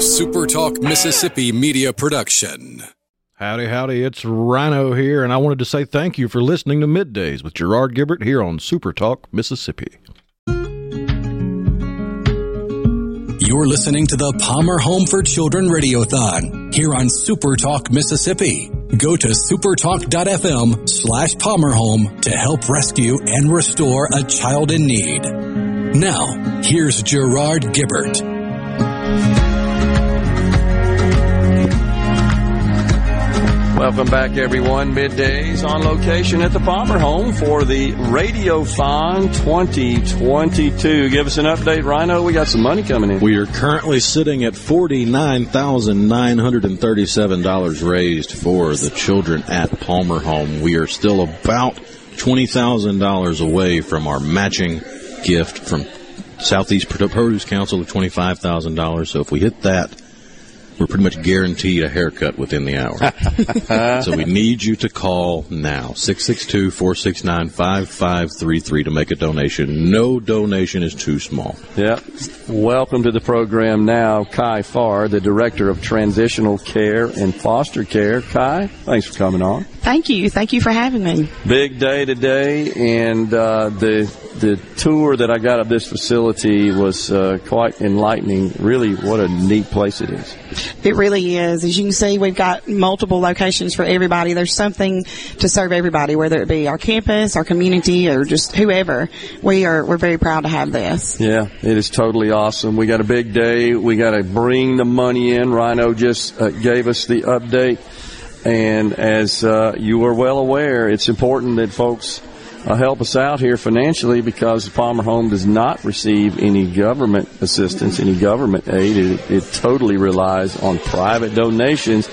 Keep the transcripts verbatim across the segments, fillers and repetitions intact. a Super Talk Mississippi media production. Howdy, howdy, it's Rhino here, and I wanted to say thank you for listening to Middays with Gerard Gibert here on Super Talk Mississippi. You're listening to the Palmer Home for Children Radiothon here on Super Talk Mississippi. Go to supertalk.fm slash palmerhome to help rescue and restore a child in need. Now, here's Gerard Gibert. Welcome back, everyone. Middays on location at the Palmer Home for the Radiothon twenty twenty-two. Give us an update, Rhino. We got some money coming in. We are currently sitting at forty-nine thousand nine hundred thirty-seven dollars raised for the children at Palmer Home. We are still about twenty thousand dollars away from our matching gift from Southeast Produce Council of twenty-five thousand dollars. So if we hit that, we're pretty much guaranteed a haircut within the hour. So we need you to call now, six six two, four six nine, five five three three, to make a donation. No donation is too small. Yep. Welcome to the program now, Kai Farr, the Director of Transitional Care and Foster Care. Kai, thanks for coming on. Thank you. Thank you for having me. Big day today, and uh, the the tour that I got of this facility was uh, quite enlightening. Really, what a neat place it is. It really is. As you can see, we've got multiple locations for everybody. There's something to serve everybody, whether it be our campus, our community, or just whoever. We are, we're very proud to have this. Yeah, it is totally awesome. We got a big day. We got to bring the money in. Rhino just uh, gave us the update. And as uh, you are well aware, it's important that folks Uh, help us out here financially, because the Palmer Home does not receive any government assistance, any government aid. It, it totally relies on private donations.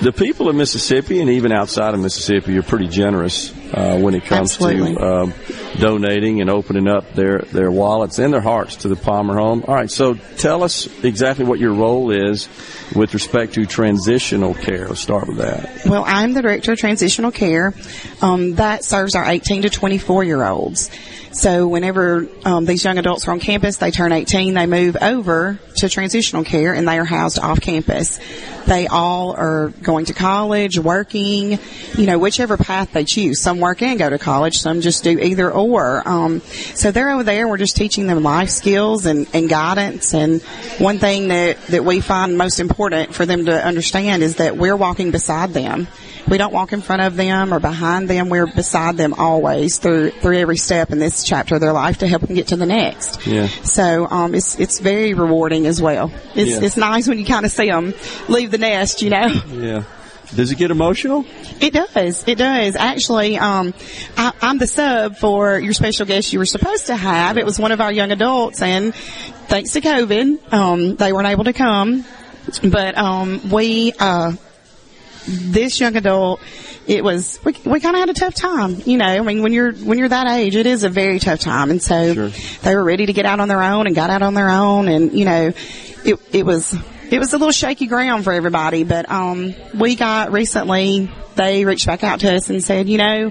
The people of Mississippi, and even outside of Mississippi, are pretty generous uh, when it comes Absolutely. to um, donating and opening up their, their wallets and their hearts to the Palmer Home. All right, so tell us exactly what your role is with respect to transitional care. Let's start with that. Well, I'm the Director of Transitional Care. Um, that serves our eighteen to twenty-four-year-olds. So whenever um, these young adults are on campus, they turn eighteen, they move over to transitional care, and they are housed off campus. They all are going to college, working, you know, whichever path they choose. Some work and go to college. Some just do either or. Um, so they're over there. We're just teaching them life skills and, and guidance. And one thing that, that we find most important for them to understand is that we're walking beside them. We don't walk in front of them or behind them. We're beside them always through through every step in this chapter of their life to help them get to the next. Yeah. So um, it's it's very rewarding as well. It's yeah. it's nice when you kind of see them leave the nest, you know. Yeah. Does it get emotional? It does. It does. Actually, um, I, I'm the sub for your special guest you were supposed to have. It was one of our young adults, and thanks to COVID, um, they weren't able to come. But um, we... Uh, This young adult, it was, we, we kind of had a tough time, you know. I mean, when you're when you're that age, it is a very tough time. And so sure. they were ready to get out on their own and got out on their own. And, you know, it it was it was a little shaky ground for everybody. But um, we got recently, they reached back out to us and said, you know,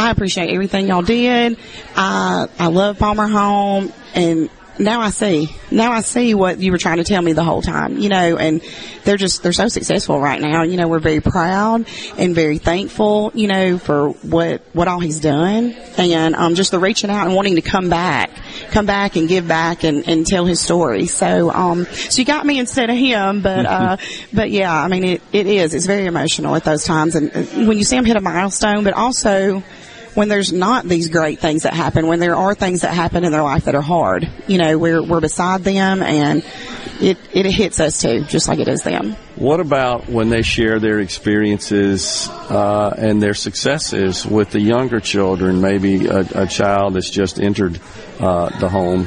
I appreciate everything y'all did. I, I love Palmer Home. And now I see. Now I see what you were trying to tell me the whole time, you know, and they're just, they're so successful right now. You know, we're very proud and very thankful, you know, for what, what all he's done. And, um, just the reaching out and wanting to come back, come back and give back and, and tell his story. So, um, so you got me instead of him, but, uh, but yeah, I mean, it, it is. It's very emotional at those times. And when you see him hit a milestone, but also, when there's not these great things that happen, when there are things that happen in their life that are hard, you know, we're we're beside them, and it, it hits us too, just like it does them. What about when they share their experiences uh, and their successes with the younger children, maybe a, a child that's just entered uh, the home?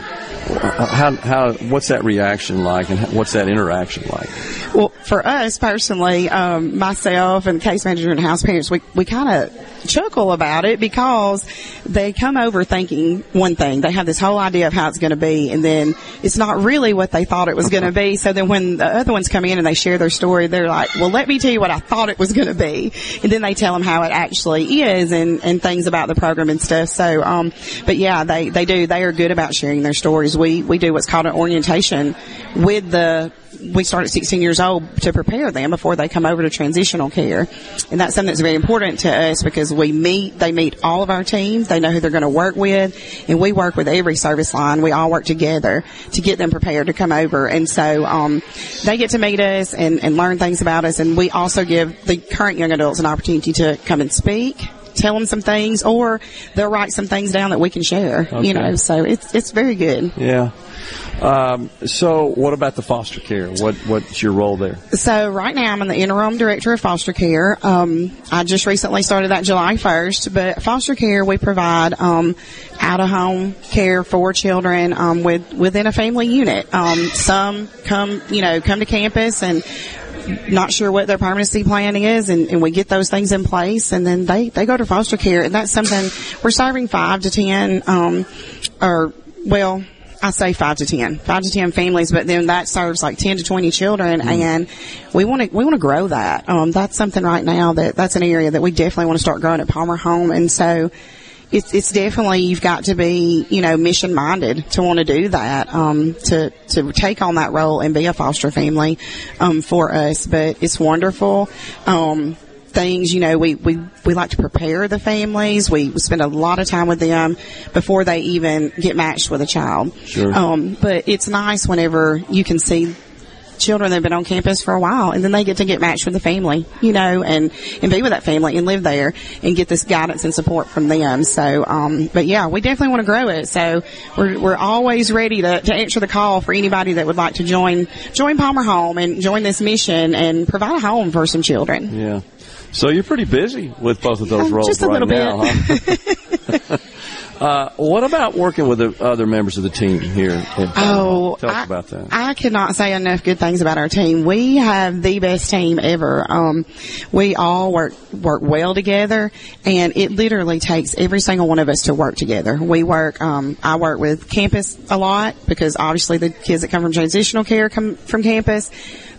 How, how, what's that reaction like, and what's that interaction like? Well, for us personally, um, myself and the case manager and house parents, we, we kind of chuckle about it, because they come over thinking one thing. They have this whole idea of how it's going to be, and then it's not really what they thought it was going to be. So then when the other ones come in and they share their story, they're like, well, let me tell you what I thought it was going to be. And then they tell them how it actually is, and, and things about the program and stuff. So, um, but yeah, they, they do. They are good about sharing their stories. We, we do what's called an orientation with the we start at sixteen years old to prepare them before they come over to transitional care. And that's something that's very important to us because we meet, they meet all of our teams. They know who they're going to work with. And we work with every service line. We all work together to get them prepared to come over. And so um, they get to meet us and, and learn things about us. And we also give the current young adults an opportunity to come and speak, tell them some things, or they'll write some things down that we can share, okay. you know, so it's it's very good. Yeah. Um, so what about the foster care? What What's your role there? So right now I'm in the interim director of foster care. Um, I just recently started that July first, but foster care, we provide um, out-of-home care for children um, with within a family unit. Um, some come, you know, come to campus and not sure what their permanency plan is, and, and we get those things in place, and then they, they go to foster care, and that's something we're serving five to ten, um, or, well, I say five to ten, five to ten families, but then that serves like ten to twenty children, mm-hmm. and we want to we want to grow that. Um, that's something right now that that's an area that we definitely want to start growing at Palmer Home, and so. It's, it's definitely, you've got to be, you know, mission-minded to want to do that, um, to, to take on that role and be a foster family, um, for us. But it's wonderful. Um, things, you know, we, we, we like to prepare the families. We spend a lot of time with them before they even get matched with a child. Sure. Um, but it's nice whenever you can see children that have been on campus for a while, and then they get to get matched with the family, you know, and, and be with that family and live there and get this guidance and support from them. So, um, but yeah, we definitely want to grow it. So we're, we're always ready to, to answer the call for anybody that would like to join, join Palmer Home and join this mission and provide a home for some children. Yeah. So you're pretty busy with both of those oh, roles just a right little now, bit. Huh? Uh, what about working with the other members of the team here? Oh, tell us I, about that. I cannot say enough good things about our team. We have the best team ever. Um, we all work work well together, and it literally takes every single one of us to work together. We work. Um, I work with campus a lot because obviously the kids that come from transitional care come from campus.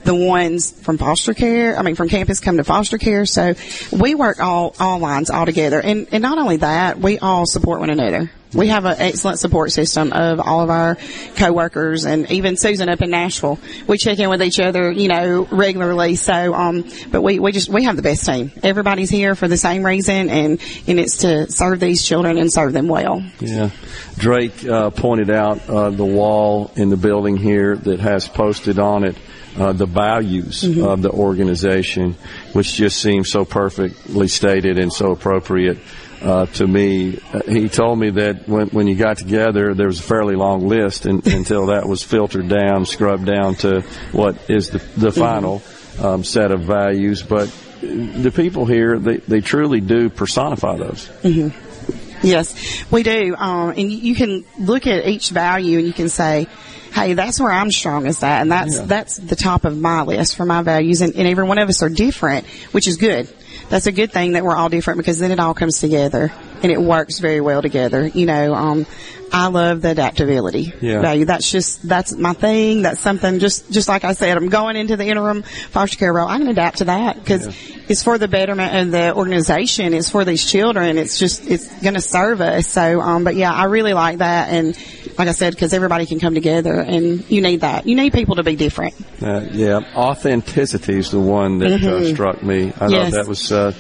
The ones from foster care, I mean, from campus come to foster care. So we work all, all lines all together. And, and not only that, we all support one another. We have an excellent support system of all of our coworkers, and even Susan up in Nashville. We check in with each other, you know, regularly. So, um, but we, we just, we have the best team. Everybody's here for the same reason, and, and it's to serve these children and serve them well. Yeah. Drake, uh, pointed out, uh, the wall in the building here that has posted on it, uh, the values mm-hmm. of the organization, which just seems so perfectly stated and so appropriate. Uh, to me, uh, he told me that when, when you got together, there was a fairly long list and, until that was filtered down, scrubbed down to what is the, the final um, set of values. But the people here, they, they truly do personify those. Mm-hmm. Yes, we do. Um, and you can look at each value and you can say, hey, that's where I'm strongest at, and that's yeah. that's the top of my list for my values. And, and every one of us are different, which is good. That's a good thing that we're all different, because then it all comes together and it works very well together. You know, um, I love the adaptability yeah. value. That's just, that's my thing. That's something just, just like I said, I'm going into the interim foster care role. I can adapt to that because yeah. it's for the betterment of the organization. It's for these children. It's just, it's going to serve us. So, um, but yeah, I really like that. And like I said, because everybody can come together, and you need that. You need people to be different. Uh, yeah. Authenticity is the one that mm-hmm. uh, struck me. I yes. thought that was, uh,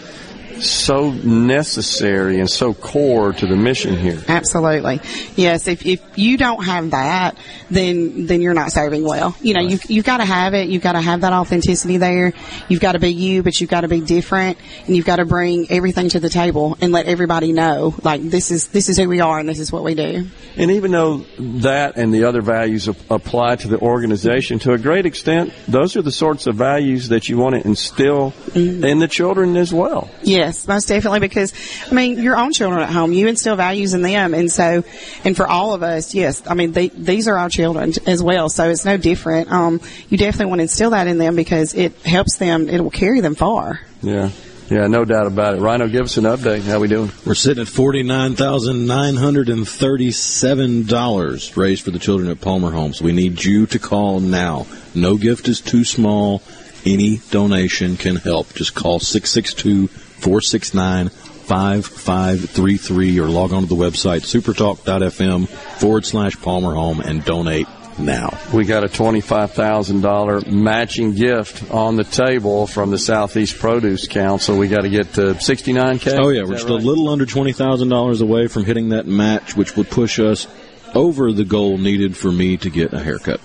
so necessary and so core to the mission here. Absolutely. Yes, if if you don't have that, then then you're not serving well. You know, right. you you've got to have it. You've got to have that authenticity there. You've got to be you, but you've got to be different, and you've got to bring everything to the table and let everybody know, like, this is this is who we are and this is what we do. And even though that and the other values apply to the organization to a great extent, those are the sorts of values that you want to instill mm-hmm. in the children as well. Yes. Yes, most definitely, because, I mean, your own children at home, you instill values in them. And so, and for all of us, yes, I mean, they, these are our children as well, so it's no different. Um, you definitely want to instill that in them because it helps them, it will carry them far. Yeah, yeah, no doubt about it. Rhino, give us an update. How we doing? We're sitting at forty-nine thousand nine hundred thirty-seven dollars raised for the children at Palmer Homes. We need you to call now. No gift is too small. Any donation can help. Just call six six two, four six nine, five five three three or log on to the website supertalk dot f m forward slash Palmer Home and donate now. We got a twenty-five thousand dollars matching gift on the table from the Southeast Produce Council. We got to get to sixty-nine K. Oh, yeah. We're just right? a little under twenty thousand dollars away from hitting that match, which would push us over the goal needed for me to get a haircut.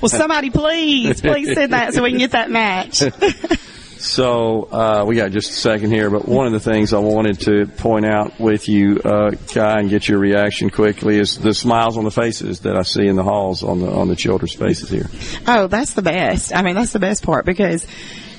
Well, somebody please, please send that so we can get that match. So uh, we got just a second here, but one of the things I wanted to point out with you, uh, Kai, and get your reaction quickly is the smiles on the faces that I see in the halls on the on the children's faces here. Oh, that's the best. I mean, that's the best part because,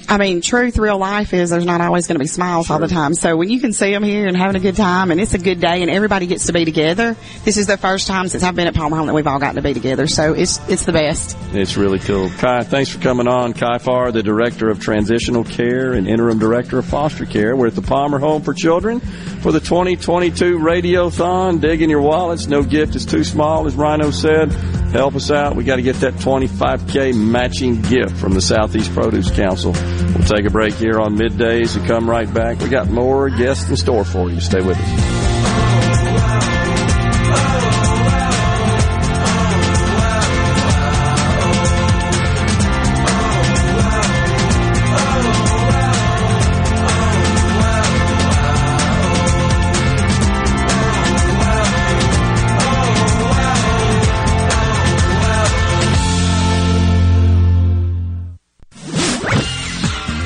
I mean, truth, real life is there's not always going to be smiles sure. all the time. So when you can see them here and having a good time and it's a good day and everybody gets to be together, this is the first time since I've been at Palmer Home that we've all gotten to be together. So it's it's the best. It's really cool. Kai, thanks for coming on. Kai Farr, the Director of Transitional Care and Interim Director of Foster Care. We're at the Palmer Home for Children for the twenty twenty-two Radiothon. Dig in your wallets. No gift is too small, as Rhino said. Help us out. We got to get that twenty-five K matching gift from the Southeast Produce Council. We'll take a break here on Middays and come right back. We got more guests in store for you. Stay with us.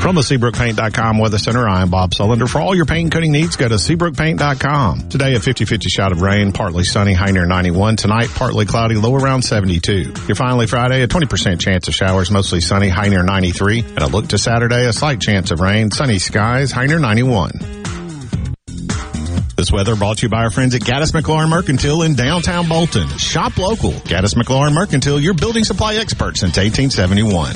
From the Seabrook Paint dot com Weather Center, I'm Bob Sullender. For all your paint coating needs, go to Seabrook Paint dot com. Today, a fifty-fifty shot of rain, partly sunny, high near ninety-one. Tonight, partly cloudy, low around seventy-two. Your Finally Friday, a twenty percent chance of showers, mostly sunny, high near ninety-three. And a look to Saturday, a slight chance of rain, sunny skies, high near ninety-one. This weather brought to you by our friends at Gaddis McLaurin Mercantile in downtown Bolton. Shop local. Gaddis McLaurin Mercantile, your building supply expert since eighteen seventy-one.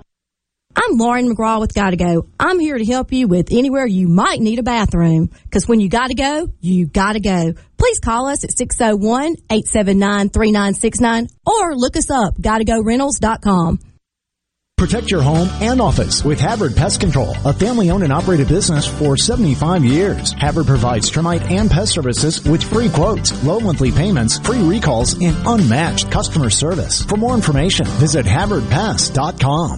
I'm Lauren McGraw with Gotta Go. I'm here to help you with anywhere you might need a bathroom. Because when you gotta go, you gotta go. Please call us at six oh one, eight seven nine, three nine six nine or look us up, gotta go rentals dot com. Protect your home and office with Havard Pest Control, a family-owned and operated business for seventy-five years. Havard provides termite and pest services with free quotes, low monthly payments, free recalls, and unmatched customer service. For more information, visit havard pest dot com.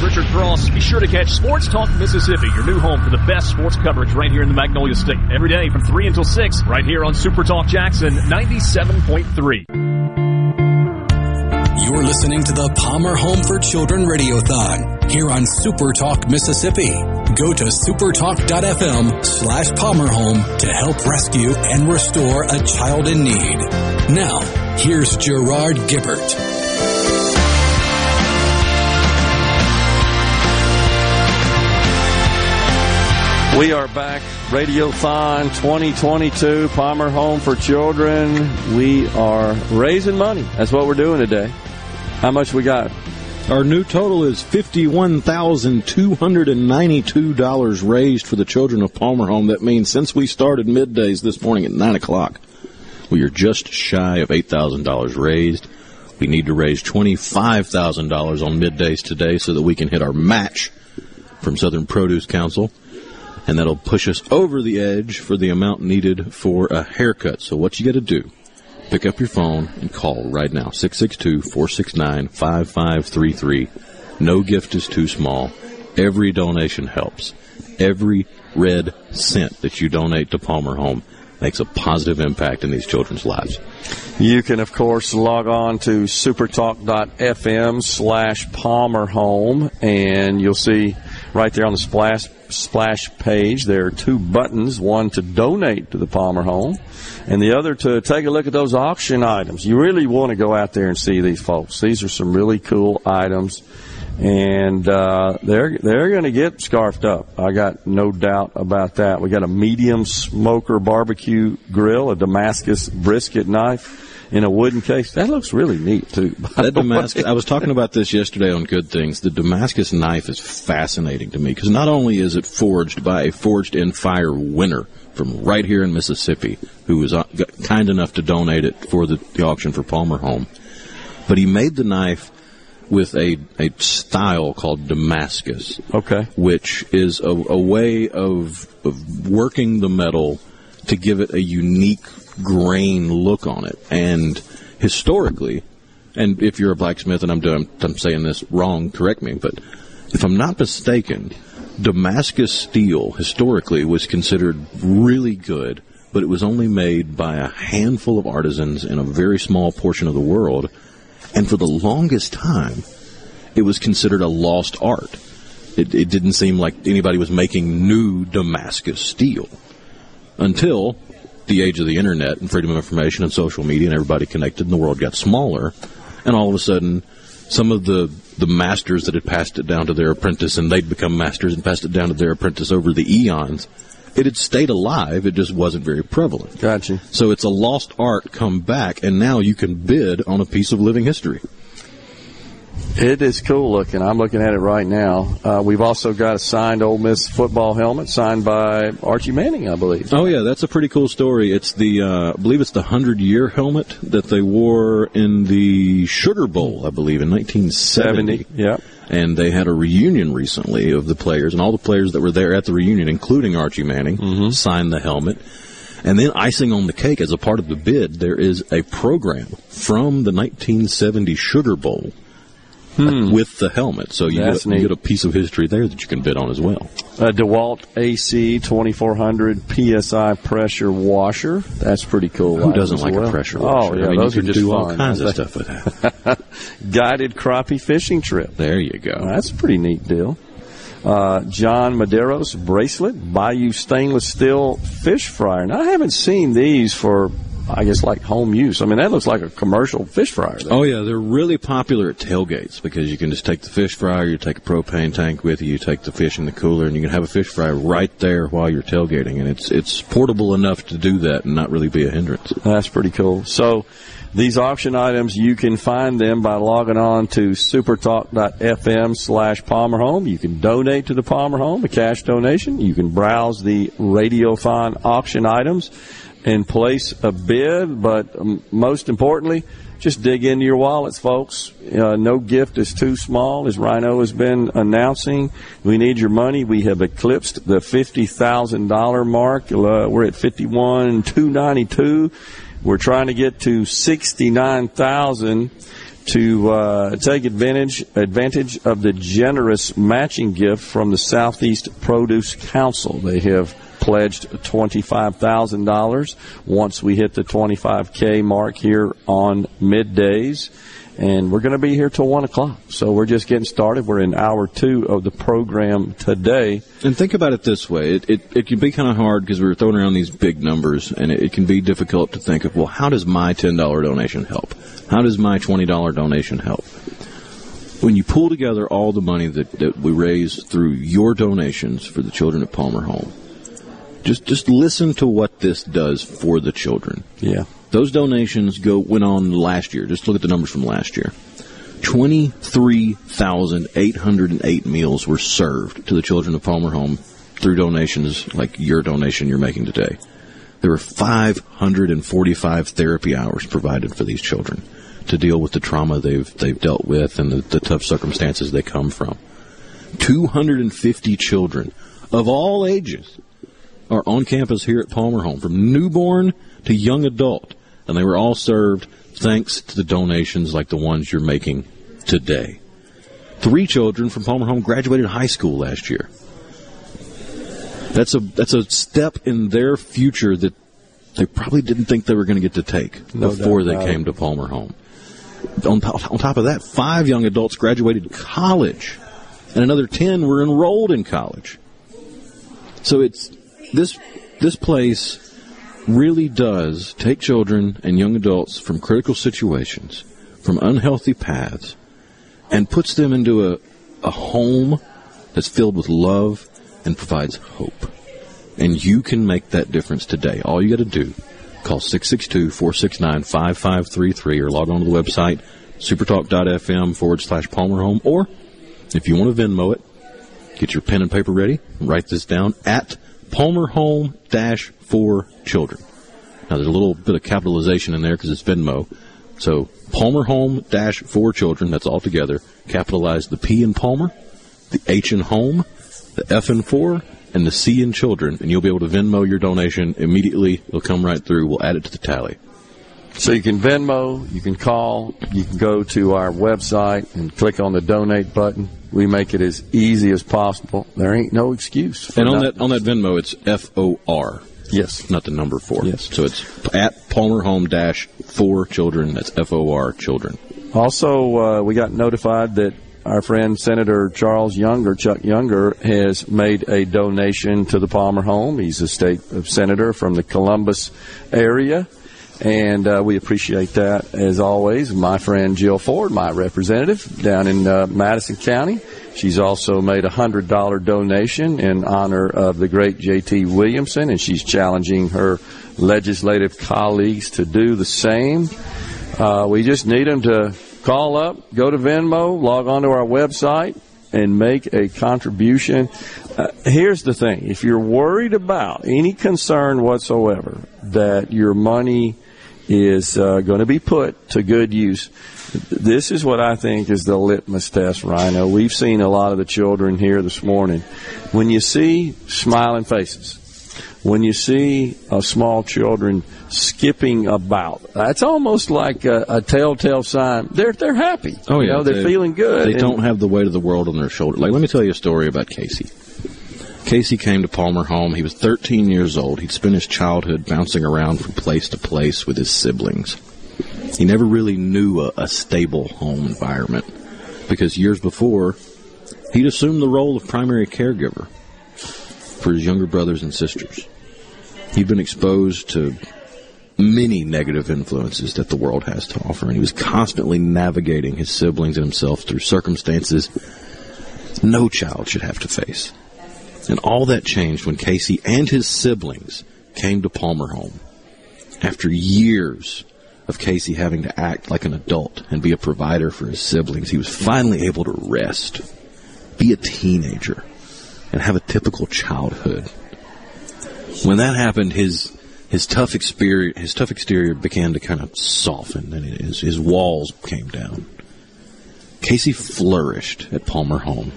Richard Cross. Be sure to catch Sports Talk Mississippi, your new home for the best sports coverage right here in the Magnolia State. Every day from three until six, right here on Super Talk Jackson ninety-seven point three. You're listening to the Palmer Home for Children Radiothon here on Super Talk Mississippi. Go to supertalk.fm slash Palmer Home to help rescue and restore a child in need. Now, here's Gerard Gibert. We are back, Radiothon twenty twenty-two, Palmer Home for Children. We are raising money. That's what we're doing today. How much we got? Our new total is fifty-one thousand two hundred ninety-two dollars raised for the children of Palmer Home. That means since we started middays this morning at nine o'clock, we are just shy of eight thousand dollars raised. We need to raise twenty-five thousand dollars on middays today so that we can hit our match from Southern Produce Council. And that'll push us over the edge for the amount needed for a haircut. So what you got to do, pick up your phone and call right now, six six two, four six nine, five five three three. No gift is too small. Every donation helps. Every red cent that you donate to Palmer Home makes a positive impact in these children's lives. You can, of course, log on to supertalk.fm slash Palmer Home, and you'll see right there on the splash splash page, there are two buttons, one to donate to the Palmer Home and the other to take a look at those auction items. You really want to go out there and see these folks. These are some really cool items, and uh, they're they're going to get scarfed up. I got no doubt about that. We got a medium smoker barbecue grill, a Damascus brisket knife in a wooden case. That looks really neat, too. That Damascus, I was talking about this yesterday on Good Things. The Damascus knife is fascinating to me because not only is it forged by a forged-in-fire winner from right here in Mississippi who was kind enough to donate it for the, the auction for Palmer Home, but he made the knife with a, a style called Damascus, okay, which is a, a way of, of working the metal to give it a unique grain look on it. And historically, and if you're a blacksmith, and I'm doing, I'm saying this wrong, correct me, but if I'm not mistaken, Damascus steel historically was considered really good, but it was only made by a handful of artisans in a very small portion of the world, and for the longest time it was considered a lost art. It, it didn't seem like anybody was making new Damascus steel until the age of the internet and freedom of information and social media and everybody connected, and the world got smaller, and all of a sudden some of the the masters that had passed it down to their apprentice, and they'd become masters and passed it down to their apprentice over the eons, it had stayed alive, it just wasn't very prevalent. Gotcha. So it's a lost art come back, and now you can bid on a piece of living history. It is cool looking. I'm looking at it right now. Uh, we've also got a signed Ole Miss football helmet signed by Archie Manning, I believe. Oh, yeah, that's a pretty cool story. It's the, uh, I believe it's the hundred-year helmet that they wore in the Sugar Bowl, I believe, in nineteen seventy. seventy, yeah. And they had a reunion recently of the players, and all the players that were there at the reunion, including Archie Manning, mm-hmm. signed the helmet. And then icing on the cake, as a part of the bid, there is a program from the nineteen seventy Sugar Bowl Hmm. with the helmet, so you get, you get a piece of history there that you can bid on as well. A DeWalt A C twenty-four hundred P S I pressure washer. That's pretty cool. Who doesn't like well. a pressure washer? Oh, yeah, I mean, those you are can just do fun. all kinds of stuff with that. Guided crappie fishing trip. There you go. That's a pretty neat deal. Uh, John Madero's bracelet, Bayou stainless steel fish fryer. Now, I haven't seen these for, I guess, like home use. I mean, that looks like a commercial fish fryer. Though. Oh, yeah. They're really popular at tailgates because you can just take the fish fryer, you take a propane tank with you, you take the fish in the cooler, and you can have a fish fryer right there while you're tailgating. And it's it's portable enough to do that and not really be a hindrance. That's pretty cool. So these auction items, you can find them by logging on to supertalk.fm slash Palmer Home. You can donate to the Palmer Home, a cash donation. You can browse the Radiothon auction items and place a bid, but um, most importantly, just dig into your wallets, folks. Uh, no gift is too small, as Rhino has been announcing. We need your money. We have eclipsed the fifty thousand dollars mark. Uh, we're at fifty-one thousand two hundred ninety-two dollars. We're trying to get to sixty-nine thousand dollars to uh, take advantage, advantage of the generous matching gift from the Southeast Produce Council. They have pledged twenty-five thousand dollars once we hit the twenty-five K mark here on middays. And we're going to be here till one o'clock. So we're just getting started. We're in hour two of the program today. And think about it this way. It it, it can be kind of hard because we were throwing around these big numbers, and it, it can be difficult to think of, well, how does my ten dollar donation help? How does my twenty dollar donation help? When you pull together all the money that, that we raise through your donations for the children at Palmer Home, just just listen to what this does for the children. Yeah. Those donations go went on last year. Just look at the numbers from last year. twenty-three thousand eight hundred eight meals were served to the children of Palmer Home through donations like your donation you're making today. There were five hundred forty-five therapy hours provided for these children to deal with the trauma they've they've dealt with and the, the tough circumstances they come from. two hundred fifty children of all ages are on campus here at Palmer Home, from newborn to young adult, and they were all served thanks to the donations like the ones you're making today. Three children from Palmer Home graduated high school last year. That's a that's a step in their future that they probably didn't think they were going to get to take no before they came to Palmer Home. On, top, on top of that, five young adults graduated college, and another ten were enrolled in college. So it's this this place really does take children and young adults from critical situations, from unhealthy paths, and puts them into a, a home that's filled with love and provides hope. And you can make that difference today. All you got to do, call six six two, four six nine, five five three three or log on to the website, supertalk.fm forward slash Palmer Home. Or if you want to Venmo it, get your pen and paper ready, and write this down, at Palmer Home dash for children. Now, there's a little bit of capitalization in there because it's Venmo. So, Palmer Home dash for children, that's all together. Capitalize the P in Palmer, the H in Home, the F in for, and the C in children, and you'll be able to Venmo your donation immediately. It'll come right through. We'll add it to the tally. So, you can Venmo, you can call, you can go to our website and click on the donate button. We make it as easy as possible. There ain't no excuse for And on nothing. that on that Venmo, it's F O R. Yes. Not the number four. Yes. So it's at Palmer Home dash for children. That's F O R children. Also, uh, we got notified that our friend Senator Charles Younger, Chuck Younger, has made a donation to the Palmer Home. He's a state senator from the Columbus area. And uh, we appreciate that, as always. My friend Jill Ford, my representative down in uh, Madison County, she's also made a one hundred dollar donation in honor of the great J T Williamson, and she's challenging her legislative colleagues to do the same. Uh, we just need them to call up, go to Venmo, log on to our website, and make a contribution. Uh, here's the thing. If you're worried about any concern whatsoever that your money is uh, going to be put to good use, this is what I think is the litmus test, Rhino. We've seen a lot of the children here this morning. When you see smiling faces, when you see uh, small children skipping about, that's almost like a, a telltale sign. They're they're happy. Oh yeah, you know, they're they, feeling good. They and, don't have the weight of the world on their shoulder. Like, let me tell you a story about Casey. Casey came to Palmer Home. He was thirteen years old. He'd spent his childhood bouncing around from place to place with his siblings. He never really knew a, a stable home environment because years before, he'd assumed the role of primary caregiver for his younger brothers and sisters. He'd been exposed to many negative influences that the world has to offer, and he was constantly navigating his siblings and himself through circumstances no child should have to face. And all that changed when Casey and his siblings came to Palmer Home. After years of Casey having to act like an adult and be a provider for his siblings, he was finally able to rest, be a teenager, and have a typical childhood. When that happened, his his tough experience, his tough exterior began to kind of soften, and his, his walls came down. Casey flourished at Palmer Home.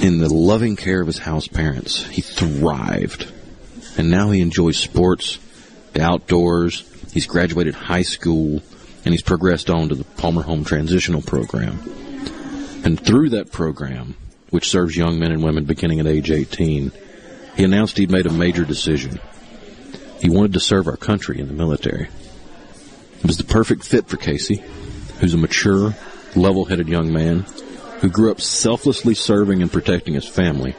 In the loving care of his house parents, he thrived. And now he enjoys sports, the outdoors. He's graduated high school, and he's progressed on to the Palmer Home Transitional Program. And through that program, which serves young men and women beginning at age eighteen, he announced he'd made a major decision. He wanted to serve our country in the military. It was the perfect fit for Casey. who's a mature, level-headed young man who grew up selflessly serving and protecting his family.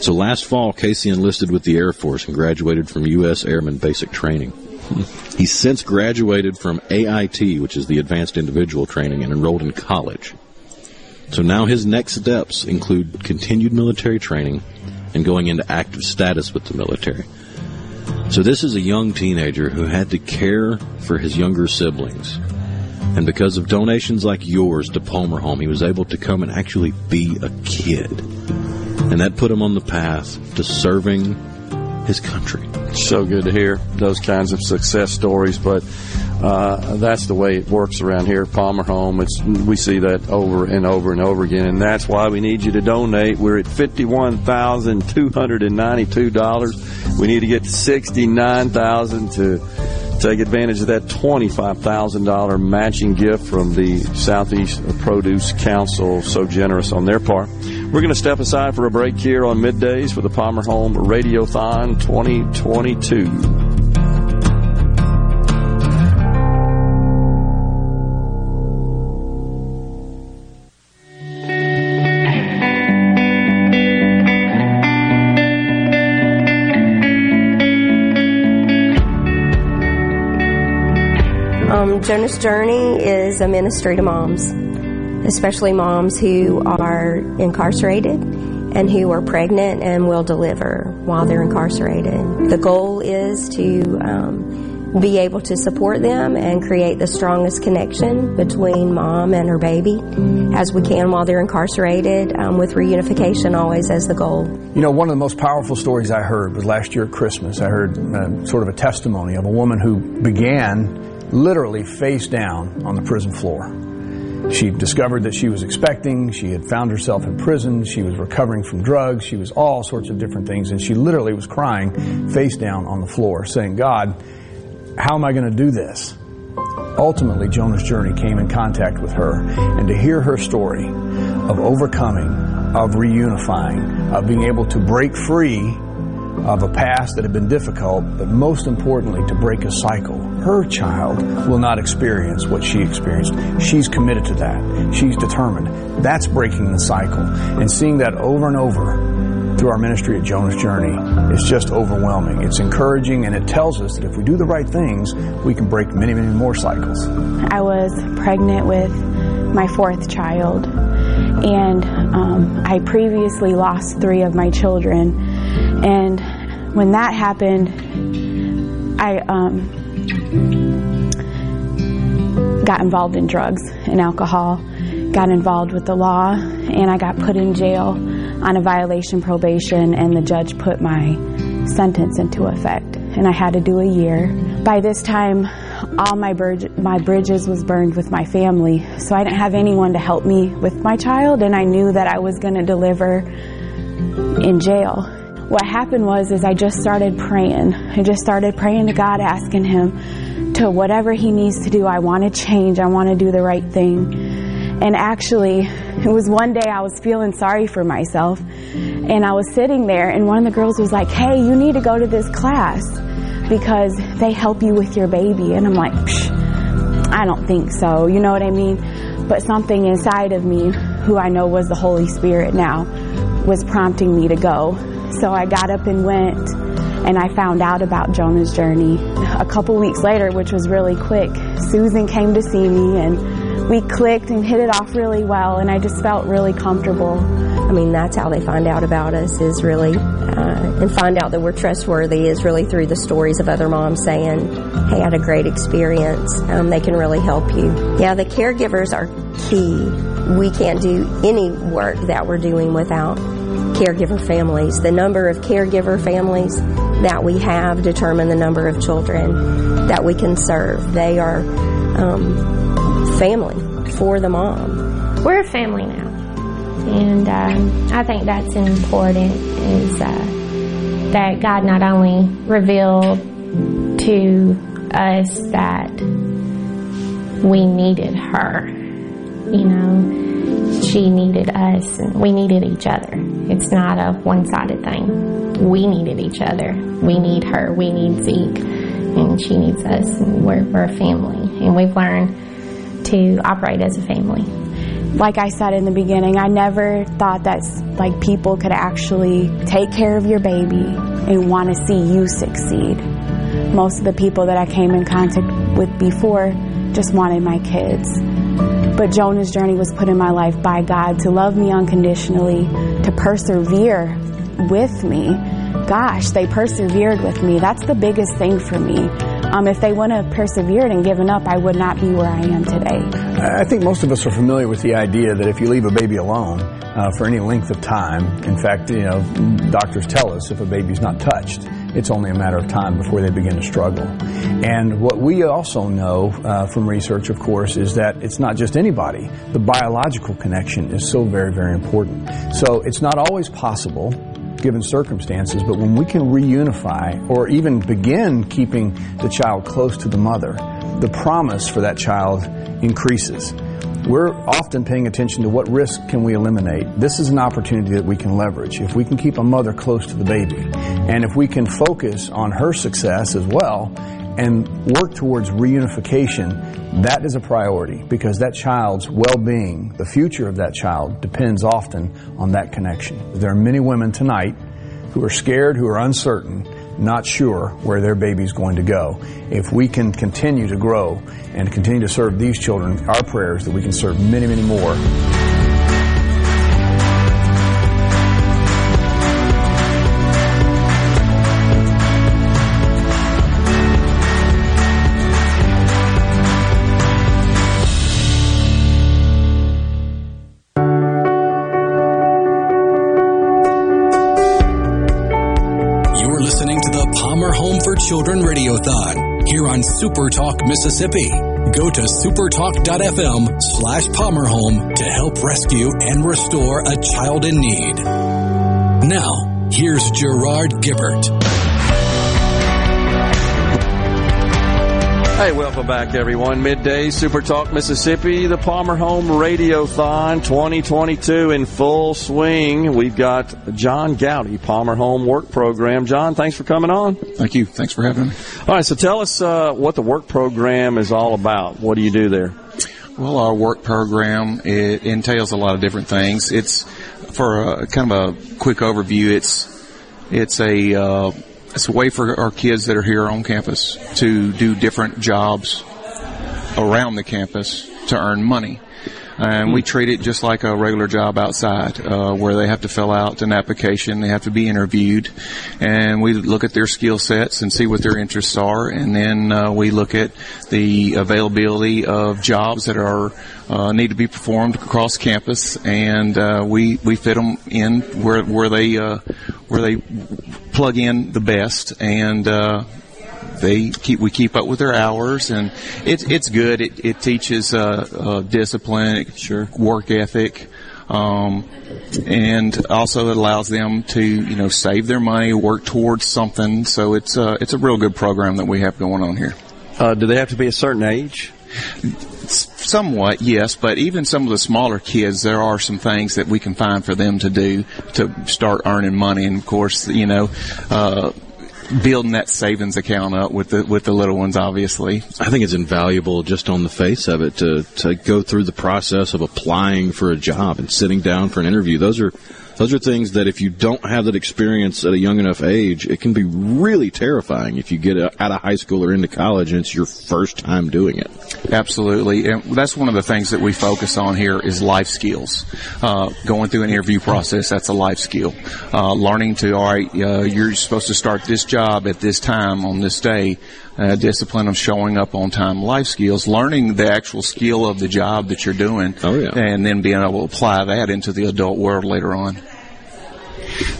So last fall, Casey enlisted with the Air Force and graduated from U S Airman Basic Training. He's since graduated from A I T, which is the Advanced Individual Training, and enrolled in college. So now his next steps include continued military training and going into active status with the military. So this is a young teenager who had to care for his younger siblings. And because of donations like yours to Palmer Home, he was able to come and actually be a kid. And that put him on the path to serving his country. So good to hear those kinds of success stories, but uh, that's the way it works around here at Palmer Home. It's, we see that over and over and over again, and that's why we need you to donate. We're at fifty-one thousand two hundred ninety-two dollars. We need to get to sixty-nine thousand dollars to take advantage of that twenty-five thousand dollars matching gift from the Southeast Produce Council. So generous on their part. We're going to step aside for a break here on Middays for the Palmer Home Radiothon twenty twenty-two. Jonah's Journey is a ministry to moms, especially moms who are incarcerated and who are pregnant and will deliver while they're incarcerated. The goal is to um, be able to support them and create the strongest connection between mom and her baby as we can while they're incarcerated, um, with reunification always as the goal. You know, one of the most powerful stories I heard was last year at Christmas. I heard uh, sort of a testimony of a woman who began literally face down on the prison floor. She discovered that she was expecting, she had found herself in prison, she was recovering from drugs, she was all sorts of different things, and she literally was crying face down on the floor saying, God, how am I going to do this? Ultimately, Jonah's Journey came in contact with her, and to hear her story of overcoming, of reunifying, of being able to break free of a past that had been difficult, but most importantly, to break a cycle. Her child will not experience what she experienced. She's committed to that. She's determined. That's breaking the cycle. And seeing that over and over through our ministry at Jonah's Journey is just overwhelming. It's encouraging, and it tells us that if we do the right things, we can break many, many more cycles. I was pregnant with my fourth child, and um, I previously lost three of my children. And when that happened, I um, got involved in drugs and alcohol, got involved with the law, and I got put in jail on a violation probation, and the judge put my sentence into effect, and I had to do a year. By this time, all my, bridge, my bridges was burned with my family, so I didn't have anyone to help me with my child, and I knew that I was going to deliver in jail. What happened was is I just started praying. I just started praying to God, asking Him to whatever He needs to do. I want to change. I want to do the right thing. And actually, it was one day I was feeling sorry for myself. And I was sitting there, and one of the girls was like, hey, you need to go to this class because they help you with your baby. And I'm like, psh, I don't think so. You know what I mean? But something inside of me, who I know was the Holy Spirit now, was prompting me to go. So I got up and went, and I found out about Jonah's Journey. A couple weeks later, which was really quick, Susan came to see me, and we clicked and hit it off really well, and I just felt really comfortable. I mean, that's how they find out about us, is really, uh, and find out that we're trustworthy, is really through the stories of other moms saying, hey, I had a great experience. Um, they can really help you. Yeah, the caregivers are key. We can't do any work that we're doing without caregiver families. The number of caregiver families that we have determine the number of children that we can serve. They are um, family for the mom. We're a family now, and um, I think that's important, is uh, that God not only revealed to us that we needed her, you know, she needed us, and we needed each other. It's not a one-sided thing. We needed each other. We need her. We need Zeke, and she needs us, and we're, we're a family. And we've learned to to operate as a family. Like I said in the beginning, I never thought that like people could actually take care of your baby and want to see you succeed. Most of the people that I came in contact with before just wanted my kids. But Jonah's journey was put in my life by God to love me unconditionally, to persevere with me. Gosh, they persevered with me. That's the biggest thing for me. Um, if they wouldn't have persevered and given up, I would not be where I am today. I think most of us are familiar with the idea that if you leave a baby alone uh, for any length of time, in fact, you know, doctors tell us if a baby's not touched, it's only a matter of time before they begin to struggle. And what we also know uh, from research, of course, is that it's not just anybody. The biological connection is so very, very important. So it's not always possible given circumstances, but when we can reunify or even begin keeping the child close to the mother, the promise for that child increases. We're often paying attention to what risk can we eliminate. This is an opportunity that we can leverage. If we can keep a mother close to the baby, and if we can focus on her success as well and work towards reunification, that is a priority because that child's well-being, the future of that child, depends often on that connection. There are many women tonight who are scared, who are uncertain, not sure where their baby's going to go. If we can continue to grow and continue to serve these children, our prayer is that we can serve many, many more. Children Radiothon here on Super Talk Mississippi. Go to supertalk.fm slash palmerhome to help rescue and restore a child in need. Now, here's Gerard Gibert. Hey, welcome back, everyone. Midday Super Talk Mississippi, the Palmer Home Radiothon twenty twenty-two in full swing. We've got John Gowdy, Palmer Home Work Program. John, thanks for coming on. Thank you. Thanks for having me. All right, so tell us uh, what the work program is all about. What do you do there? Well, our work program, it entails a lot of different things. It's, for a, kind of a quick overview, it's it's a... Uh, It's a way for our kids that are here on campus to do different jobs around the campus to earn money. And we treat it just like a regular job outside, uh, where they have to fill out an application, they have to be interviewed, and we look at their skill sets and see what their interests are, and then uh, we look at the availability of jobs that are uh, need to be performed across campus, and uh, we we fit them in where where they uh, where they plug in the best, and uh, they keep we keep up with their hours, and it's it's good. It it teaches uh, uh, discipline, sure, work ethic, um, and also it allows them to you know save their money, work towards something. So it's uh, it's a real good program that we have going on here. Uh, do they have to be a certain age? Somewhat, yes, but even some of the smaller kids, there are some things that we can find for them to do to start earning money. And of course, you know, uh, building that savings account up with the with the little ones, obviously. I think it's invaluable just on the face of it to to go through the process of applying for a job and sitting down for an interview. Those are those are things that if you don't have that experience at a young enough age, it can be really terrifying if you get out of high school or into college and it's your first time doing it. Absolutely. And that's one of the things that we focus on here is life skills. Uh, going through an interview process, that's a life skill. Uh, learning to, all right, uh, you're supposed to start this job at this time on this day. Uh, discipline of showing up on time, life skills, learning the actual skill of the job that you're doing, oh, yeah. and then being able to apply that into the adult world later on.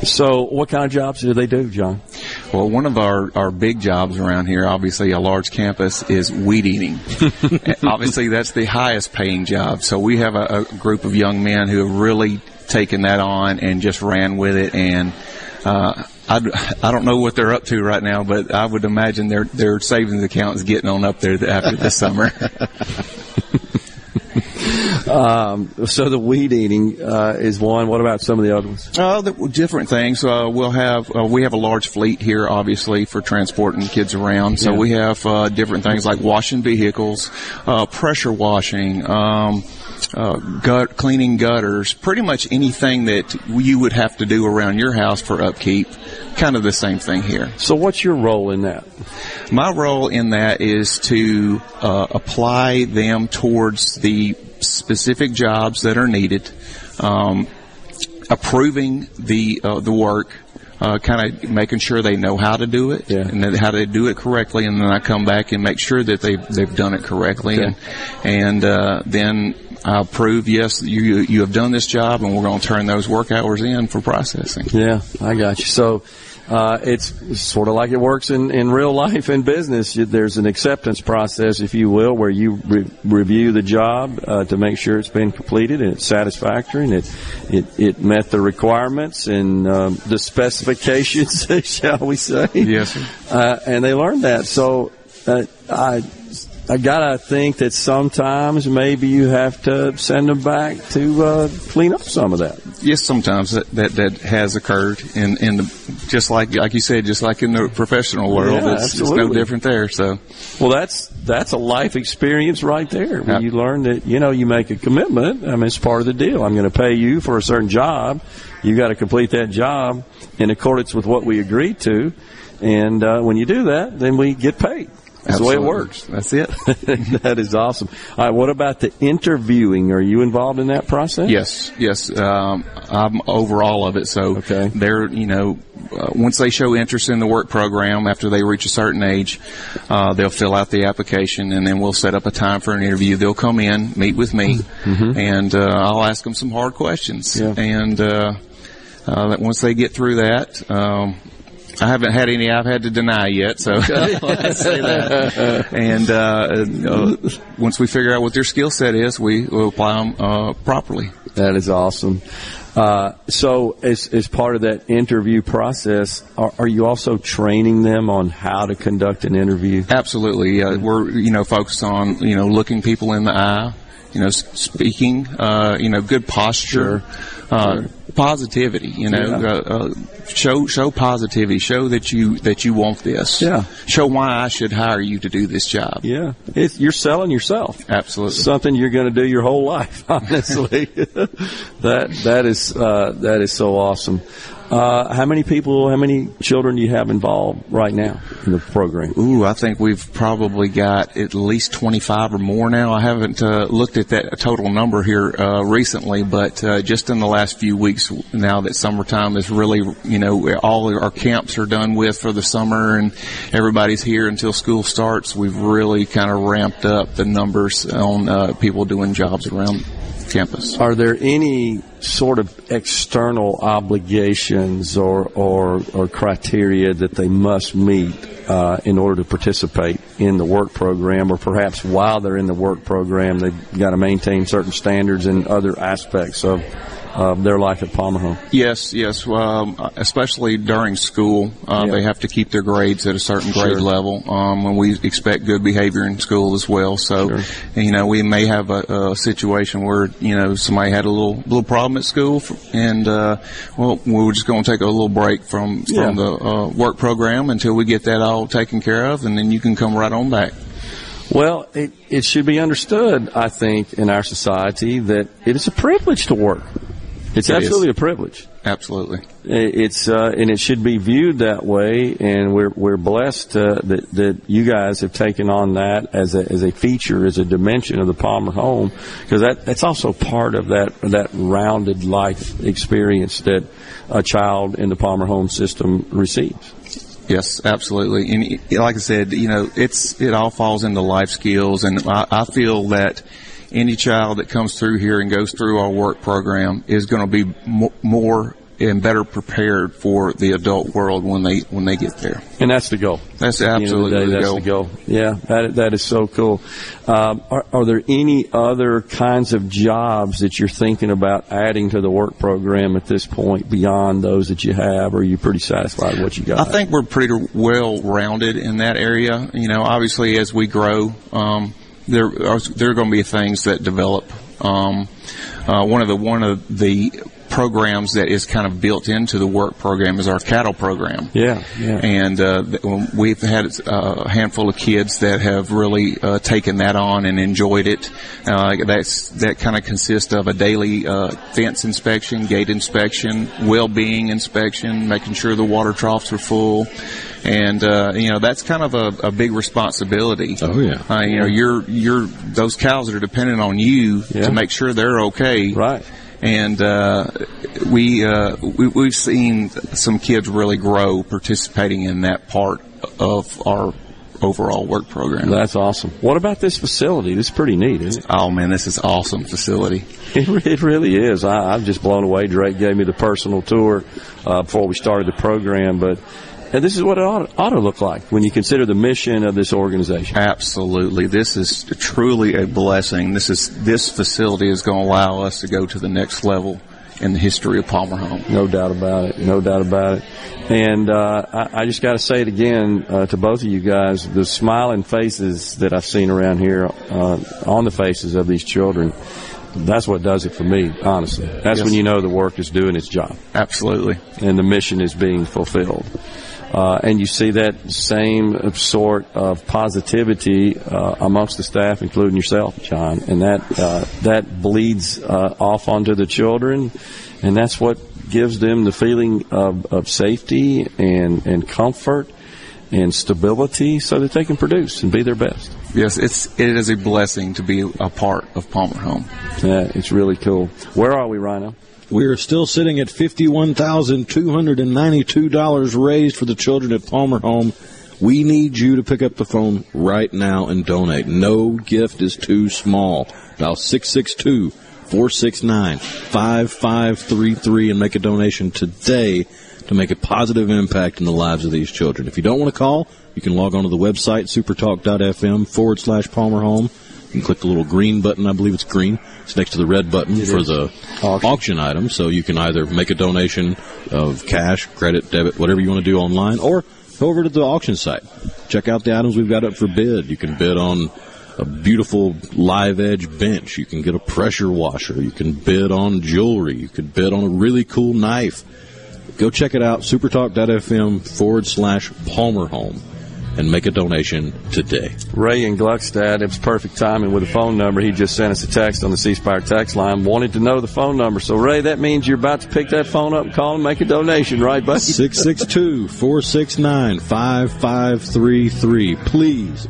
So what kind of jobs do they do, John? Well, one of our, our big jobs around here, obviously a large campus, is weed eating. Obviously, that's the highest paying job. So we have a, a group of young men who have really taken that on and just ran with it. And uh, I, I don't know what they're up to right now, but I would imagine their, their savings account is getting on up there after this summer. Um, so the weed eating uh, is one. What about some of the other ones? Oh, uh, different things. Uh, we'll have uh, we have a large fleet here, obviously, for transporting kids around. So yeah. we have uh, different things like washing vehicles, uh, pressure washing, um, uh, gut cleaning gutters, pretty much anything that you would have to do around your house for upkeep. Kind of the same thing here. So what's your role in that? My role in that is to uh, apply them towards the specific jobs that are needed, um, approving the uh, the work, uh, kind of making sure they know how to do it yeah. and that how to do it correctly, and then I come back and make sure that they've, they've done it correctly. Okay. And, and uh, then I approve, yes, you you have done this job, and we're going to turn those work hours in for processing. Yeah, I got you. So uh, it's sort of like it works in, in real life in business. There's an acceptance process, if you will, where you re- review the job uh, to make sure it's been completed and it's satisfactory and it it, it met the requirements and um, the specifications, shall we say. Yes, sir. Uh, and they learned that. So uh, I... I gotta think that sometimes maybe you have to send them back to uh, clean up some of that. Yes, sometimes that that, that has occurred, and in, in the just like like you said, just like in the professional world, yeah, it's, it's no different there. So, well, that's that's a life experience right there. When you learn that, you know, you make a commitment. I mean, it's part of the deal. I'm going to pay you for a certain job. You got to complete that job in accordance with what we agreed to, and uh, when you do that, then we get paid. That's Absolutely. The way it works. That's it. That is awesome. All right, what about the interviewing? Are you involved in that process? Yes, yes. Um, I'm over all of it. So okay. they're, you know, uh, once they show interest in the work program, after they reach a certain age, uh, they'll fill out the application, and then we'll set up a time for an interview. They'll come in, meet with me, mm-hmm. and uh, I'll ask them some hard questions. Yeah. And uh, uh, once they get through that, um, I haven't had any I've had to deny yet, so let's say that. And uh, uh, once we figure out what their skill set is, we will apply them uh, properly. That is awesome. Uh, so as, as part of that interview process, are, are you also training them on how to conduct an interview? Absolutely. Uh, we're, you know, focused on, you know, looking people in the eye, you know, speaking, uh, you know, good posture. Sure. Uh, sure. Positivity, you know, yeah. uh, uh, show show positivity. Show that you that you want this. Yeah. Show why I should hire you to do this job. Yeah. It's, you're selling yourself. Absolutely. Something you're going to do your whole life. Honestly, that that is uh, that is so awesome. Uh, how many people, how many children do you have involved right now in the program? Ooh, I think we've probably got at least twenty-five or more now. I haven't uh, looked at that total number here uh, recently, but uh, just in the last few weeks now that summertime is really, you know, all our camps are done with for the summer and everybody's here until school starts, we've really kind of ramped up the numbers on uh, people doing jobs around campus. Are there any sort of external obligations or or, or criteria that they must meet uh, in order to participate in the work program, or perhaps while they're in the work program they've got to maintain certain standards and other aspects of Uh, their life at Palmer Home? Yes, yes. Um, especially during school, uh, yeah. they have to keep their grades at a certain grade sure. level, um, and we expect good behavior in school as well. So, sure. you know, we may have a, a situation where, you know, somebody had a little little problem at school, for, and uh, well, we're just going to take a little break from from yeah. the uh, work program until we get that all taken care of, and then you can come right on back. Well, it, it should be understood, I think, in our society that it is a privilege to work. It's it absolutely is. a privilege. Absolutely. It's uh, and it should be viewed that way, and we're we're blessed uh, that that you guys have taken on that as a as a feature, as a dimension of the Palmer Home, because that that's also part of that that rounded life experience that a child in the Palmer Home system receives. Yes, absolutely. And like I said, you know, it's it all falls into life skills, and I, I feel that any child that comes through here and goes through our work program is going to be more and better prepared for the adult world when they when they get there. And that's the goal. That's absolutely the, the, the goal. Yeah, that that is so cool. Um, are, are there any other kinds of jobs that you're thinking about adding to the work program at this point beyond those that you have, or are you pretty satisfied with what you got? I think we're pretty well-rounded in that area. You know, obviously as we grow, um, There are, there are going to be things that develop Um, uh, one of the one of the programs that is kind of built into the work program is our cattle program. Yeah, yeah. And uh, we've had a handful of kids that have really uh, taken that on and enjoyed it. Uh, that's that kind of consists of a daily uh, fence inspection, gate inspection, well-being inspection, making sure the water troughs are full. And uh, you know, that's kind of a, a big responsibility. Oh yeah. Uh, you know, you're you're those cows are dependent on you yeah. to make sure they're okay. Right. And uh, we, uh, we we've seen some kids really grow participating in that part of our overall work program. That's awesome. What about this facility? This is pretty neat, isn't it? Oh man, this is an awesome facility. It, it really is. I, I'm just blown away. Drake gave me the personal tour uh, before we started the program, but. And this is what it ought, ought to look like when you consider the mission of this organization. Absolutely. This is truly a blessing. This is this facility is going to allow us to go to the next level in the history of Palmer Home. No doubt about it. No doubt about it. And uh, I, I just got to say it again uh, to both of you guys, the smiling faces that I've seen around here uh, on the faces of these children, that's what does it for me, honestly. That's yes. when you know the work is doing its job. Absolutely. And the mission is being fulfilled. Uh, and you see that same sort of positivity uh, amongst the staff, including yourself, John. And that uh, that bleeds uh, off onto the children, and that's what gives them the feeling of, of safety and, and comfort and stability so that they can produce and be their best. Yes, it's, it is a blessing to be a part of Palmer Home. Yeah, it's really cool. Where are we, Rhino? We are still sitting at fifty-one thousand two hundred ninety-two dollars raised for the children at Palmer Home. We need you to pick up the phone right now and donate. No gift is too small. Dial six six two, four six nine, five five three three and make a donation today to make a positive impact in the lives of these children. If you don't want to call, you can log on to the website, supertalk.fm forward slash Palmer Home. You can click the little green button. I believe it's green. It's next to the red button it for is. the auction. auction item. So you can either make a donation of cash, credit, debit, whatever you want to do online, or go over to the auction site. Check out the items we've got up for bid. You can bid on a beautiful live edge bench. You can get a pressure washer. You can bid on jewelry. You can bid on a really cool knife. Go check it out, supertalk.fm forward slash Palmer Home. And make a donation today. Ray in Gluckstadt, it was perfect timing with a phone number. He just sent us a text on the C Spire text line, wanted to know the phone number. So, Ray, that means you're about to pick that phone up and call and make a donation, right, buddy? six six two, four six nine, five five three three. Please,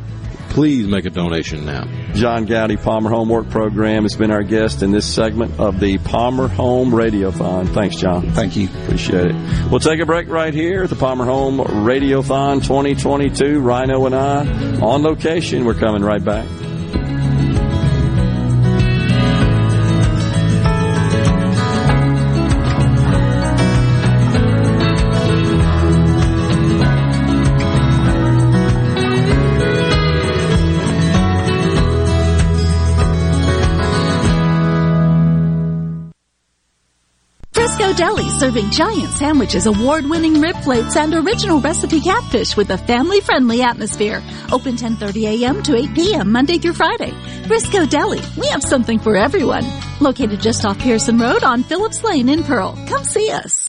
please make a donation now. John Gowdy, Palmer Home Work Program, has been our guest in this segment of the Palmer Home Radiothon. Thanks, John. Thank you. Appreciate it. We'll take a break right here at the Palmer Home Radiothon twenty twenty-two. Rhino and I on location. We're coming right back. Frisco Deli, serving giant sandwiches, award-winning rib plates, and original recipe catfish with a family-friendly atmosphere. Open ten thirty a.m. to eight p.m. Monday through Friday. Frisco Deli, we have something for everyone. Located just off Pearson Road on Phillips Lane in Pearl. Come see us.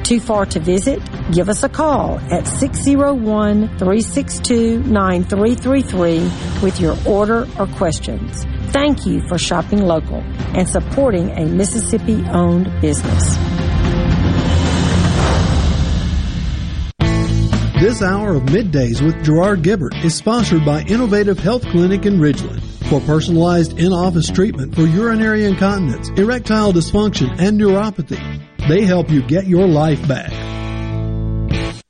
Too far to visit? Give us a call at six oh one, three six two, nine three three three with your order or questions. Thank you for shopping local and supporting a Mississippi-owned business. This hour of Middays with Gerard Gibert is sponsored by Innovative Health Clinic in Ridgeland. For personalized in-office treatment for urinary incontinence, erectile dysfunction, and neuropathy, They help you get your life back.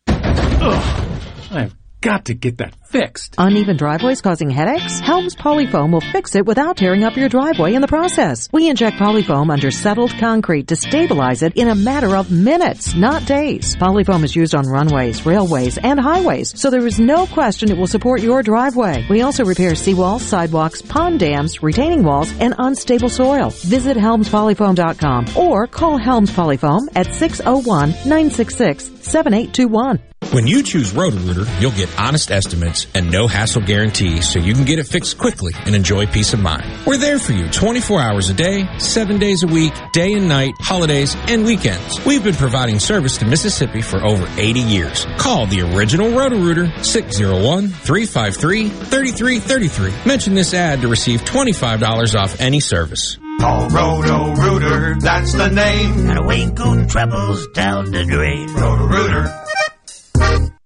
Ugh, I've got to get that fixed. Uneven driveways causing headaches? Helms Polyfoam will fix it without tearing up your driveway in the process. We inject polyfoam under settled concrete to stabilize it in a matter of minutes, not days. Polyfoam is used on runways, railways, and highways, so there is no question it will support your driveway. We also repair seawalls, sidewalks, pond dams, retaining walls, and unstable soil. Visit helms polyfoam dot com or call Helms Polyfoam at six oh one, nine six six, seven eight two one. When you choose Roto-Rooter, you'll get honest estimates and no hassle guarantee, so you can get it fixed quickly and enjoy peace of mind. We're there for you twenty-four hours a day, seven days a week, day and night, holidays, and weekends. We've been providing service to Mississippi for over eighty years. Call the original Roto-Rooter, six oh one, three five three, three three three three. Mention this ad to receive twenty-five dollars off any service. Call Roto-Rooter, that's the name. Got a winkle and troubles down the drain. Roto-Rooter.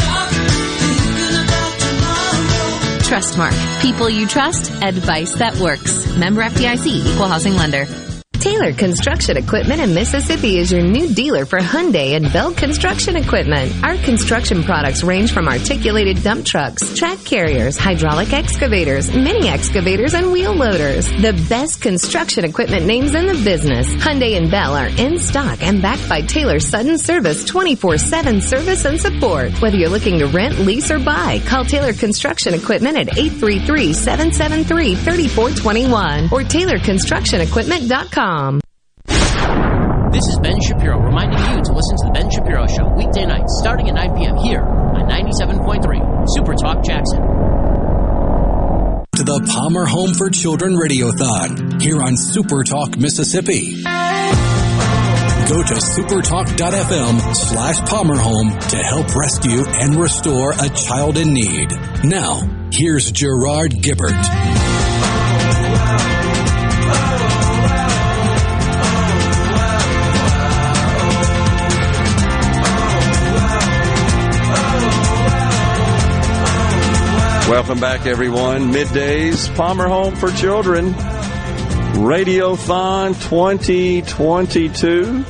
stop thinking about tomorrow. Trustmark. People you trust. Advice that works. Member F D I C, Equal Housing Lender. Taylor Construction Equipment in Mississippi is your new dealer for Hyundai and Bell construction equipment. Our construction products range from articulated dump trucks, track carriers, hydraulic excavators, mini excavators, and wheel loaders. The best construction equipment names in the business. Hyundai and Bell are in stock and backed by Taylor Sudden Service twenty-four seven service and support. Whether you're looking to rent, lease, or buy, call Taylor Construction Equipment at eight three three, seven seven three, three four two one or taylor construction equipment dot com. This is Ben Shapiro reminding you to listen to The Ben Shapiro Show weekday nights starting at nine p.m. here on ninety-seven point three Super Talk Jackson. To the Palmer Home for Children Radiothon here on Super Talk Mississippi. Go to supertalk.fm slash Palmer Home to help rescue and restore a child in need. Now, here's Gerard Gibert. Welcome back, everyone. Middays, Palmer Home for Children, Radiothon twenty twenty-two.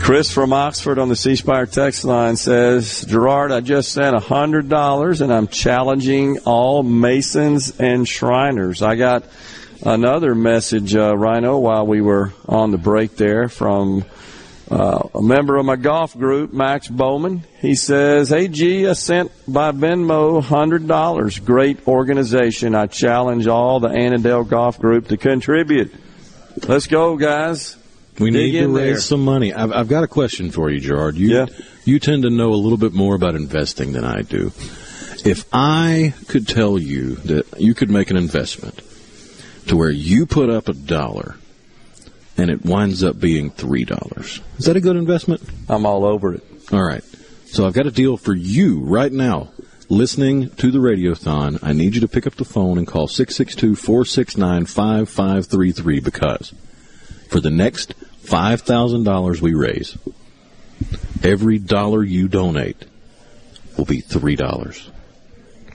Chris from Oxford on the C Spire text line says, Gerard, I just sent one hundred dollars, and I'm challenging all Masons and Shriners. I got another message, uh, Rhino, while we were on the break there from Uh, a member of my golf group, Max Bowman. He says, hey, G, I sent by Venmo one hundred dollars. Great organization. I challenge all the Annandale Golf Group to contribute. Let's go, guys. We Dig need to raise there. some money. I've, I've got a question for you, Gerard. You, yeah. You tend to know a little bit more about investing than I do. If I could tell you that you could make an investment to where you put up a dollar and it winds up being three dollars. Is that a good investment? I'm all over it. All right. So I've got a deal for you right now. Listening to the Radiothon, I need you to pick up the phone and call six six two, four six nine, five five three three because for the next five thousand dollars we raise, every dollar you donate will be three dollars.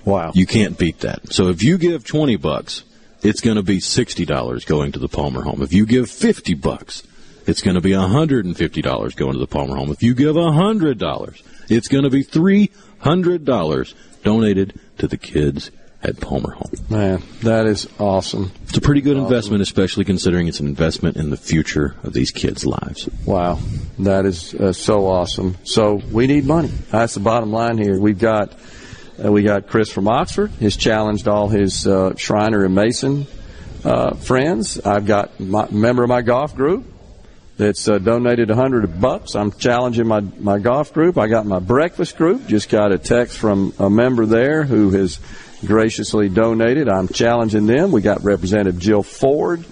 Wow. You can't beat that. So if you give twenty bucks, it's going to be sixty dollars going to the Palmer Home. If you give fifty bucks, it's going to be one hundred fifty dollars going to the Palmer Home. If you give one hundred dollars, it's going to be three hundred dollars donated to the kids at Palmer Home. Man, that is awesome. It's a pretty good awesome. investment, especially considering it's an investment in the future of these kids' lives. Wow, that is uh, so awesome. So we need money. That's the bottom line here. We've got Uh, we got Chris from Oxford. He's challenged all his uh, Shriner and Mason uh, friends. I've got my, a member of my golf group that's uh, donated a hundred bucks. I'm challenging my, my golf group. I got my breakfast group. Just got a text from a member there who has graciously donated. I'm challenging them. We got Representative Jill Ford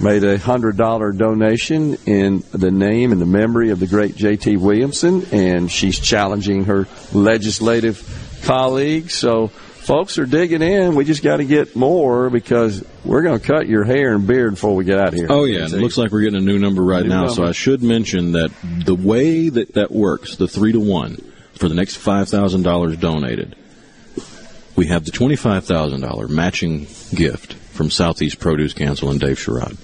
made a one hundred dollars donation in the name and the memory of the great J T Williamson, and she's challenging her legislative colleagues. So folks are digging in. We just got to get more because we're going to cut your hair and beard before we get out of here. Oh, yeah, and it looks like we're getting a new number right now. So I should mention that the way that that works, the three to one, for the next five thousand dollars donated, we have the twenty-five thousand dollars matching gift from Southeast Produce Council and Dave Sherrod.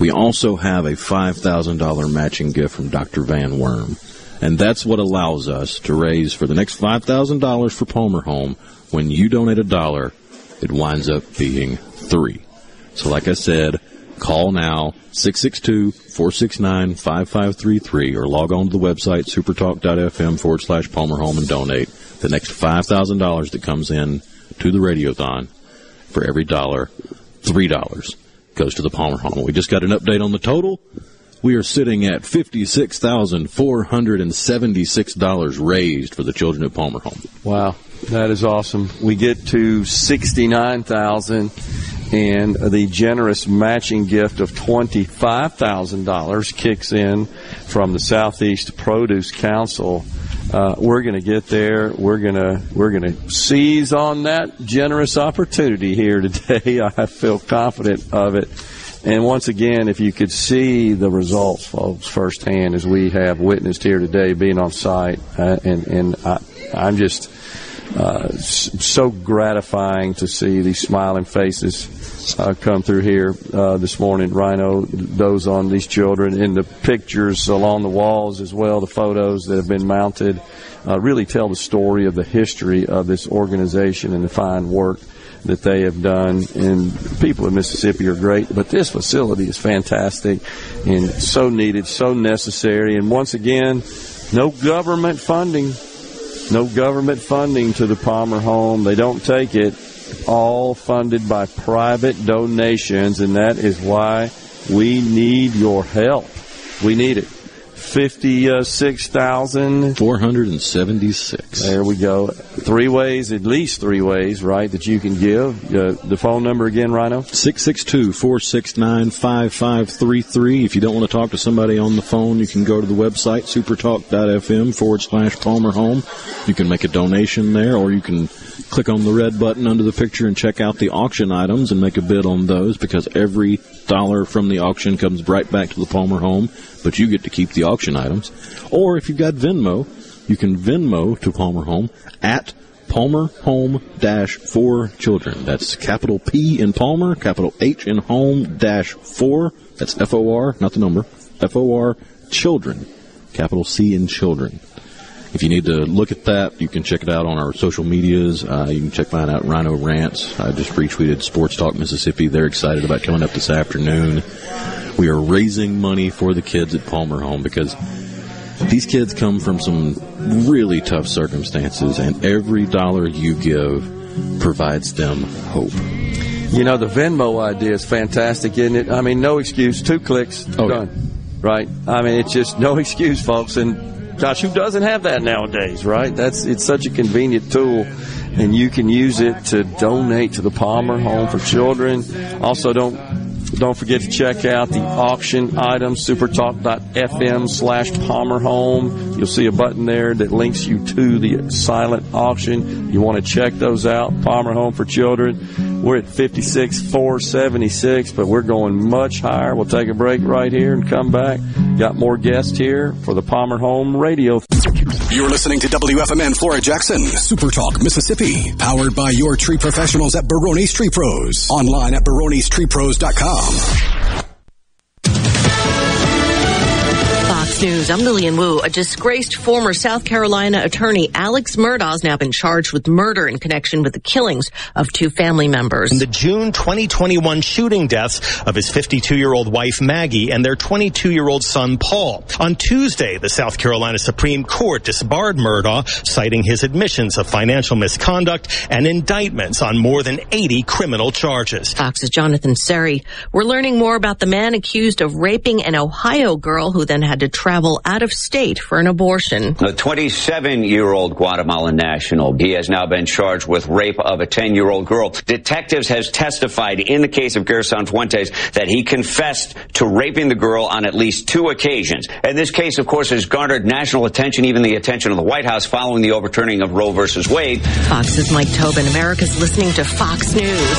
We also have a five thousand dollars matching gift from Doctor Van Worm. And that's what allows us to raise for the next five thousand dollars for Palmer Home. When you donate a dollar, it winds up being three. So like I said, call now, six six two, four six nine, five five three three, or log on to the website, supertalk.fm forward slash Palmer Home, and donate. The next five thousand dollars that comes in to the Radiothon, for every dollar, three dollars goes to the Palmer Home. We just got an update on the total. We are sitting at fifty-six thousand four hundred seventy-six dollars raised for the children at Palmer Home. Wow, that is awesome. We get to sixty-nine thousand dollars, and the generous matching gift of twenty-five thousand dollars kicks in from the Southeast Produce Council. Uh, we're going to get there. We're going to we're going to seize on that generous opportunity here today. I feel confident of it. And once again, if you could see the results, folks, firsthand, as we have witnessed here today, being on site, uh, and and I, I'm just uh, so gratifying to see these smiling faces uh, come through here uh, this morning. Rhino, those on these children, and the pictures along the walls as well, the photos that have been mounted, uh, really tell the story of the history of this organization and the fine work that they have done. And people in Mississippi are great, but this facility is fantastic and so needed, so necessary. And once again, no government funding, no government funding to the Palmer Home. They don't take it. All funded by private donations, and that is why we need your help. We need it. fifty-six thousand four hundred seventy-six. There we go. Three ways, at least three ways, right, that you can give. Uh, the phone number again, Rhino? six six two, four six nine, five five three three. If you don't want to talk to somebody on the phone, you can go to the website, supertalk.fm forward slash Palmer Home. You can make a donation there, or you can click on the red button under the picture and check out the auction items and make a bid on those, because every dollar from the auction comes right back to the Palmer Home, but you get to keep the auction items. Or if you've got Venmo, you can Venmo to Palmer Home at Palmer Home dash four children. That's capital P in Palmer, capital H in Home dash four. That's F O R, not the number, F O R children, capital C in children. If you need to look at that, you can check it out on our social medias. Uh, you can check mine out, Rhino Rants. I just retweeted Sports Talk Mississippi. They're excited about coming up this afternoon. We are raising money for the kids at Palmer Home, because these kids come from some really tough circumstances, and every dollar you give provides them hope. You know, the Venmo idea is fantastic, isn't it? I mean, no excuse, two clicks, oh, done. Yeah. Right? I mean, it's just no excuse, folks, and gosh, who doesn't have that nowadays, right? That's it's such a convenient tool, and you can use it to donate to the Palmer Home for Children. Also, don't don't forget to check out the auction item, supertalk.fm slash Palmer Home. You'll see a button there that links you to the silent auction. You want to check those out, Palmer Home for Children. We're at fifty-six thousand four hundred seventy-six, but we're going much higher. We'll take a break right here and come back. Got more guests here for the Palmer Home Radio. You're listening to W F M N Flora Jackson, Super Talk Mississippi, powered by your tree professionals at Baroni's Tree Pros. Online at baroni's tree pros dot com. News, I'm Lillian Wu. A disgraced former South Carolina attorney, Alex Murdaugh, has now been charged with murder in connection with the killings of two family members. In the June twenty twenty-one shooting deaths of his fifty-two-year-old wife, Maggie, and their twenty-two-year-old son, Paul. On Tuesday, the South Carolina Supreme Court disbarred Murdaugh, citing his admissions of financial misconduct and indictments on more than eighty criminal charges. Fox's Jonathan Seri. We're learning more about the man accused of raping an Ohio girl who then had to travel out of state for an abortion. The twenty-seven-year-old Guatemalan national, he has now been charged with rape of a ten-year-old girl. Detectives has testified in the case of Gerson Fuentes that he confessed to raping the girl on at least two occasions. And this case, of course, has garnered national attention, even the attention of the White House, following the overturning of Roe versus Wade. Fox's Mike Tobin. America's listening to Fox News.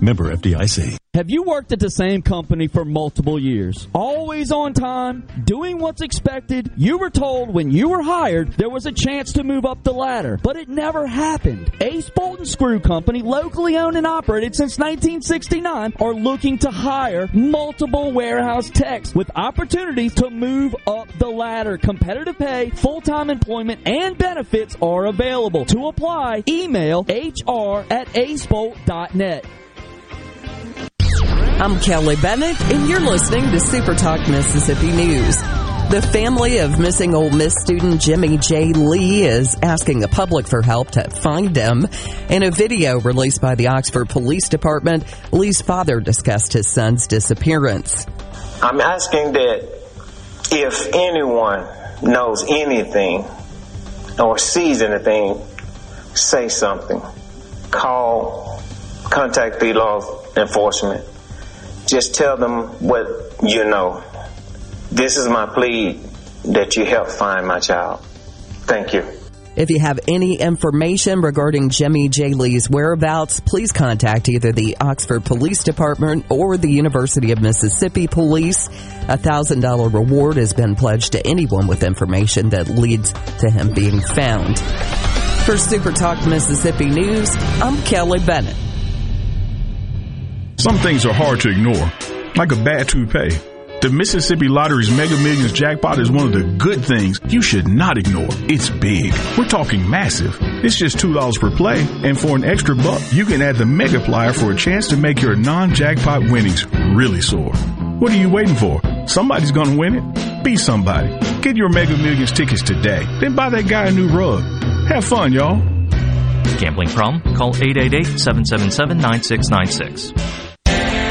Member F D I C. Have you worked at the same company for multiple years? Always on time, doing what's expected. You were told when you were hired there was a chance to move up the ladder, but it never happened. Ace Bolt and Screw Company, locally owned and operated since nineteen sixty-nine, are looking to hire multiple warehouse techs with opportunities to move up the ladder. Competitive pay, full-time employment, and benefits are available. To apply, email H R at acebolt dot net. I'm Kelly Bennett, and you're listening to Super Talk Mississippi News. The family of missing Ole Miss student Jimmy J. Lee is asking the public for help to find him. In a video released by the Oxford Police Department, Lee's father discussed his son's disappearance. I'm asking that if anyone knows anything or sees anything, say something. Call, contact the law enforcement. Just tell them what you know. This is my plea that you help find my child. Thank you. If you have any information regarding Jimmy J. Lee's whereabouts, please contact either the Oxford Police Department or the University of Mississippi Police. A one thousand dollars reward has been pledged to anyone with information that leads to him being found. For Super Talk Mississippi News, I'm Kelly Bennett. Some things are hard to ignore, like a bad toupee. The Mississippi Lottery's Mega Millions jackpot is one of the good things you should not ignore. It's big. We're talking massive. It's just two dollars per play, and for an extra buck, you can add the Megaplier for a chance to make your non-jackpot winnings really soar. What are you waiting for? Somebody's going to win it? Be somebody. Get your Mega Millions tickets today, then buy that guy a new rug. Have fun, y'all. Gambling problem? Call eight eight eight, seven seven seven, nine six nine six.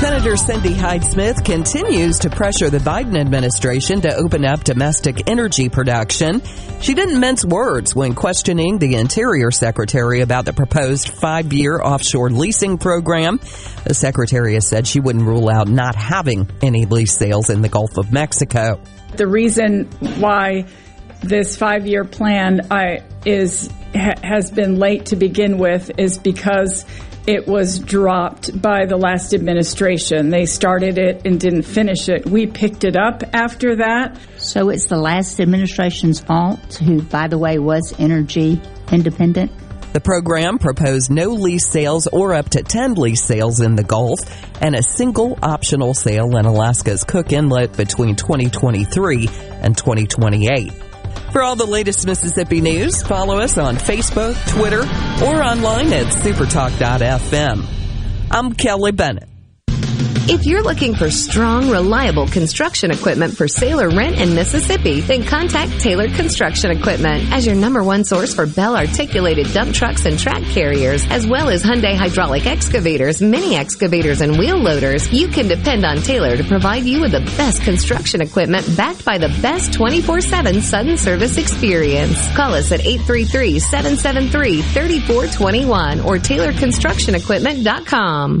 Senator Cindy Hyde-Smith continues to pressure the Biden administration to open up domestic energy production. She didn't mince words when questioning the Interior Secretary about the proposed five-year offshore leasing program. The Secretary has said she wouldn't rule out not having any lease sales in the Gulf of Mexico. The reason why this five-year plan I, is ha, has been late to begin with is because it was dropped by the last administration. They started it and didn't finish it. We picked it up after that. So it's the last administration's fault, who, by the way, was energy independent. The program proposed no lease sales or up to ten lease sales in the Gulf, and a single optional sale in Alaska's Cook Inlet between twenty twenty-three and twenty twenty-eight. For all the latest Mississippi news, follow us on Facebook, Twitter, or online at supertalk dot f m. I'm Kelly Bennett. If you're looking for strong, reliable construction equipment for sale or rent in Mississippi, then contact Taylor Construction Equipment as your number one source for Bell articulated dump trucks and track carriers, as well as Hyundai hydraulic excavators, mini excavators, and wheel loaders. You can depend on Taylor to provide you with the best construction equipment backed by the best twenty-four seven sudden service experience. Call us at eight three three, seven seven three, three four two one or taylor construction equipment dot com.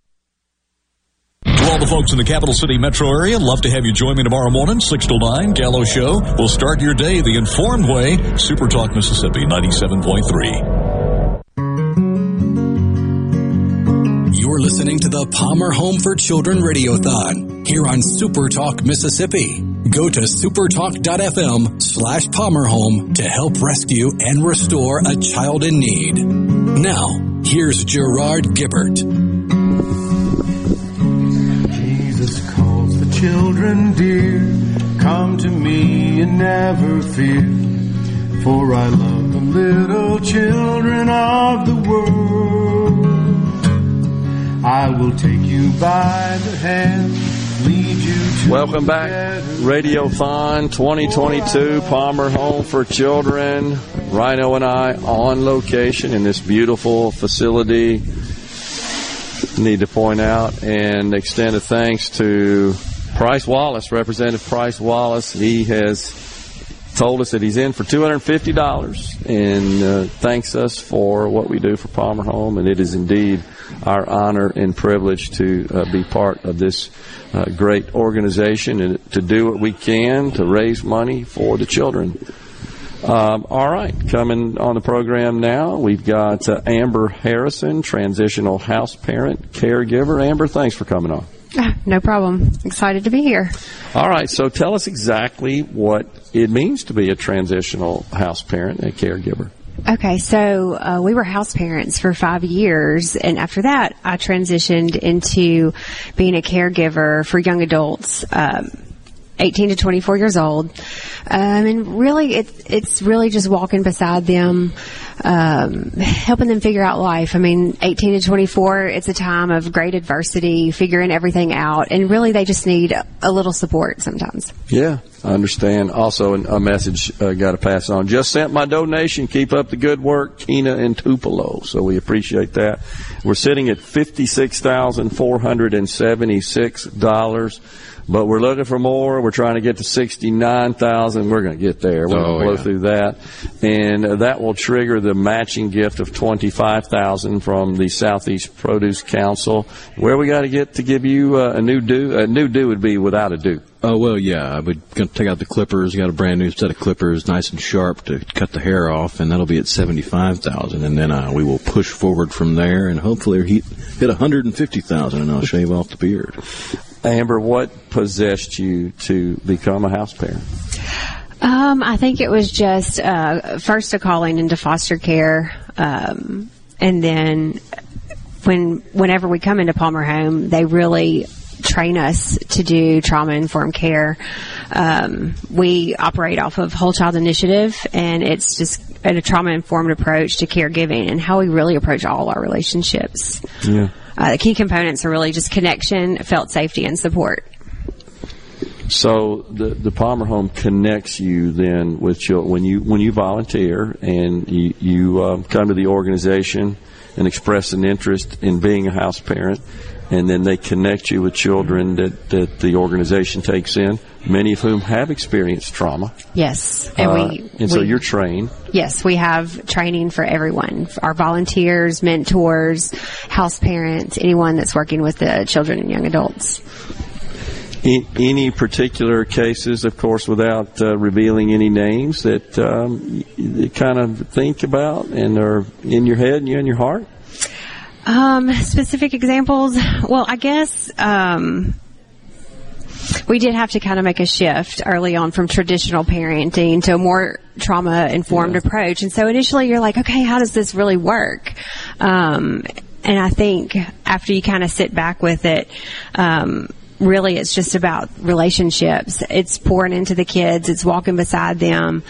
All the folks in the Capital City metro area, love to have you join me tomorrow morning, six till nine, Gallo Show. We'll start your day the informed way. Super Talk Mississippi ninety-seven point three. You're listening to the Palmer Home for Children Radiothon here on Super Talk Mississippi. Go to supertalk dot f m slash Palmer Home to help rescue and restore a child in need. Now, here's Gerard Gibert. Jesus calls the children dear, come to me and never fear, for I love the little children of the world. I will take you by the hand, lead you to... Welcome back, Radiothon twenty twenty-two, Palmer Home for Children. Rhino and I on location in this beautiful facility. Need to point out and extend a thanks to Price Wallace, Representative Price Wallace. He has told us that he's in for two hundred fifty dollars and uh, thanks us for what we do for Palmer Home, and it is indeed our honor and privilege to uh, be part of this uh, great organization and to do what we can to raise money for the children. Um, all right, coming on the program now, we've got uh, Amber Harrison, transitional house parent, caregiver. Amber, thanks for coming on. No problem. Excited to be here. All right, so tell us exactly what it means to be a transitional house parent and caregiver. Okay, so uh, we were house parents for five years, and after that, I transitioned into being a caregiver for young adults, um eighteen to twenty-four years old, um, and really, it's it's really just walking beside them, um, helping them figure out life. I mean, eighteen to twenty-four, it's a time of great adversity, figuring everything out, and really, they just need a little support sometimes. Yeah, I understand. Also, a message uh, got to pass on. Just sent my donation. Keep up the good work, Kina and Tupelo. So we appreciate that. We're sitting at fifty-six thousand four hundred seventy-six dollars. But we're looking for more. We're trying to get to sixty-nine thousand. We're going to get there. We're going to blow through that. And that will trigger the matching gift of twenty-five thousand dollars from the Southeast Produce Council. Where we got to get to give you uh, a new do? A new do would be without a do. Oh, well, yeah. We're going to take out the clippers. Got a brand new set of clippers, nice and sharp, to cut the hair off, and that'll be at seventy-five thousand dollars. And then uh, we will push forward from there and hopefully hit one hundred fifty thousand dollars, and I'll shave off the beard. Amber, what possessed you to become a house parent? Um, I think it was just uh, first a calling into foster care, um, and then when whenever we come into Palmer Home, they really train us to do trauma-informed care. Um, we operate off of Whole Child Initiative, and it's just a trauma-informed approach to caregiving and how we really approach all our relationships. Yeah. Uh, the key components are really just connection, felt safety, and support. So the the Palmer Home connects you then with children. When you when you volunteer and you, you um, come to the organization and express an interest in being a house parent, and then they connect you with children that, that the organization takes in, many of whom have experienced trauma. Yes. And, uh, we, and we, so you're trained. Yes, we have training for everyone, our volunteers, mentors, house parents, anyone that's working with the children and young adults. In any particular cases, of course, without uh, revealing any names, that um, you kind of think about and are in your head and you're in your heart? Um, specific examples? Well, I guess um, we did have to kind of make a shift early on from traditional parenting to a more trauma-informed yeah. approach. And so initially you're like, okay, how does this really work? Um, and I think after you kind of sit back with it, um, really it's just about relationships. It's pouring into the kids. It's walking beside them.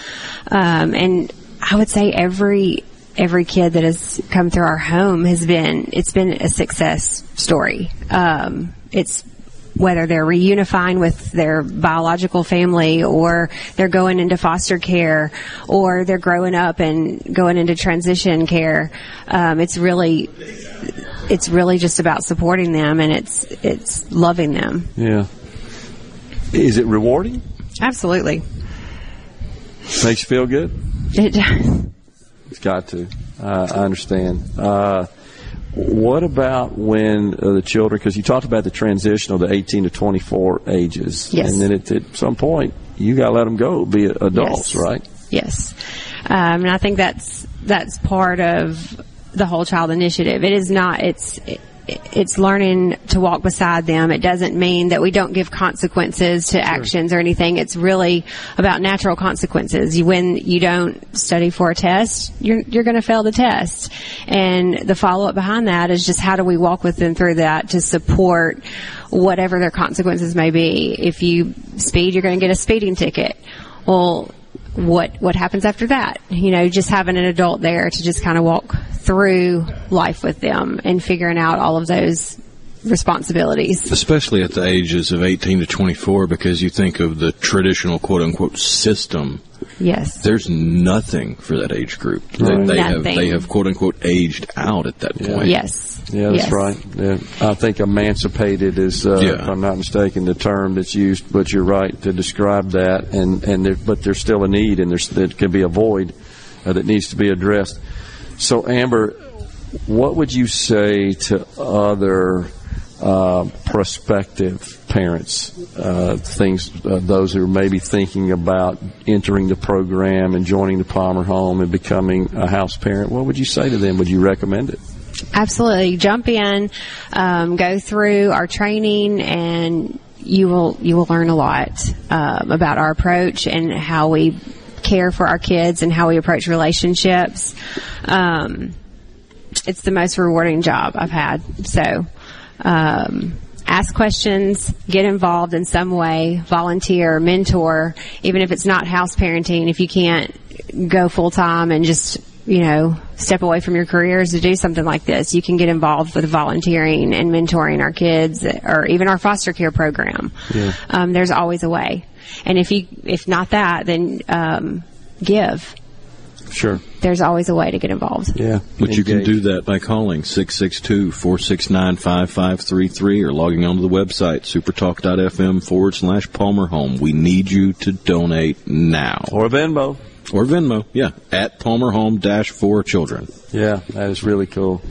Um, and I would say every... every kid that has come through our home has been, it's been a success story. Um, it's whether they're reunifying with their biological family or they're going into foster care or they're growing up and going into transition care. Um, it's really, it's really just about supporting them and it's, it's loving them. Yeah. Is it rewarding? Absolutely. Makes you feel good? It does. It's got to. Uh, I understand. Uh, what about when uh, the children, because you talked about the transitional, the eighteen to twenty-four ages. Yes. And then it, at some point, you got to let them go, be adults, yes. right? Yes. Um, and I think that's that's part of the whole child initiative. It is not, it's it, it's learning to walk beside them. It doesn't mean that we don't give consequences to sure. actions or anything. It's really about natural consequences. When you don't study for a test, you're you're going to fail the test. And the follow-up behind that is just how do we walk with them through that to support whatever their consequences may be. If you speed, you're going to get a speeding ticket. Well, what what happens after that? You know, just having an adult there to just kind of walk through life with them and figuring out all of those responsibilities. Especially at the ages of eighteen to twenty-four, because you think of the traditional quote-unquote system. Yes. There's nothing for that age group. Right. They, they have they have quote-unquote aged out at that point. Yes. Yeah, that's yes. right. Yeah. I think emancipated is, uh, yeah. if I'm not mistaken, the term that's used, but you're right to describe that. And, and there, but there's still a need, and there's there can be a void uh, that needs to be addressed. So, Amber, what would you say to other uh, prospective parents, uh, things, uh, those who are maybe thinking about entering the program and joining the Palmer Home and becoming a house parent? What would you say to them? Would you recommend it? Absolutely. Jump in, um, go through our training, and you will you will learn a lot uh, about our approach and how we care for our kids and how we approach relationships. Um, it's the most rewarding job I've had. So um, ask questions, get involved in some way, volunteer, mentor, even if it's not house parenting, if you can't go full-time and just, you know, step away from your careers to do something like this, you can get involved with volunteering and mentoring our kids or even our foster care program. Yeah. Um, there's always a way. And if you, if not that, then um, give. Sure. There's always a way to get involved. Yeah. But engage. You can do that by calling six six two, four six nine, five five three three or logging onto the website, supertalk.fm forward slash Palmer Home. We need you to donate now. Or Venmo. Or Venmo, yeah, at Palmer Home dash for children. Yeah, that is really cool.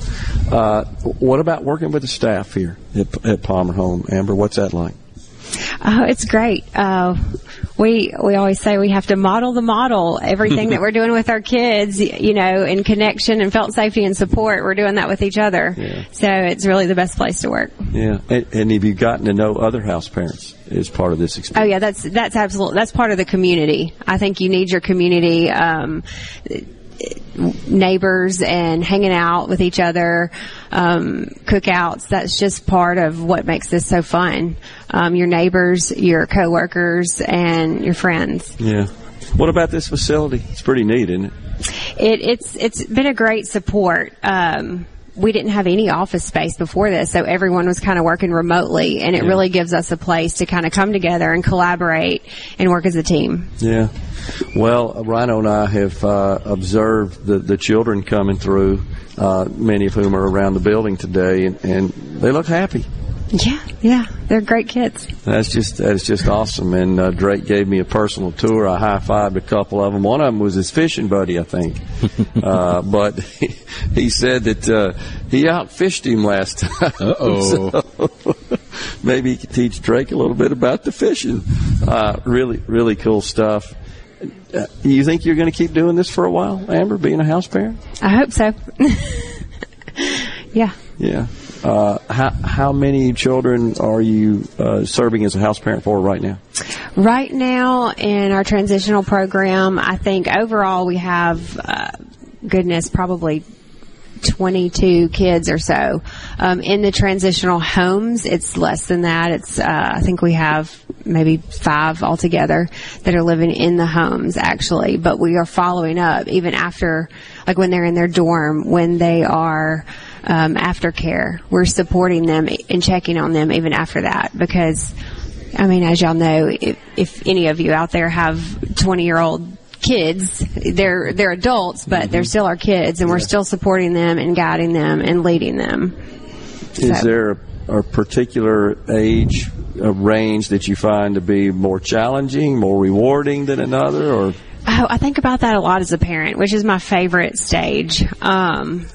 Uh, what about working with the staff here at, at Palmer Home, Amber? What's that like? Oh, it's great. Uh, we we always say we have to model the model. Everything that we're doing with our kids, you know, in connection and felt safety and support, we're doing that with each other. Yeah. So it's really the best place to work. Yeah. And, and have you gotten to know other house parents as part of this experience? Oh, yeah. That's that's absolutely that's part of the community. I think you need your community. Um, neighbors and hanging out with each other, um, cookouts. That's just part of what makes this so fun. Um, your neighbors, your coworkers, and your friends. Yeah. What about this facility? It's pretty neat, isn't it? It it's it's been a great support. Um, we didn't have any office space before this, so everyone was kind of working remotely, and it yeah. really gives us a place to kind of come together and collaborate and work as a team. Yeah. Well, Rhino and I have uh, observed the, the children coming through, uh, many of whom are around the building today, and, and they look happy. Yeah, yeah, they're great kids. That's just that's just awesome. And uh, Drake gave me a personal tour. I high-fived a couple of them. One of them was his fishing buddy, I think. uh, but he, he said that uh, he outfished him last time. Uh-oh. So maybe he could teach Drake a little bit about the fishing. Uh, really, really cool stuff. Uh, you think you're going to keep doing this for a while, Amber, being a house parent? I hope so. Yeah. Yeah. Uh, how, how many children are you uh, serving as a house parent for right now? Right now in our transitional program, I think overall we have, uh, goodness, probably twenty-two kids or so. Um, in the transitional homes, it's less than that. It's uh, I think we have maybe five altogether that are living in the homes, actually. But we are following up even after, like when they're in their dorm, when they are um, aftercare. We're supporting them and checking on them even after that because, I mean, as y'all know, if, if any of you out there have twenty-year-old kids, they're they're adults, but mm-hmm. they're still our kids, and yeah. we're still supporting them and guiding them and leading them. Is so. there a, a particular age a range that you find to be more challenging, more rewarding than another? Or oh, I think about that a lot as a parent, which is my favorite stage. Um,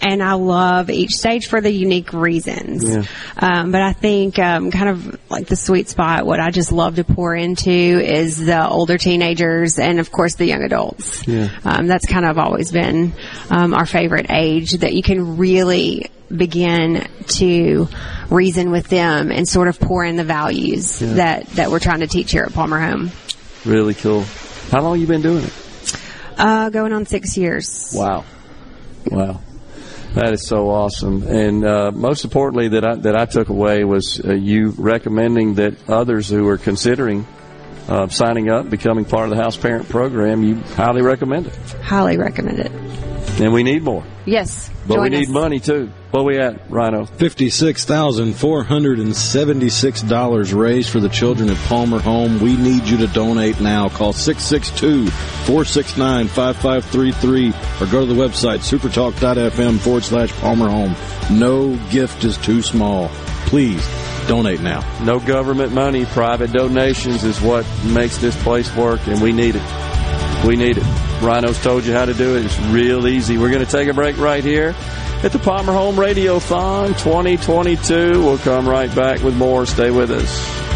and I love each stage for the unique reasons. Yeah. Um, but I think um, kind of like the sweet spot, what I just love to pour into is the older teenagers and, of course, the young adults. Yeah. Um, that's kind of always been um, our favorite age, that you can really begin to reason with them and sort of pour in the values yeah. that, that we're trying to teach here at Palmer Home. Really cool. How long have you been doing it? Uh, going on six years. Wow. Wow. That is so awesome, and uh, most importantly, that I, that I took away was uh, you recommending that others who are considering uh, signing up, becoming part of the house parent program, you highly recommend it. Highly recommend it. And we need more. Yes, but we need us. money too. What are we at, Rhino? Fifty-six thousand four hundred and seventy-six dollars raised for the children at Palmer Home. We need you to donate now. Call six six two, four six nine, five five three three or go to the website supertalk.fm forward slash Palmer Home. No gift is too small. Please donate now. No government money. Private donations is what makes this place work, and we need it. We need it. Rhino's told you how to do it. It's real easy. We're going to take a break right here at the Palmer Home Radiothon twenty twenty-two. We'll come right back with more. Stay with us.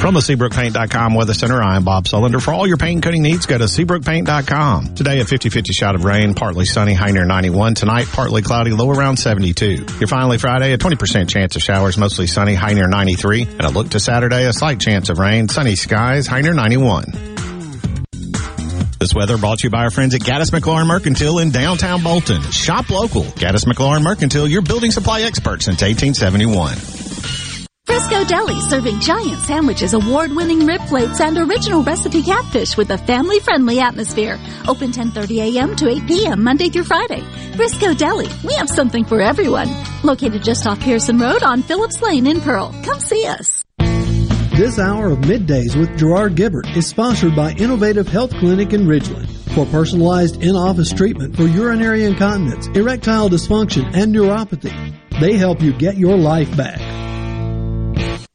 From the Seabrook Paint dot com Weather Center, I am Bob Sullender. For all your paint coating needs, go to Seabrook Paint dot com. Today, a fifty-fifty shot of rain, partly sunny, high near ninety-one. Tonight, partly cloudy, low around seventy-two. Your finally Friday, a twenty percent chance of showers, mostly sunny, high near ninety-three. And a look to Saturday, a slight chance of rain, sunny skies, high near ninety-one. This weather brought to you by our friends at Gaddis McLaurin Mercantile in downtown Bolton. Shop local. Gaddis McLaurin Mercantile, your building supply experts since eighteen seventy-one. Frisco Deli, serving giant sandwiches, award-winning rib plates, and original recipe catfish with a family-friendly atmosphere. Open ten thirty a.m. to eight p.m. Monday through Friday. Frisco Deli, we have something for everyone. Located just off Pearson Road on Phillips Lane in Pearl. Come see us. This hour of Middays with Gerard Gibert is sponsored by Innovative Health Clinic in Ridgeland. For personalized in-office treatment for urinary incontinence, erectile dysfunction, and neuropathy, they help you get your life back.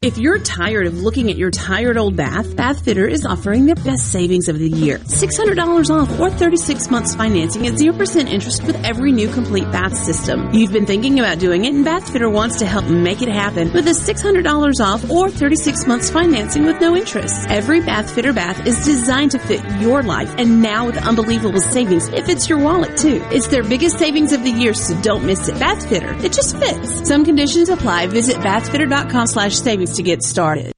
If you're tired of looking at your tired old bath, Bathfitter is offering their best savings of the year. six hundred dollars off or thirty-six months financing at zero percent interest with every new complete bath system. You've been thinking about doing it, and Bathfitter wants to help make it happen with a six hundred dollars off or thirty-six months financing with no interest. Every Bathfitter bath is designed to fit your life, and now with unbelievable savings, it fits your wallet too. It's their biggest savings of the year, so don't miss it. Bathfitter, it just fits. Some conditions apply. Visit bathfitter.com slash savings to get started.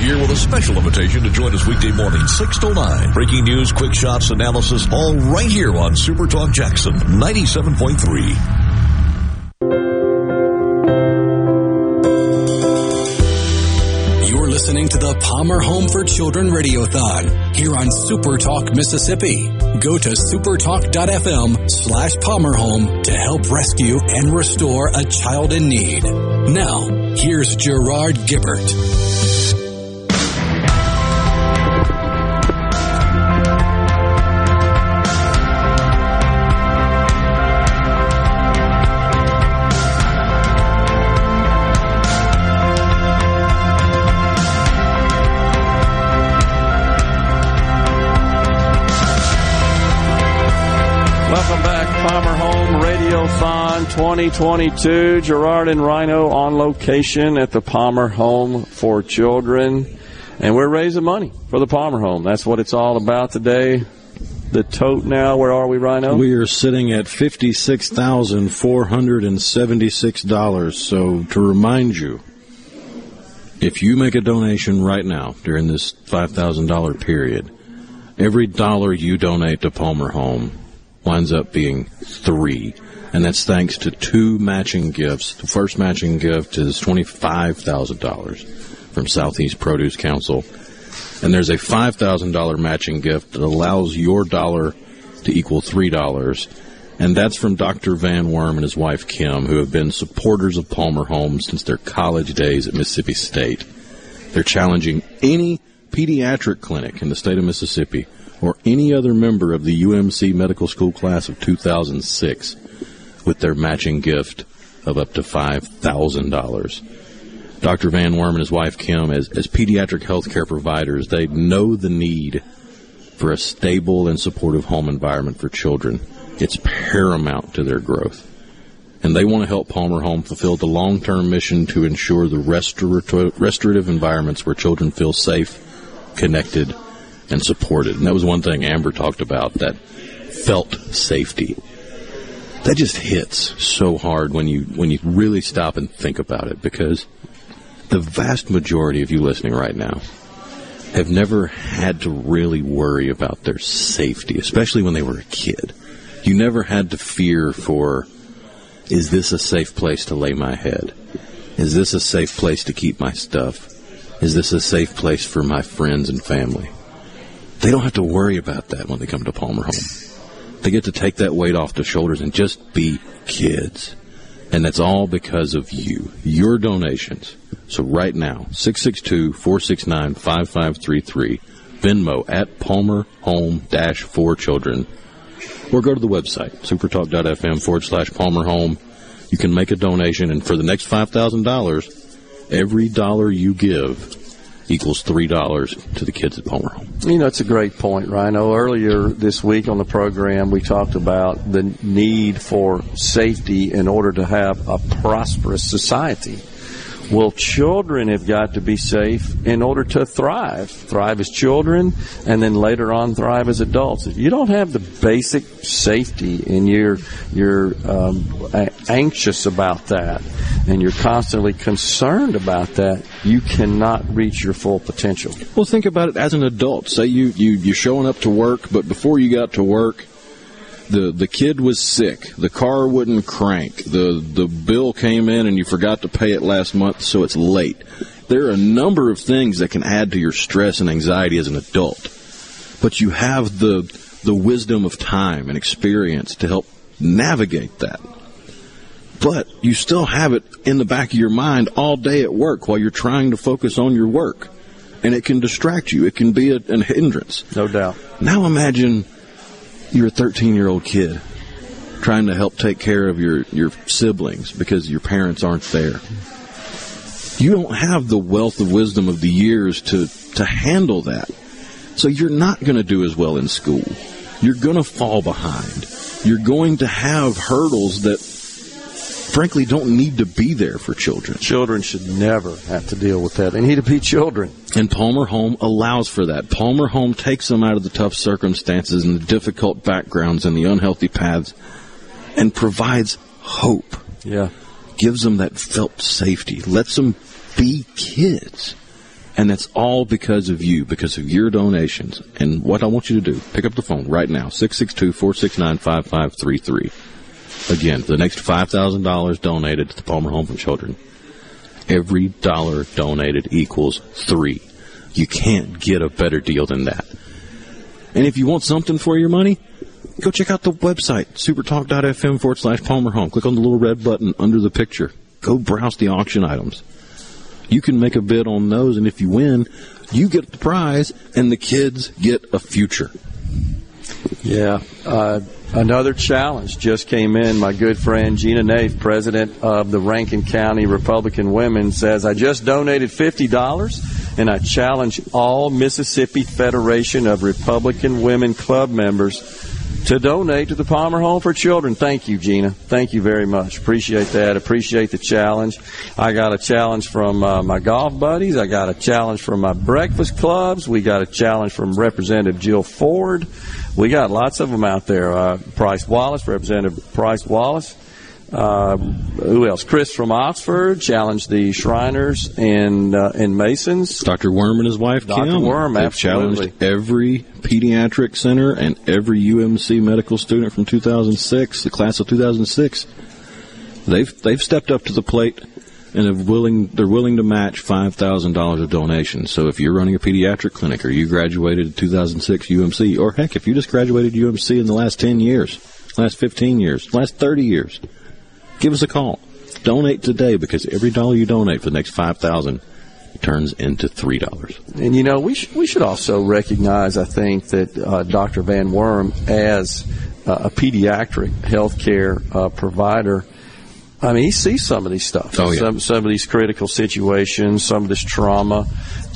Here with a special invitation to join us weekday morning, six to nine. Breaking news, quick shots, analysis, all right here on Super Talk Jackson ninety-seven point three. Listening to the Palmer Home for Children Radiothon here on Super Talk Mississippi. Go to supertalk.fm slash palmerhome to help rescue and restore a child in need. Now, here's Gerard Gibert. twenty twenty-two, Gerard and Rhino on location at the Palmer Home for Children. And we're raising money for the Palmer Home. That's what it's all about today. The tote now, where are we, Rhino? We are sitting at fifty-six thousand four hundred seventy-six dollars. So to remind you, if you make a donation right now during this five thousand dollars period, every dollar you donate to Palmer Home winds up being three. And that's thanks to two matching gifts. The first matching gift is twenty-five thousand dollars from Southeast Produce Council. And there's a five thousand dollars matching gift that allows your dollar to equal three dollars. And that's from Doctor Van Worm and his wife, Kim, who have been supporters of Palmer Home since their college days at Mississippi State. They're challenging any pediatric clinic in the state of Mississippi or any other member of the U M C Medical School class of two thousand six with their matching gift of up to five thousand dollars. Doctor Van Worm and his wife, Kim, as, as pediatric healthcare providers, they know the need for a stable and supportive home environment for children. It's paramount to their growth. And they want to help Palmer Home fulfill the long-term mission to ensure the restorative, restorative environments where children feel safe, connected, and supported. And that was one thing Amber talked about, that felt safety. That just hits so hard when you when you really stop and think about it, because the vast majority of you listening right now have never had to really worry about their safety, especially when they were a kid. You never had to fear for, is this a safe place to lay my head? Is this a safe place to keep my stuff? Is this a safe place for my friends and family? They don't have to worry about that when they come to Palmer Home. They get to take that weight off their shoulders and just be kids. And that's all because of you, your donations. So right now, six six two, four six nine, five five three three, Venmo at Palmer Home dash for Children, or go to the website, supertalk.fm forward slash Palmer Home. You can make a donation, and for the next five thousand dollars, every dollar you give equals three dollars to the kids at Palmer Home. You know, it's a great point, Rhino. Earlier this week on the program, we talked about the need for safety in order to have a prosperous society. Well, children have got to be safe in order to thrive. Thrive as children, and then later on thrive as adults. If you don't have the basic safety and you're, you're um, anxious about that and you're constantly concerned about that, you cannot reach your full potential. Well, think about it as an adult. Say you, you, you're showing up to work, but before you got to work, The the kid was sick. The car wouldn't crank. The the bill came in and you forgot to pay it last month, so it's late. There are a number of things that can add to your stress and anxiety as an adult, but you have the the wisdom of time and experience to help navigate that. But you still have it in the back of your mind all day at work while you're trying to focus on your work, and it can distract you. It can be a, a hindrance. No doubt. Now imagine you're a thirteen-year-old kid trying to help take care of your, your siblings because your parents aren't there. You don't have the wealth of wisdom of the years to, to handle that. So you're not going to do as well in school. You're going to fall behind. You're going to have hurdles that, frankly, don't need to be there for children. Children should never have to deal with that. They need to be children. And Palmer Home allows for that. Palmer Home takes them out of the tough circumstances and the difficult backgrounds and the unhealthy paths and provides hope. Yeah. Gives them that felt safety. Lets them be kids. And that's all because of you, because of your donations. And what I want you to do, pick up the phone right now, six six two, four six nine, five five three three. Again, for the next five thousand dollars donated to the Palmer Home for Children, every dollar donated equals three. You can't get a better deal than that. And if you want something for your money, go check out the website, supertalk.fm forward slash Palmer Home. Click on the little red button under the picture. Go browse the auction items. You can make a bid on those, and if you win, you get the prize, and the kids get a future. Yeah. Uh, another challenge just came in. My good friend Gina Nave, president of the Rankin County Republican Women, says, I just donated fifty dollars, and I challenge all Mississippi Federation of Republican Women Club members to donate to the Palmer Home for Children. Thank you, Gina. Thank you very much. Appreciate that. Appreciate the challenge. I got a challenge from uh, my golf buddies. I got a challenge from my breakfast clubs. We got a challenge from Representative Jill Ford. We got lots of them out there. Uh, Price Wallace, Representative Price Wallace. Uh, who else? Chris from Oxford challenged the Shriners and uh, and Masons. Doctor Worm and his wife, Doctor Kim. Doctor Worm, absolutely. Challenged every pediatric center and every U M C medical student from two thousand six, the class of two thousand six. They've they've stepped up to the plate, and are willing they're willing to match five thousand dollars of donations. So if you're running a pediatric clinic, or you graduated in two thousand six U M C, or heck, if you just graduated U M C in the last ten years, last fifteen years, last thirty years. Give us a call. Donate today, because every dollar you donate for the next five thousand dollars turns into three dollars. And, you know, we, sh- we should also recognize, I think, that uh, Doctor Van Worm, as uh, a pediatric healthcare uh, provider, I mean, he sees some of these stuff, oh, yeah. some, some of these critical situations, some of this trauma.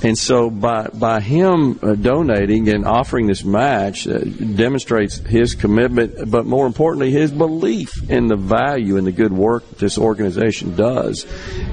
And so by by him uh, donating and offering this match uh, demonstrates his commitment, but more importantly, his belief in the value and the good work this organization does,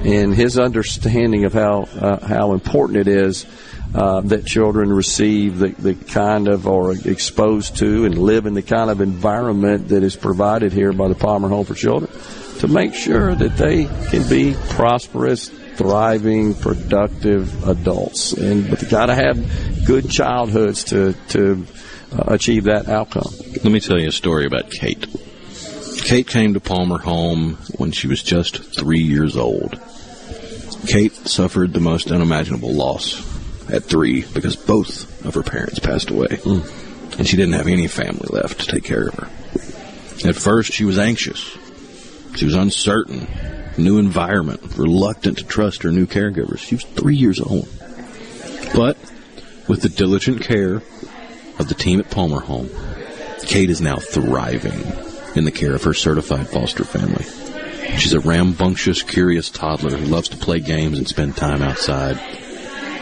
and his understanding of how uh, how important it is uh, that children receive the, the kind of, or exposed to, and live in the kind of environment that is provided here by the Palmer Home for Children, to make sure that they can be prosperous, thriving, productive adults. And but they got to have good childhoods to to uh, achieve that outcome. Let me tell you a story about Kate. Kate came to Palmer Home when she was just three years old. Kate suffered the most unimaginable loss at three because both of her parents passed away, mm. and she didn't have any family left to take care of her. At first, she was anxious. She was uncertain, new environment, reluctant to trust her new caregivers. She was three years old. But with the diligent care of the team at Palmer Home, Kate is now thriving in the care of her certified foster family. She's a rambunctious, curious toddler who loves to play games and spend time outside.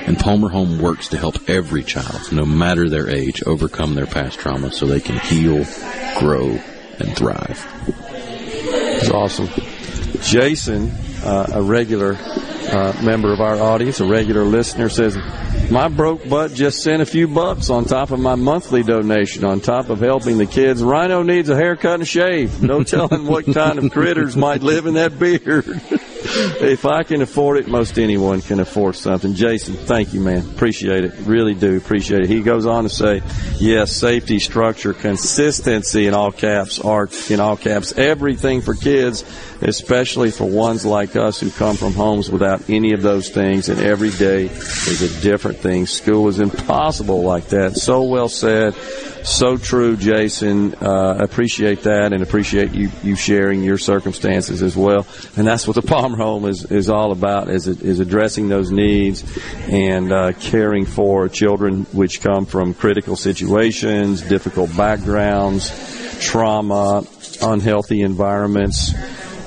And Palmer Home works to help every child, no matter their age, overcome their past trauma so they can heal, grow, and thrive. That's awesome. Jason, uh, a regular uh, member of our audience, a regular listener, says, my broke butt just sent a few bucks on top of my monthly donation, on top of helping the kids. Rhino needs a haircut and shave. No telling what kind of critters might live in that beard. If I can afford it, most anyone can afford something. Jason, thank you, man. Appreciate it. Really do appreciate it. He goes on to say, yes, safety, structure, consistency in all caps, art in all caps, everything for kids, especially for ones like us who come from homes without any of those things, and every day is a different thing. School is impossible like that. So well said. So true, Jason. Uh, appreciate that, and appreciate you, you sharing your circumstances as well. And that's what the Palmer Home is, is all about, is, is addressing those needs and uh, caring for children which come from critical situations, difficult backgrounds, trauma, unhealthy environments,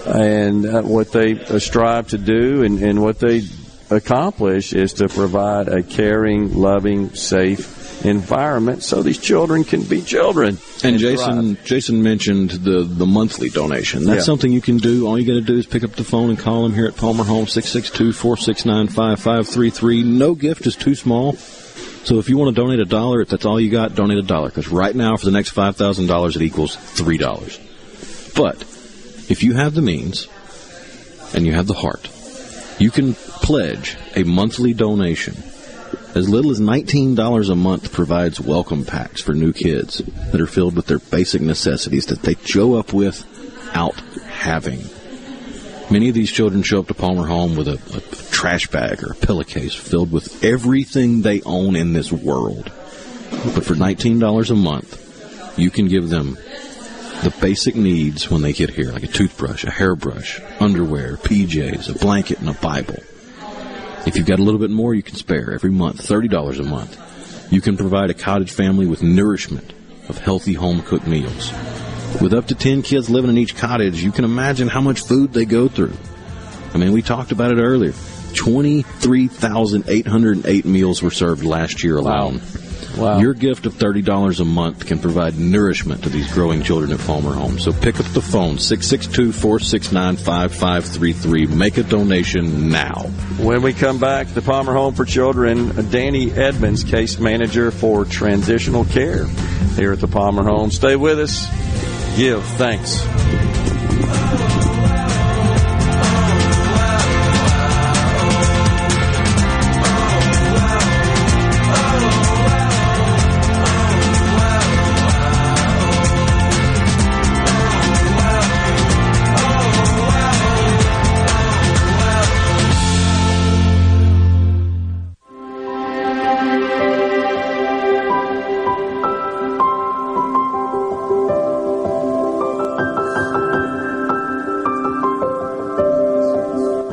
and uh, what they strive to do and, and what they accomplish is to provide a caring, loving, safe environment so these children can be children. And, and Jason thrive. Jason mentioned the, the monthly donation. That's yeah. something you can do. All you got to do is pick up the phone and call them here at Palmer Home, six six two, four six nine, five five three three. No gift is too small. So if you want to donate a dollar, if that's all you got, donate a dollar. Because right now, for the next five thousand dollars, it equals three dollars. But if you have the means and you have the heart, you can pledge a monthly donation. As little as nineteen dollars a month provides welcome packs for new kids that are filled with their basic necessities that they show up without having. Many of these children show up to Palmer Home with a, a trash bag or a pillowcase filled with everything they own in this world. But for nineteen dollars a month, you can give them the basic needs when they get here, like a toothbrush, a hairbrush, underwear, P Js, a blanket, and a Bible. If you've got a little bit more you can spare every month, thirty dollars a month, you can provide a cottage family with nourishment of healthy home-cooked meals. With up to ten kids living in each cottage, you can imagine how much food they go through. I mean, we talked about it earlier. twenty-three thousand eight hundred eight meals were served last year alone. Wow. Wow. Your gift of thirty dollars a month can provide nourishment to these growing children at Palmer Home. So pick up the phone, six six two, four six nine, five five three three. Make a donation now. When we come back, the Palmer Home for Children, Danny Edmonds, case manager for transitional care here at the Palmer Home. Stay with us. Give thanks.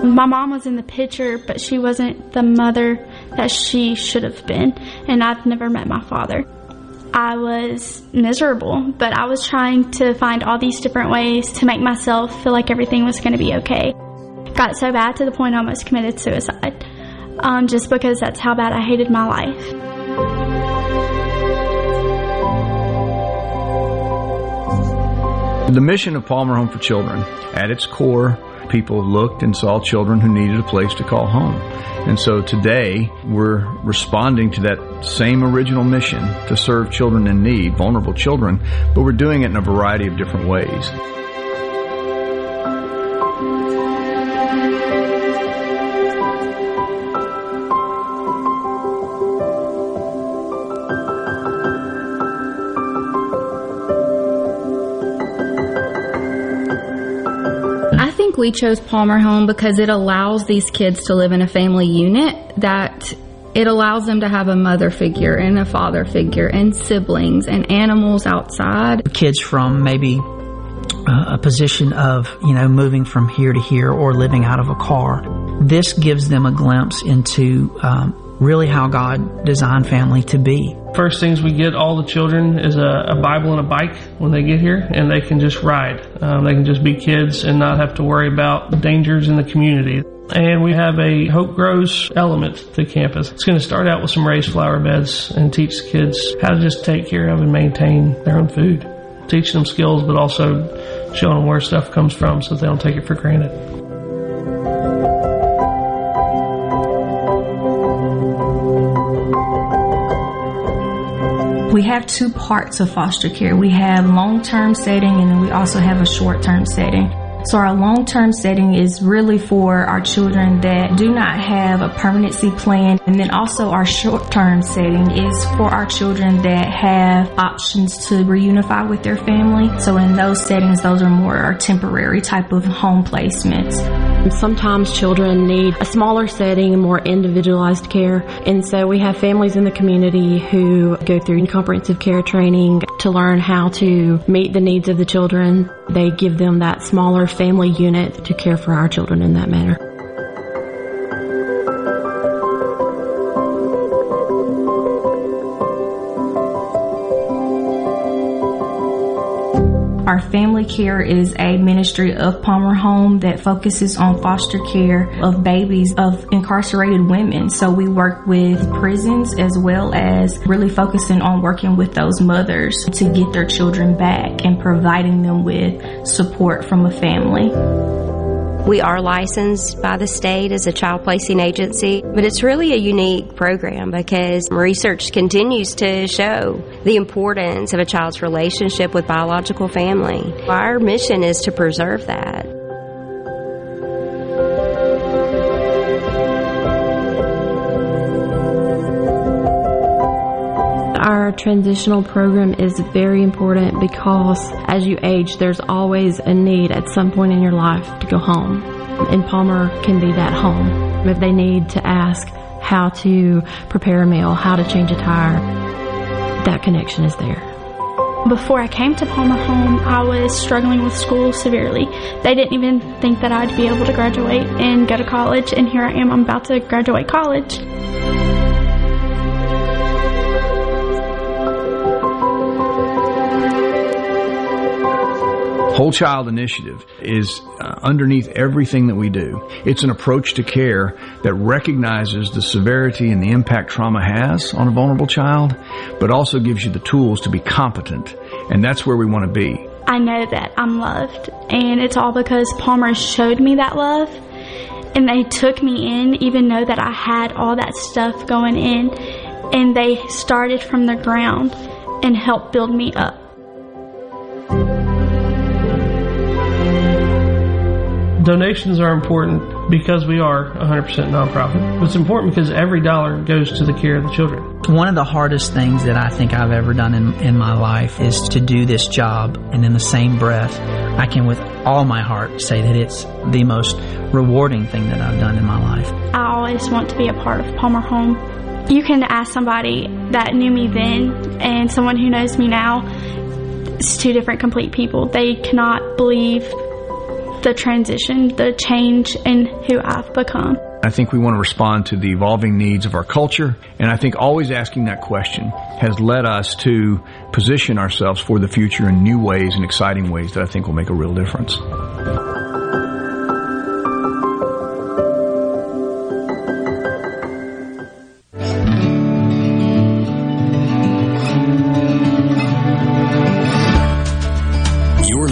My mom was in the picture, but she wasn't the mother that she should have been, and I've never met my father. I was miserable, but I was trying to find all these different ways to make myself feel like everything was going to be okay. Got so bad to the point I almost committed suicide, um, just because that's how bad I hated my life. The mission of Palmer Home for Children, at its core, people looked and saw children who needed a place to call home. And so today, we're responding to that same original mission to serve children in need, vulnerable children, but we're doing it in a variety of different ways. We chose Palmer Home because it allows these kids to live in a family unit, that it allows them to have a mother figure and a father figure and siblings and animals outside. Kids from maybe a position of, you know, moving from here to here or living out of a car. This gives them a glimpse into um, really how God designed family to be. First things we get all the children is a, a Bible and a bike when they get here, and they can just ride. Um, they can just be kids and not have to worry about dangers in the community. And we have a Hope Grows element to campus. It's going to start out with some raised flower beds and teach the kids how to just take care of and maintain their own food. Teach them skills, but also showing them where stuff comes from so they don't take it for granted. We have two parts of foster care. We have long-term setting, and then we also have a short-term setting. So our long-term setting is really for our children that do not have a permanency plan. And then also our short-term setting is for our children that have options to reunify with their family. So in those settings, those are more our temporary type of home placements. Sometimes children need a smaller setting, more individualized care. And so we have families in the community who go through comprehensive care training to learn how to meet the needs of the children. They give them that smaller family unit to care for our children in that manner. Our family care is a ministry of Palmer Home that focuses on foster care of babies of incarcerated women. So we work with prisons as well as really focusing on working with those mothers to get their children back and providing them with support from a family. We are licensed by the state as a child placing agency, but it's really a unique program because research continues to show the importance of a child's relationship with biological family. Our mission is to preserve that. Our transitional program is very important because as you age, there's always a need at some point in your life to go home. And Palmer can be that home. If they need to ask how to prepare a meal, how to change a tire, that connection is there. Before I came to Palmer Home, I was struggling with school severely. They didn't even think that I'd be able to graduate and go to college, and here I am, I'm about to graduate college. Whole Child Initiative is uh, underneath everything that we do. It's an approach to care that recognizes the severity and the impact trauma has on a vulnerable child, but also gives you the tools to be competent, and that's where we want to be. I know that I'm loved, and it's all because Palmer showed me that love, and they took me in, even though that I had all that stuff going in, and they started from the ground and helped build me up. Donations are important because we are one hundred percent nonprofit. It's important because every dollar goes to the care of the children. One of the hardest things that I think I've ever done in, in my life is to do this job, and in the same breath, I can with all my heart say that it's the most rewarding thing that I've done in my life. I always want to be a part of Palmer Home. You can ask somebody that knew me then and someone who knows me now. It's two different complete people. They cannot believe the transition, the change in who I've become. I think we want to respond to the evolving needs of our culture, and I think always asking that question has led us to position ourselves for the future in new ways and exciting ways that I think will make a real difference.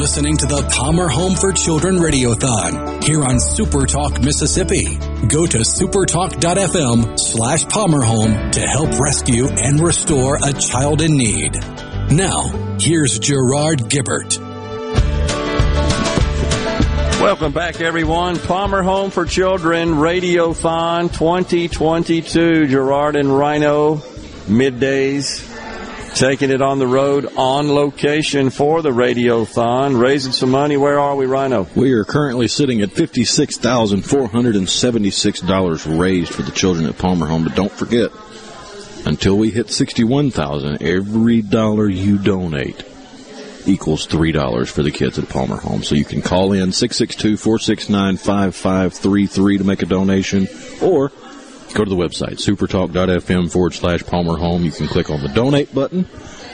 Listening to the Palmer Home for Children Radiothon here on Super Talk Mississippi. Go to supertalk.fm slash Palmer Home to help rescue and restore a child in need. Now, here's Gerard Gibert. Welcome back, everyone. Palmer Home for Children Radiothon twenty twenty-two. Gerard and Rhino, middays. Taking it on the road, on location for the Radiothon, raising some money. Where are we, Rhino? We are currently sitting at fifty-six thousand four hundred seventy-six dollars raised for the children at Palmer Home. But don't forget, until we hit sixty-one thousand dollars, every dollar you donate equals three dollars for the kids at Palmer Home. So you can call in six six two, four six nine, five five three three to make a donation, or go to the website, supertalk.fm forward slash Palmer Home. You can click on the donate button.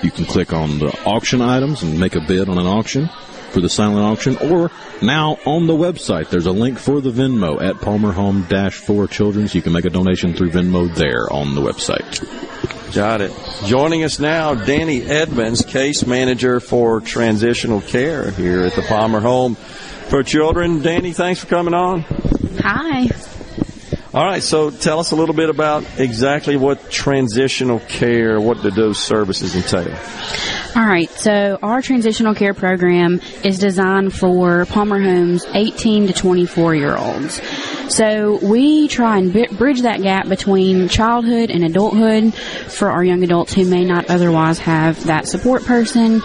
You can click on the auction items and make a bid on an auction for the silent auction. Or now on the website, there's a link for the Venmo at Palmer Home dash for children. So you can make a donation through Venmo there on the website. Got it. Joining us now, Danny Edmonds, case manager for transitional care here at the Palmer Home for Children. Danny, thanks for coming on. Hi. All right, so tell us a little bit about exactly what transitional care, what do those services entail? All right, so our transitional care program is designed for Palmer Home's eighteen to twenty-four-year-olds. So we try and b- bridge that gap between childhood and adulthood for our young adults who may not otherwise have that support person.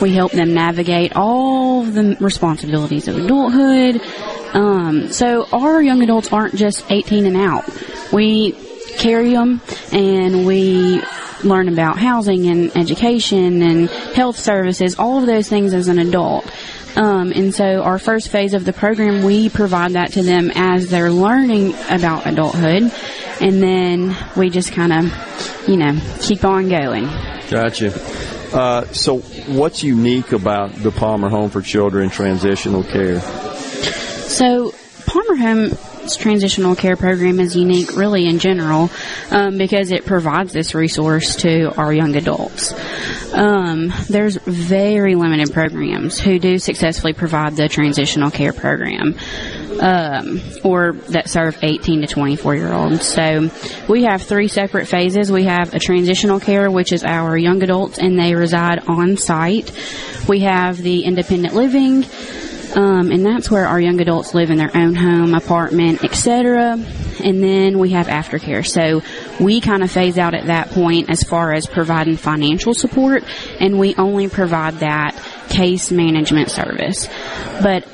We help them navigate all the responsibilities of adulthood. Um, so our young adults aren't just eighteen and out. We carry them, and we learn about housing and education and health services, all of those things as an adult. Um, and so our first phase of the program, we provide that to them as they're learning about adulthood, and then we just kind of, you know, keep on going. Gotcha. Uh, so what's unique about the Palmer Home for Children Transitional Care? So Palmer Home transitional care program is unique really in general um, because it provides this resource to our young adults. Um, there's very limited programs who do successfully provide the transitional care program um, or that serve eighteen to twenty-four year olds. So we have three separate phases. We have a transitional care, which is our young adults, and they reside on site. We have the independent living, Um, and that's where our young adults live in their own home, apartment, et cetera. And then we have aftercare. So we kind of phase out at that point as far as providing financial support, and we only provide that case management service. But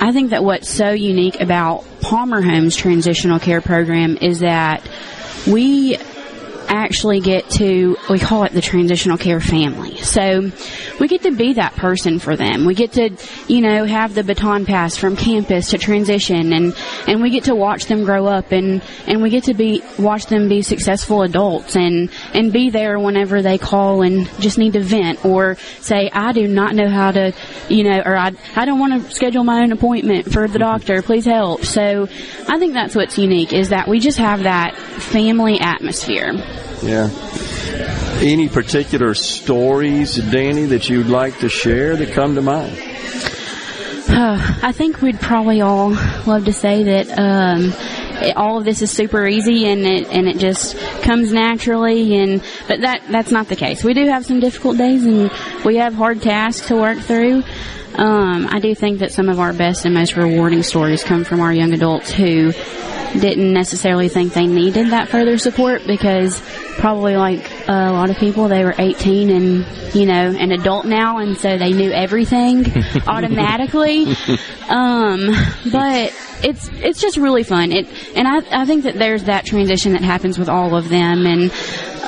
I think that what's so unique about Palmer Home's transitional care program is that we actually get to, we call it the transitional care family. So we get to be that person for them. We get to, you know, have the baton pass from campus to transition, and, and we get to watch them grow up, and, and we get to be, watch them be successful adults, and, and be there whenever they call and just need to vent or say, I do not know how to, you know, or I, I don't want to schedule my own appointment for the doctor. Please help. So I think that's what's unique, is that we just have that family atmosphere. Yeah. Any particular stories, Danny, that you'd like to share that come to mind? Oh, I think we'd probably all love to say that um, it, all of this is super easy and it and it just comes naturally. And but that that's not the case. We do have some difficult days, and we have hard tasks to work through. Um, I do think that some of our best and most rewarding stories come from our young adults who didn't necessarily think they needed that further support, because probably like a lot of people, they were eighteen and, you know, an adult now, and so they knew everything automatically. Um, but it's it's just really fun. It and I, I think that there's that transition that happens with all of them, and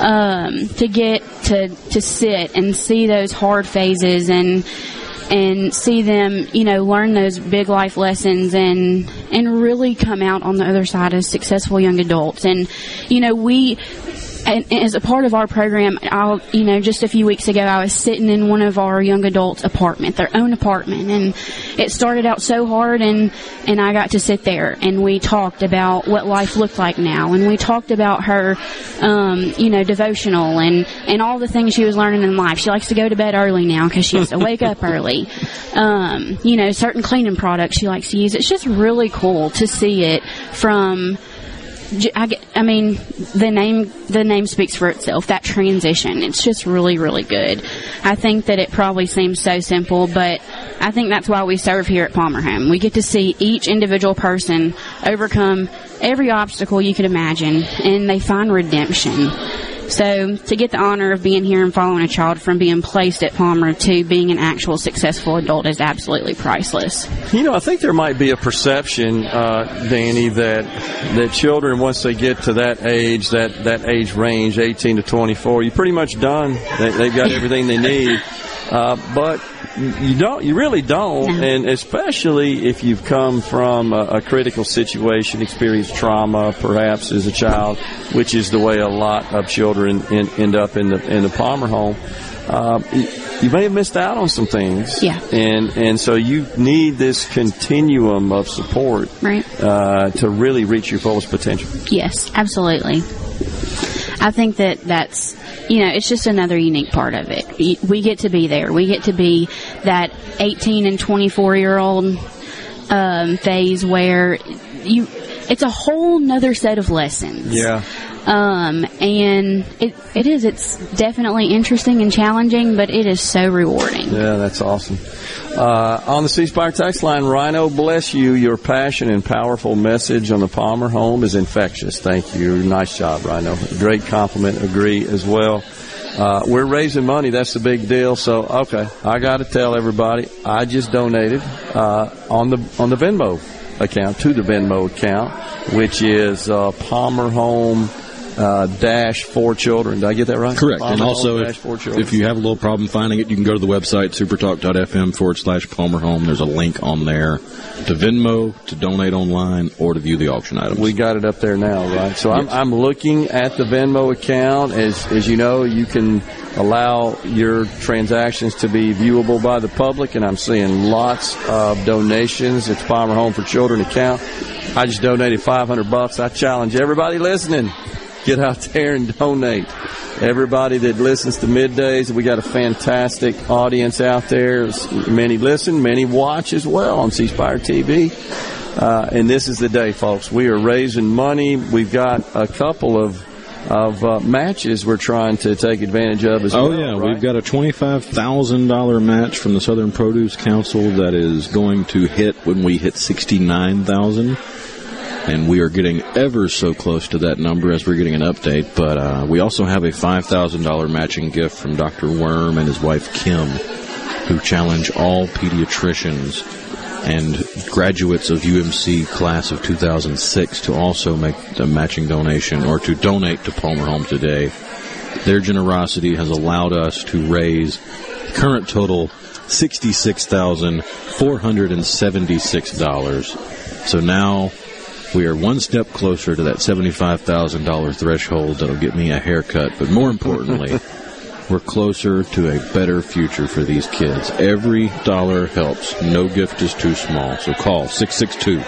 um, to get to to sit and see those hard phases and and see them, you know, learn those big life lessons and and really come out on the other side as successful young adults. And, you know, we, and as a part of our program, I'll, you know, just a few weeks ago, I was sitting in one of our young adults' apartment, their own apartment, and it started out so hard, and, and I got to sit there, and we talked about what life looked like now, and we talked about her, um, you know, devotional and, and all the things she was learning in life. She likes to go to bed early now because she has to wake up early. Um, you know, certain cleaning products she likes to use. It's just really cool to see it from... I, get, I mean, the name the name speaks for itself, that transition. It's just really, really good. I think that it probably seems so simple, but I think that's why we serve here at Palmer Home. We get to see each individual person overcome every obstacle you could imagine, and they find redemption. So to get the honor of being here and following a child from being placed at Palmer to being an actual successful adult is absolutely priceless. You know, I think there might be a perception, uh, Danny, that that children, once they get to that age, that, that age range, eighteen to twenty-four, you're pretty much done. They, they've got everything they need. Uh, but you don't, you really don't, no. And especially if you've come from a, a critical situation, experienced trauma, perhaps as a child, which is the way a lot of children in, end up in the in the Palmer Home. Uh, you may have missed out on some things, yeah. And and so you need this continuum of support, right, uh, to really reach your fullest potential. Yes, absolutely. I think that that's, you know, it's just another unique part of it. We get to be there. We get to be that eighteen and twenty-four-year-old um, phase where you it's a whole nother set of lessons. Yeah. Um, and it it is. It's definitely interesting and challenging, but it is so rewarding. Yeah, that's awesome. Uh, on the C Spire text line, Rhino, bless you. Your passion and powerful message on the Palmer Home is infectious. Thank you. Nice job, Rhino. Great compliment. Agree as well. Uh, we're raising money. That's the big deal. So, okay, I got to tell everybody, I just donated uh, on the on the Venmo account, to the Venmo account, which is uh, Palmer Home Uh, dash four children. Did I get that right? Correct. Palmer and also, if, if you have a little problem finding it, you can go to the website, supertalk.fm forward slash Palmer Home. There's a link on there to Venmo, to donate online, or to view the auction items. We got it up there now, right? So yes. I'm, I'm looking at the Venmo account. As, as you know, you can allow your transactions to be viewable by the public, and I'm seeing lots of donations. It's Palmer Home for Children account. I just donated five hundred bucks. I challenge everybody listening. Get out there and donate. Everybody that listens to Middays, we got a fantastic audience out there. Many listen, many watch as well on C Spire T V. Uh, and this is the day, folks. We are raising money. We've got a couple of of uh, matches we're trying to take advantage of as oh, well. Oh, yeah. Right? We've got a twenty-five thousand dollars match from the Southern Produce Council that is going to hit when we hit sixty-nine thousand dollars. And we are getting ever so close to that number as we're getting an update. But uh, we also have a five thousand dollars matching gift from Doctor Worm and his wife, Kim, who challenge all pediatricians and graduates of U M C class of two thousand six to also make a matching donation or to donate to Palmer Home today. Their generosity has allowed us to raise current total sixty-six thousand four hundred seventy-six dollars. So now we are one step closer to that seventy-five thousand dollars threshold that'll get me a haircut. But more importantly, we're closer to a better future for these kids. Every dollar helps. No gift is too small. So call six six two,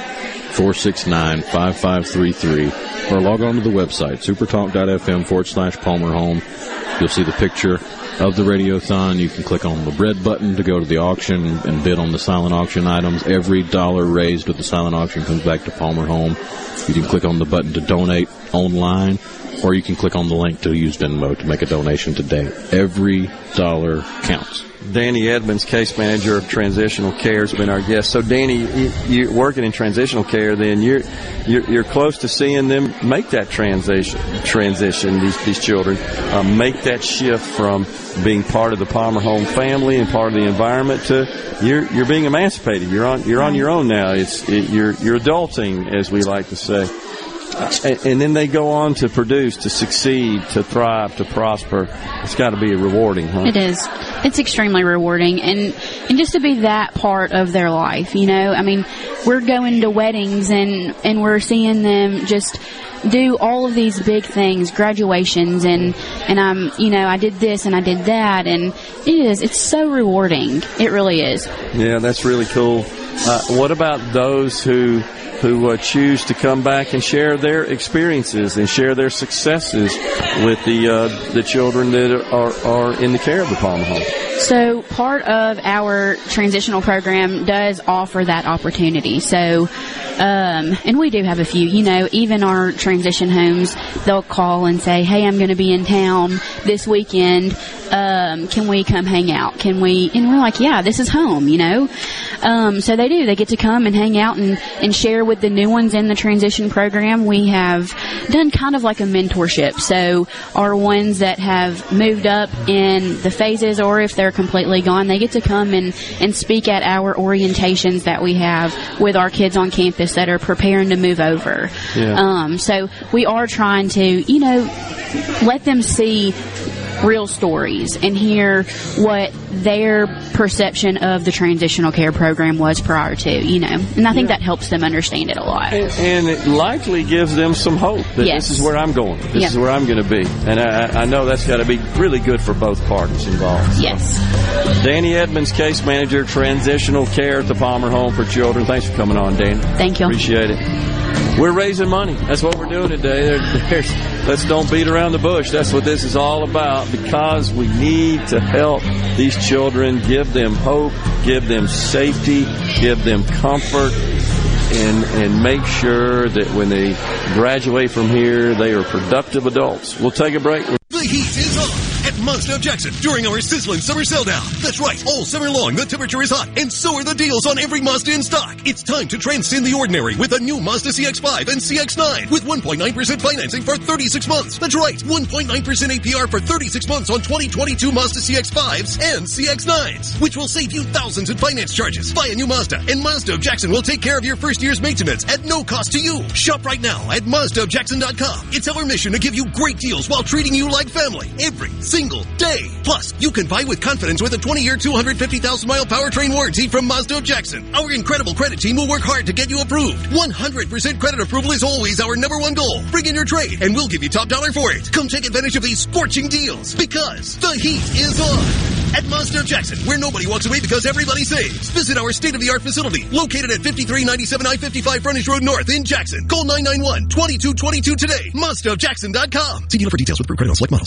four six nine, five five three three or log on to the website, supertalk.fm forward slash Palmer Home. You'll see the picture of the Radiothon. You can click on the red button to go to the auction and bid on the silent auction items. Every dollar raised with the silent auction comes back to Palmer Home. You can click on the button to donate online, or you can click on the link to use Venmo to make a donation today. Every dollar counts. Danny Edmonds, case manager of transitional care, has been our guest. So, Danny, you, you're working in transitional care. Then you're, you're you're close to seeing them make that transition. Transition these these children uh, make that shift from being part of the Palmer Home family and part of the environment to you're you're being emancipated. You're on you're on your own now. It's it, you're you're adulting, as we like to say. And, and then they go on to produce, to succeed, to thrive, to prosper. It's got to be rewarding, huh? It is. It's extremely rewarding. And, and just to be that part of their life, you know, I mean, we're going to weddings and, and we're seeing them just do all of these big things, graduations, and, and I'm, you know, I did this and I did that. And it is. It's so rewarding. It really is. Yeah, that's really cool. Uh, what about those who... who uh, choose to come back and share their experiences and share their successes with the uh, the children that are, are in the care of the Palmer Home? So part of our transitional program does offer that opportunity. So, um, and we do have a few, you know, even our transition homes, they'll call and say, hey, I'm going to be in town this weekend. Um, can we come hang out? Can we? And we're like, yeah, this is home, you know. Um, so they do. They get to come and hang out and, and share with the new ones in the transition program. We have done kind of like a mentorship. So our ones that have moved up in the phases, or if they're completely gone, they get to come and, and speak at our orientations that we have with our kids on campus that are preparing to move over. Yeah. Um, so we are trying to, you know, let them see real stories and hear what their perception of the transitional care program was prior to, you know. And I think yeah. that helps them understand it a lot. And, and it likely gives them some hope that yes. this is where I'm going. This yep. is where I'm going to be. And I, I know that's got to be really good for both parties involved. So. Yes. Danny Edmonds, case manager, transitional care at the Palmer Home for Children. Thanks for coming on, Danny. Thank you. Appreciate it. We're raising money. That's what we're doing today. There, there's, let's don't beat around the bush. That's what this is all about, because we need to help these children, give them hope, give them safety, give them comfort. and, and make sure that when they graduate from here, they are productive adults. We'll take a break. The heat is on at Mazda of Jackson during our sizzling summer sell-down. That's right, all summer long the temperature is hot, and so are the deals on every Mazda in stock. It's time to transcend the ordinary with a new Mazda C X five and C X nine with one point nine percent financing for thirty-six months. That's right, one point nine percent A P R for thirty-six months on twenty twenty-two Mazda C X fives and C X nines, which will save you thousands in finance charges. Buy a new Mazda, and Mazda of Jackson will take care of your first year's maintenance at no cost to you. Shop right now at Mazda of Jackson dot com. It's our mission to give you great deals while treating you like family every single day. Plus, you can buy with confidence with a twenty-year, two hundred fifty thousand mile powertrain warranty from Mazda of Jackson. Our incredible credit team will work hard to get you approved. one hundred percent credit approval is always our number one goal. Bring in your trade, and we'll give you top dollar for it. Come take advantage of these scorching deals, because the heat is on at Mazda of Jackson, where nobody walks away because everybody saves. Visit our state-of-the-art facility located at fifty-three ninety-seven I fifty-five Frontage Road North in Jackson. Call nine nine one, two two two two today. Mazda of Jackson dot com. See dealer for details with approved credit on select models.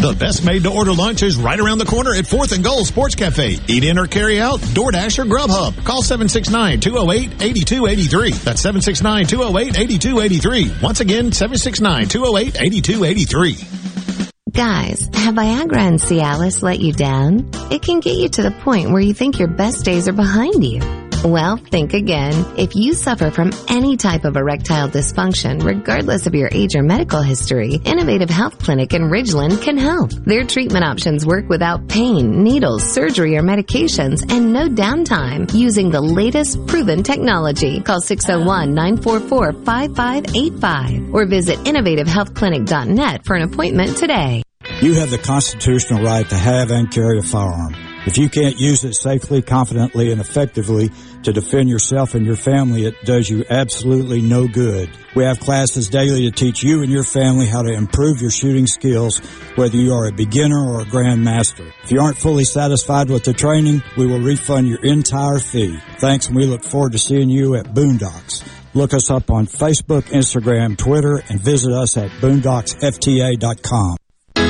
The best made-to-order lunch is right around the corner at fourth and Goal Sports Cafe. Eat in or carry out, DoorDash or Grubhub. Call seven six nine, two oh eight, eight two eight three. That's seven six nine, two oh eight, eight two eight three. Once again, seven six nine, two oh eight, eight two eight three. Guys, have Viagra and Cialis let you down? It can get you to the point where you think your best days are behind you. Well, think again. If you suffer from any type of erectile dysfunction, regardless of your age or medical history, Innovative Health Clinic in Ridgeland can help. Their treatment options work without pain, needles, surgery, or medications, and no downtime using the latest proven technology. Call six oh one, nine four four, five five eight five or visit innovative health clinic dot net for an appointment today. You have the constitutional right to have and carry a firearm. If you can't use it safely, confidently, and effectively to defend yourself and your family, it does you absolutely no good. We have classes daily to teach you and your family how to improve your shooting skills, whether you are a beginner or a grandmaster. If you aren't fully satisfied with the training, we will refund your entire fee. Thanks, and we look forward to seeing you at Boondocks. Look us up on Facebook, Instagram, Twitter, and visit us at boondocks f t a dot com.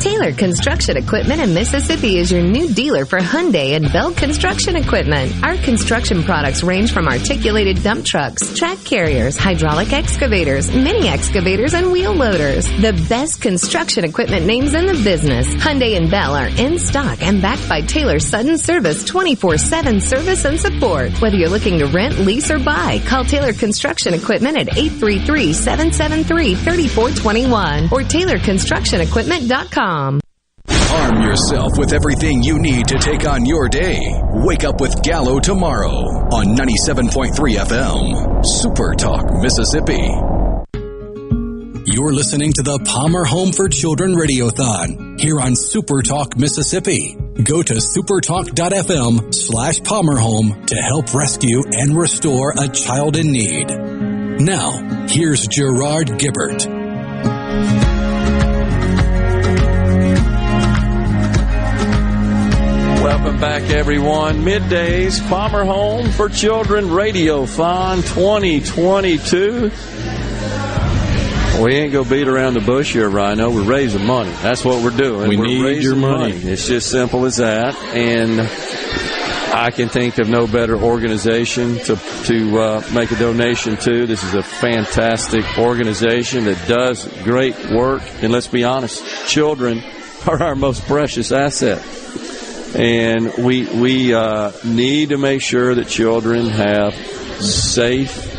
Taylor Construction Equipment in Mississippi is your new dealer for Hyundai and Bell Construction Equipment. Our construction products range from articulated dump trucks, track carriers, hydraulic excavators, mini excavators, and wheel loaders. The best construction equipment names in the business. Hyundai and Bell are in stock and backed by Taylor Sudden Service twenty-four seven service and support. Whether you're looking to rent, lease, or buy, call Taylor Construction Equipment at eight three three, seven seven three, three four two one or taylor construction equipment dot com. Arm yourself with everything you need to take on your day. Wake up with Gallo tomorrow on ninety-seven point three F M, Super Talk Mississippi. You're listening to the Palmer Home for Children Radiothon here on Super Talk Mississippi. Go to supertalk dot f m slash Palmer Home to help rescue and restore a child in need. Now, here's Gerard Gibert. Welcome back, everyone. Middays, Palmer Home for Children Radiothon twenty twenty-two. We ain't going to beat around the bush here, Rhino. We're raising money. That's what we're doing. We we're need your money. money. It's just simple as that. And I can think of no better organization to, to uh, make a donation to. This is a fantastic organization that does great work. And let's be honest, children are our most precious asset. And we, we uh, need to make sure that children have safe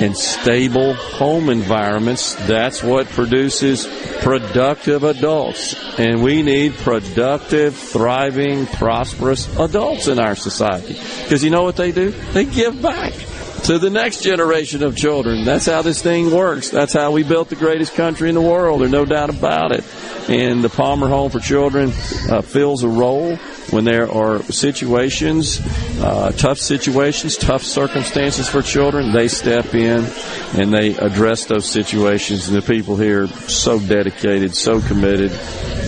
and stable home environments. That's what produces productive adults. And we need productive, thriving, prosperous adults in our society. Because you know what they do? They give back to the next generation of children. That's how this thing works. That's how we built the greatest country in the world. There's no doubt about it. And the Palmer Home for Children uh, fills a role when there are situations, uh, tough situations, tough circumstances for children. They step in and they address those situations. And the people here are so dedicated, so committed,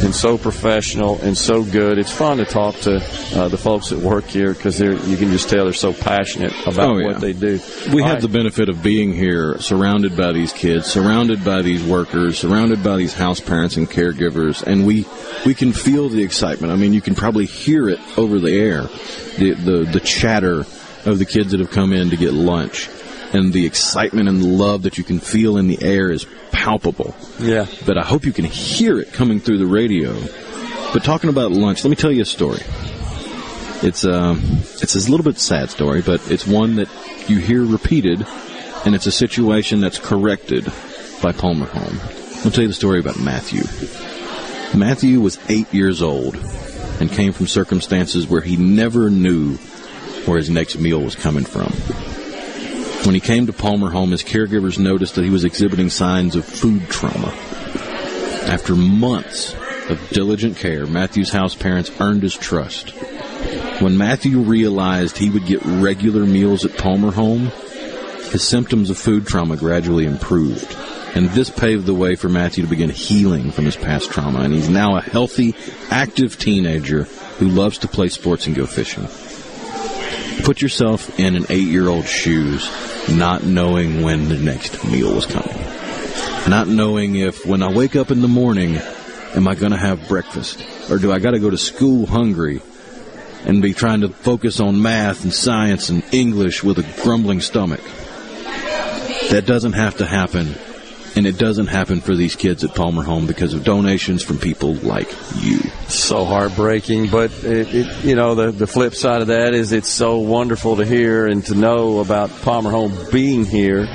and so professional and so good. It's fun to talk to uh, the folks that work here because you can just tell they're so passionate about oh, yeah. what they do. We All have right. the benefit of being here, surrounded by these kids, surrounded by these workers, surrounded by these house parents and caregivers, and we we can feel the excitement. I mean, you can probably hear it over the air, the the, the chatter of the kids that have come in to get lunch. And the excitement and the love that you can feel in the air is palpable. Yeah. But I hope you can hear it coming through the radio. But talking about lunch, let me tell you a story. It's um, it's a little bit sad story, but it's one that you hear repeated, and it's a situation that's corrected by Palmer Home. I'll tell you the story about Matthew. Matthew was eight years old and came from circumstances where he never knew where his next meal was coming from. When he came to Palmer Home, his caregivers noticed that he was exhibiting signs of food trauma. After months of diligent care, Matthew's house parents earned his trust. When Matthew realized he would get regular meals at Palmer Home, his symptoms of food trauma gradually improved. And this paved the way for Matthew to begin healing from his past trauma. And he's now a healthy, active teenager who loves to play sports and go fishing. Put yourself in an eight-year-old's shoes, not knowing when the next meal was coming. Not knowing if, when I wake up in the morning, am I going to have breakfast? Or do I got to go to school hungry and be trying to focus on math and science and English with a grumbling stomach? That doesn't have to happen, and it doesn't happen for these kids at Palmer Home because of donations from people like you. So heartbreaking, but it, it, you know, the, the flip side of that is it's so wonderful to hear and to know about Palmer Home being here,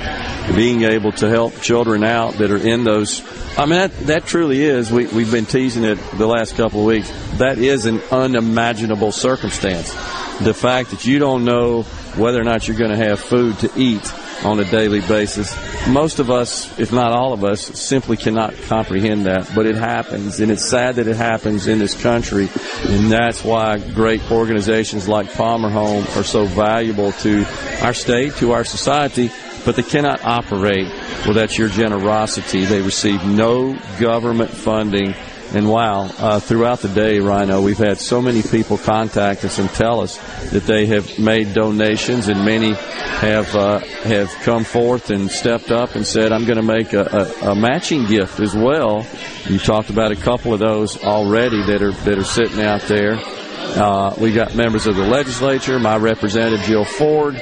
being able to help children out that are in those. I mean, that, that truly is, we, we've been teasing it the last couple of weeks, that is an unimaginable circumstance. The fact that you don't know whether or not you're going to have food to eat on a daily basis. Most of us, if not all of us, simply cannot comprehend that. But it happens, and it's sad that it happens in this country. And that's why great organizations like Palmer Home are so valuable to our state, to our society. But they cannot operate without your generosity. They receive no government funding. And wow, uh, throughout the day, Rhino, we've had so many people contact us and tell us that they have made donations, and many have uh, have come forth and stepped up and said, I'm going to make a, a, a matching gift as well. You talked about a couple of those already that are that are sitting out there. Uh, we got members of the legislature, my representative Jill Ford,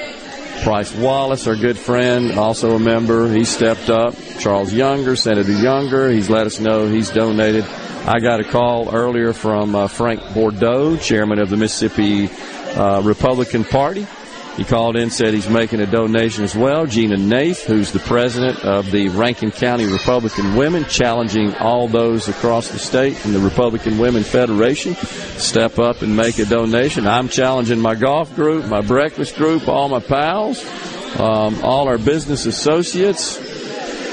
Price Wallace, our good friend, also a member. He stepped up. Charles Younger, Senator Younger, he's let us know he's donated. I got a call earlier from uh, Frank Bordeaux, chairman of the Mississippi uh, Republican Party. He called in, said he's making a donation as well. Gina Nath, who's the president of the Rankin County Republican Women, challenging all those across the state from the Republican Women Federation, step up and make a donation. I'm challenging my golf group, my breakfast group, all my pals, um, all our business associates.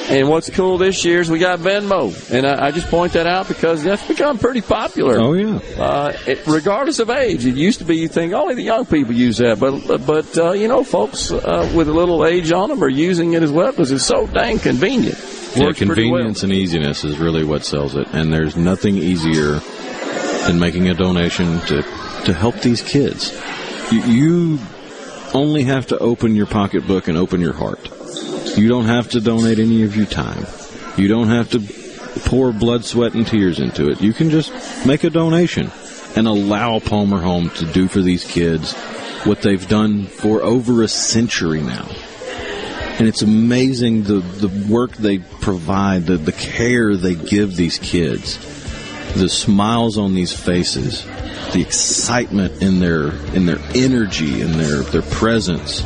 And what's cool this year is we got Venmo. And I, I just point that out because that's become pretty popular. Oh, yeah. Uh, it, regardless of age. It used to be you think only the young people use that. But, but uh, you know, folks uh, with a little age on them are using it as well because it's so dang convenient. Yeah, convenience well. and easiness is really what sells it. And there's nothing easier than making a donation to, to help these kids. You, you only have to open your pocketbook and open your heart. You don't have to donate any of your time. You don't have to pour blood, sweat, and tears into it. You can just make a donation and allow Palmer Home to do for these kids what they've done for over a century now. And it's amazing the, the work they provide, the, the care they give these kids, the smiles on these faces, the excitement in their in their energy, in their, their presence.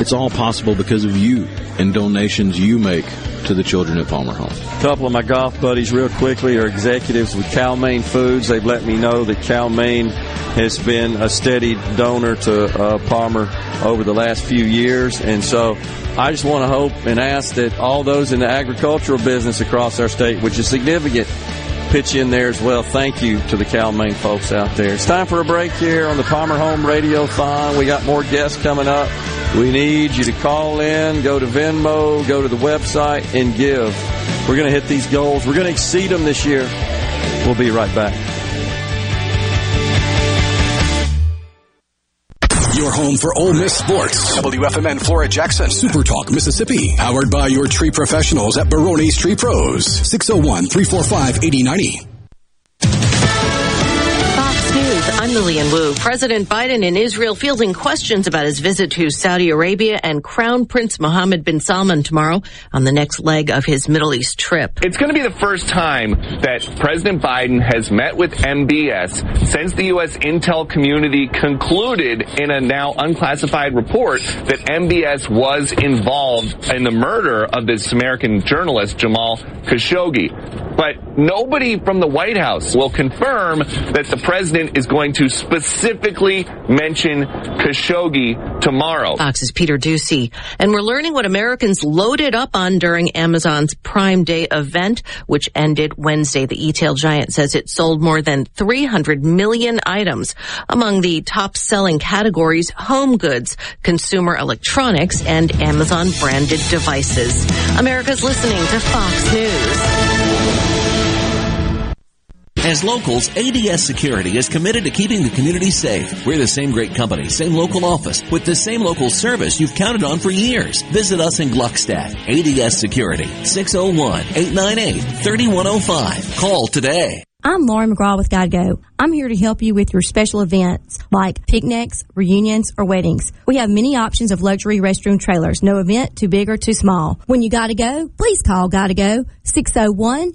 It's all possible because of you and donations you make to the children at Palmer Home. A couple of my golf buddies real quickly are executives with Cal-Maine Foods. They've let me know that Cal-Maine has been a steady donor to uh, Palmer over the last few years. And so I just want to hope and ask that all those in the agricultural business across our state, which is significant, pitch in there as well. Thank you to the Cal-Maine folks out there. It's time for a break here on the Palmer Home Radiothon. We got more guests coming up. We need you to call in, go to Venmo, go to the website, and give. We're going to hit these goals. We're going to exceed them this year. We'll be right back. Your home for Ole Miss sports. W F M N Flora Jackson. Super Talk Mississippi. Powered by your tree professionals at Baroni's Tree Pros. six oh one, three four five, eight oh nine oh. I'm Lillian Wu. President Biden in Israel fielding questions about his visit to Saudi Arabia and Crown Prince Mohammed bin Salman tomorrow on the next leg of his Middle East trip. It's going to be the first time that President Biden has met with M B S since the U S intel community concluded in a now unclassified report that M B S was involved in the murder of this American journalist, Jamal Khashoggi. But nobody from the White House will confirm that the president is going to specifically mention Khashoggi tomorrow. Fox's Peter Ducey. And we're learning what Americans loaded up on during Amazon's Prime Day event, which ended Wednesday. The e-tail giant says it sold more than three hundred million items. Among the top-selling categories, home goods, consumer electronics, and Amazon-branded devices. America's listening to Fox News. As locals, A D S Security is committed to keeping the community safe. We're the same great company, same local office, with the same local service you've counted on for years. Visit us in Gluckstadt. A D S Security, six oh one, eight nine eight, three one oh five. Call today. I'm Lauren McGraw with Gotta Go. I'm here to help you with your special events like picnics, reunions, or weddings. We have many options of luxury restroom trailers. No event too big or too small. When you gotta go, please call Gotta Go six oh one,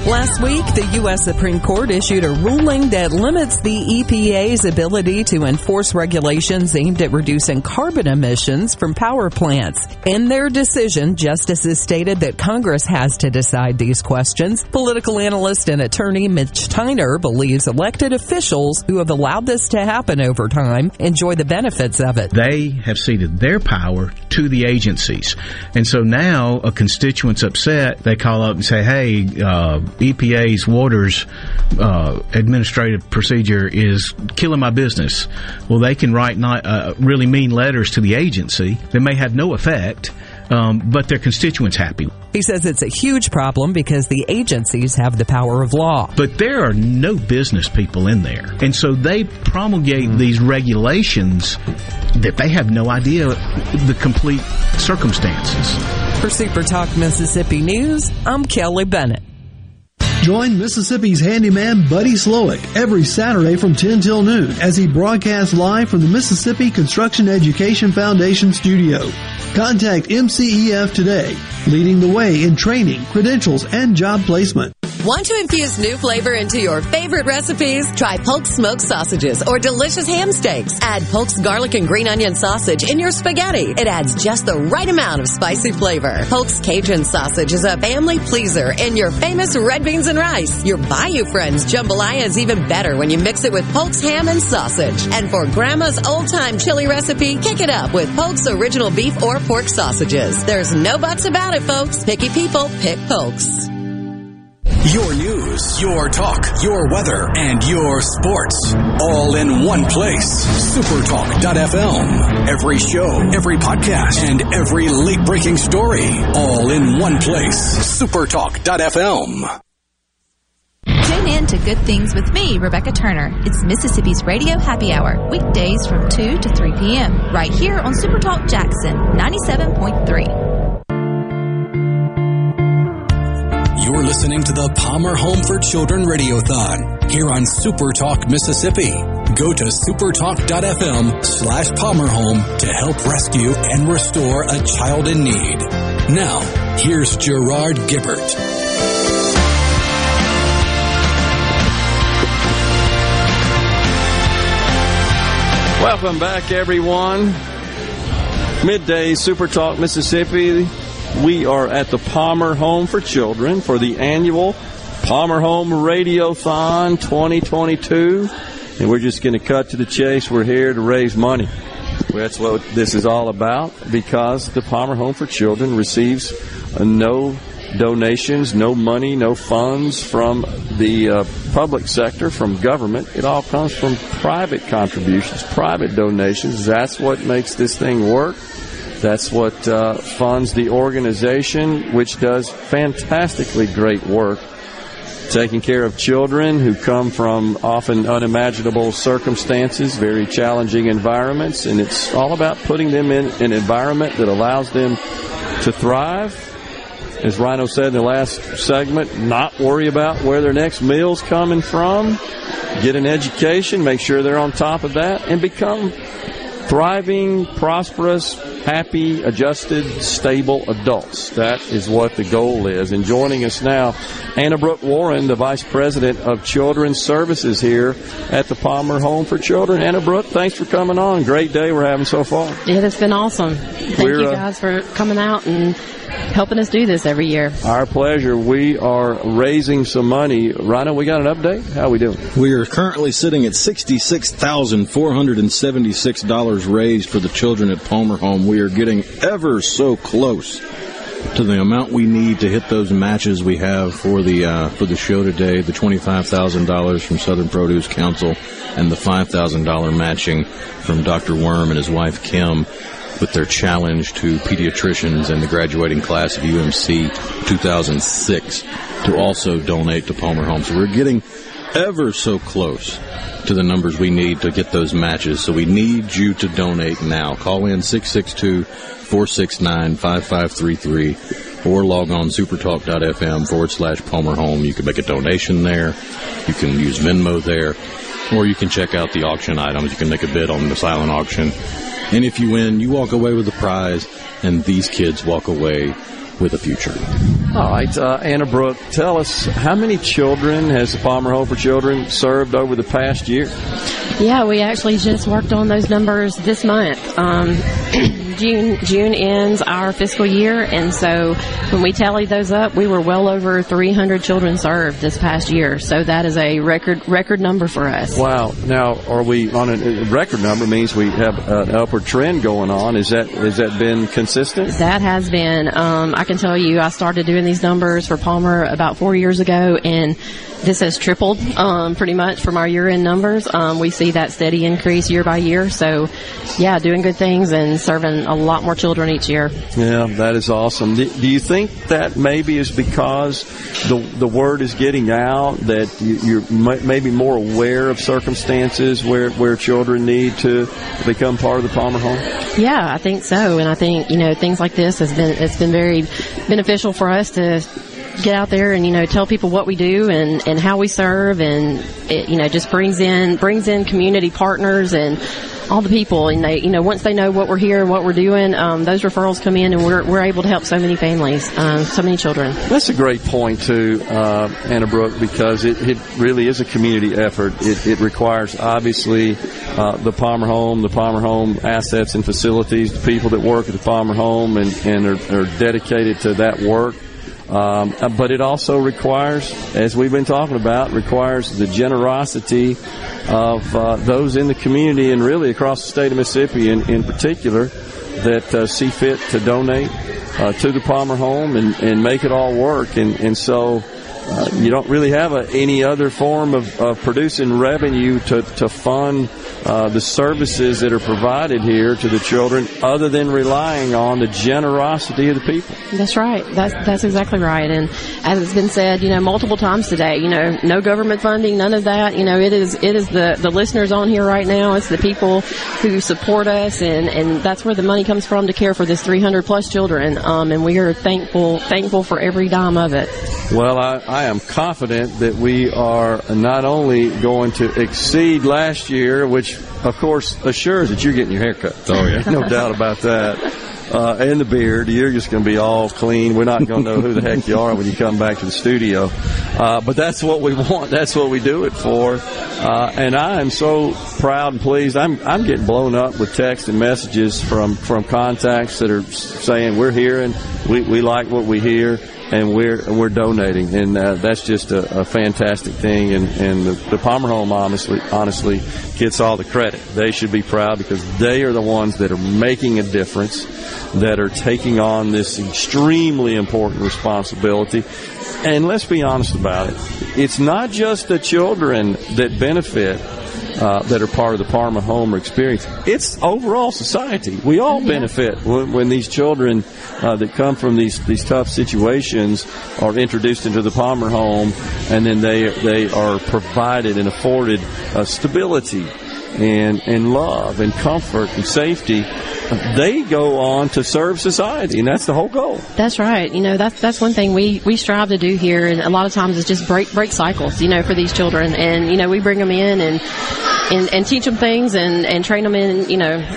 Last week, the U S Supreme Court issued a ruling that limits the E P A's ability to enforce regulations aimed at reducing carbon emissions from power plants. In their decision, justices stated that Congress has to decide these questions. Political analyst and attorney Mitch Steiner believes elected officials who have allowed this to happen over time enjoy the benefits of it. They have ceded their power to the agencies. And so now a constituent's upset. They call up and say, hey, uh, E P A's waters uh, administrative procedure is killing my business. Well, they can write not, uh, really mean letters to the agency that may have no effect, um, but their constituents happy. He says it's a huge problem because the agencies have the power of law. But there are no business people in there. And so they promulgate these regulations that they have no idea the complete circumstances. For Super Talk Mississippi News, I'm Kelly Bennett. Join Mississippi's handyman Buddy Slowick every Saturday from ten till noon as he broadcasts live from the Mississippi Construction Education Foundation studio. Contact M C E F today, leading the way in training, credentials, and job placement. Want to infuse new flavor into your favorite recipes? Try Polk's smoked sausages or delicious ham steaks. Add Polk's garlic and green onion sausage in your spaghetti. It adds just the right amount of spicy flavor. Polk's Cajun sausage is a family pleaser in your famous red beans and rice. Your Bayou Friends jambalaya is even better when you mix it with Polk's ham and sausage. And for Grandma's old-time chili recipe, kick it up with Polk's original beef or pork sausages. There's no buts about it, folks. Picky people pick Polk's. Your news, your talk, your weather, and your sports. All in one place. Supertalk dot f m. Every show, every podcast, and every late-breaking story. All in one place. Supertalk dot f m. Tune in to Good Things with me, Rebecca Turner. It's Mississippi's Radio Happy Hour, weekdays from two to three p.m. right here on Supertalk Jackson ninety-seven point three. You're listening to the Palmer Home for Children Radiothon here on Super Talk Mississippi. Go to supertalk.fm slash palmerhome to help rescue and restore a child in need. Now, here's Gerard Gibert. Welcome back, everyone. Midday Super Talk Mississippi. We are at the Palmer Home for Children for the annual Palmer Home Radiothon twenty twenty-two. And we're just going to cut to the chase. We're here to raise money. That's what this is all about, because the Palmer Home for Children receives no donations, no money, no funds from the uh, public sector, from government. It all comes from private contributions, private donations. That's what makes this thing work. That's what uh, funds the organization, which does fantastically great work, taking care of children who come from often unimaginable circumstances, very challenging environments, and it's all about putting them in an environment that allows them to thrive. As Rhino said in the last segment, not worry about where their next meal's coming from, get an education, make sure they're on top of that, and become thriving, prosperous, happy, adjusted, stable adults. That is what the goal is. And joining us now, Anna Brooke Warren, the Vice President of Children's Services here at the Palmer Home for Children. Anna Brooke, thanks for coming on. Great day we're having so far. It has been awesome. Thank we're, you guys for coming out and helping us do this every year. Our pleasure. We are raising some money. Rhino, we got an update? How are we doing? We are currently sitting at sixty-six thousand four hundred seventy-six dollars raised for the children at Palmer Home. We are getting ever so close to the amount we need to hit those matches we have for the uh, for the show today, the twenty-five thousand dollars from Southern Produce Council and the five thousand dollars matching from Doctor Worm and his wife Kim. with their challenge to pediatricians and the graduating class of U M C two thousand six to also donate to Palmer Home. So we're getting ever so close to the numbers we need to get those matches. So we need you to donate now. Call in six six two, four six nine, five five three three or log on supertalk.fm forward slash Palmer Home. You can make a donation there. You can use Venmo there. Or you can check out the auction items. You can make a bid on the silent auction. And if you win, you walk away with a prize, and these kids walk away with a future. All right, uh, Anna Brooke, tell us, how many children has the Palmer Home for Children served over the past year? Yeah, we actually just worked on those numbers this month. Um, June June ends our fiscal year, and so when we tally those up, we were well over three hundred children served this past year. So that is a record record number for us. Wow. Now, are we on a, a record number means we have an upward trend going on. Is that has that been consistent? That has been. Um, I can tell you, I started doing these numbers for Palmer about four years ago, and this has tripled um, pretty much from our year-end numbers. Um, we see that steady increase year by year. So, yeah, doing good things and serving a lot more children each year. Yeah, that is awesome. Do, do you think that maybe is because the the word is getting out, that you, you're maybe more aware of circumstances where, where children need to become part of the Palmer Home? Yeah, I think so. And I think, you know, things like this has been, it's been very beneficial for us to get out there and, you know, tell people what we do and, and how we serve, and it, you know, just brings in brings in community partners and all the people, and they, you know, once they know what we're here and what we're doing, um, those referrals come in, and we're we're able to help so many families, um, so many children. That's a great point too, uh, Anna Brooke, because it, it really is a community effort. It, it requires obviously uh, the Palmer Home, the Palmer Home assets and facilities, the people that work at the Palmer Home and and are, are dedicated to that work. Um, but it also requires, as we've been talking about, requires the generosity of uh, those in the community and really across the state of Mississippi in, in particular that uh, see fit to donate uh, to the Palmer Home and, and make it all work. And, and so uh, you don't really have a, any other form of, of producing revenue to, to fund uh, the services that are provided here to the children other than relying on the generosity of the people. That's right. That's, that's exactly right. And as it's been said, you know, multiple times today, you know, no government funding, none of that. You know, it is, it is the, the listeners on here right now. It's the people who support us, and, and that's where the money comes from to care for this three hundred plus children. Um, and we are thankful, thankful for every dime of it. Well, I, I am confident that we are not only going to exceed last year, which of course assures that you're getting your hair cut. Oh, yeah. No doubt about that. Uh, and the beard. You're just going to be all clean. We're not going to know who the heck you are when you come back to the studio. Uh, but that's what we want. That's what we do it for. Uh, and I am so proud and pleased. I'm I'm getting blown up with text and messages from, from contacts that are saying we're hearing, we, we like what we hear, and we're we're donating. And uh, that's just a, a fantastic thing. And, and the, the Palmer Home honestly, honestly gets all the credit. They should be proud because they are the ones that are making a difference, that are taking on this extremely important responsibility. And let's be honest about it. It's not just the children that benefit, uh, that are part of the Palmer Home experience. It's overall society. We all benefit when, when these children uh, that come from these, these tough situations are introduced into the Palmer Home, and then they they are provided and afforded uh, stability and and love and comfort and safety. They go on to serve society, and that's the whole goal. That's right. You know, that's that's one thing we we strive to do here, and a lot of times it's just break break cycles, you know, for these children. And you know, we bring them in and and, and teach them things and and train them in, you know,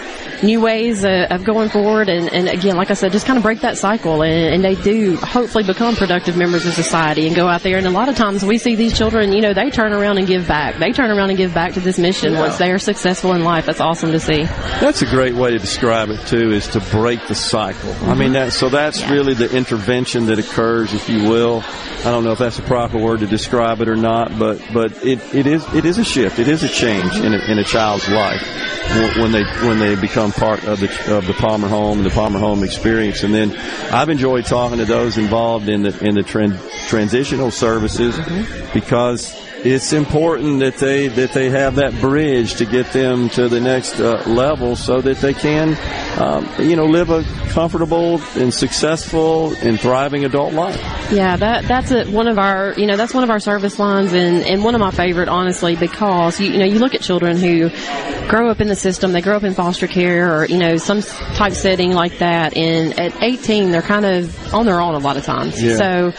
new ways uh, of going forward, and, and again, like I said, just kind of break that cycle, and, and they do hopefully become productive members of society and go out there. And a lot of times we see these children, you know, they turn around and give back. They turn around and give back to this mission. Yeah. Once they are successful in life. That's awesome to see. That's a great way to describe it too, is to break the cycle. Mm-hmm. I mean, that, so that's yeah. really the intervention that occurs, if you will. I don't know if that's the proper word to describe it or not, but but it, it is it is a shift. It is a change in a, in a child's life when they when they become part of the of the Palmer Home and the Palmer Home experience. And then I've enjoyed talking to those involved in the in the tran- transitional services, because it's important that they that they have that bridge to get them to the next uh, level, so that they can, um, you know, live a comfortable and successful and thriving adult life. Yeah, that that's a, one of our you know that's one of our service lines, and, and one of my favorite, honestly, because you, you know you look at children who grow up in the system, they grow up in foster care or you know some type setting like that, and at eighteen they're kind of on their own a lot of times. Yeah. So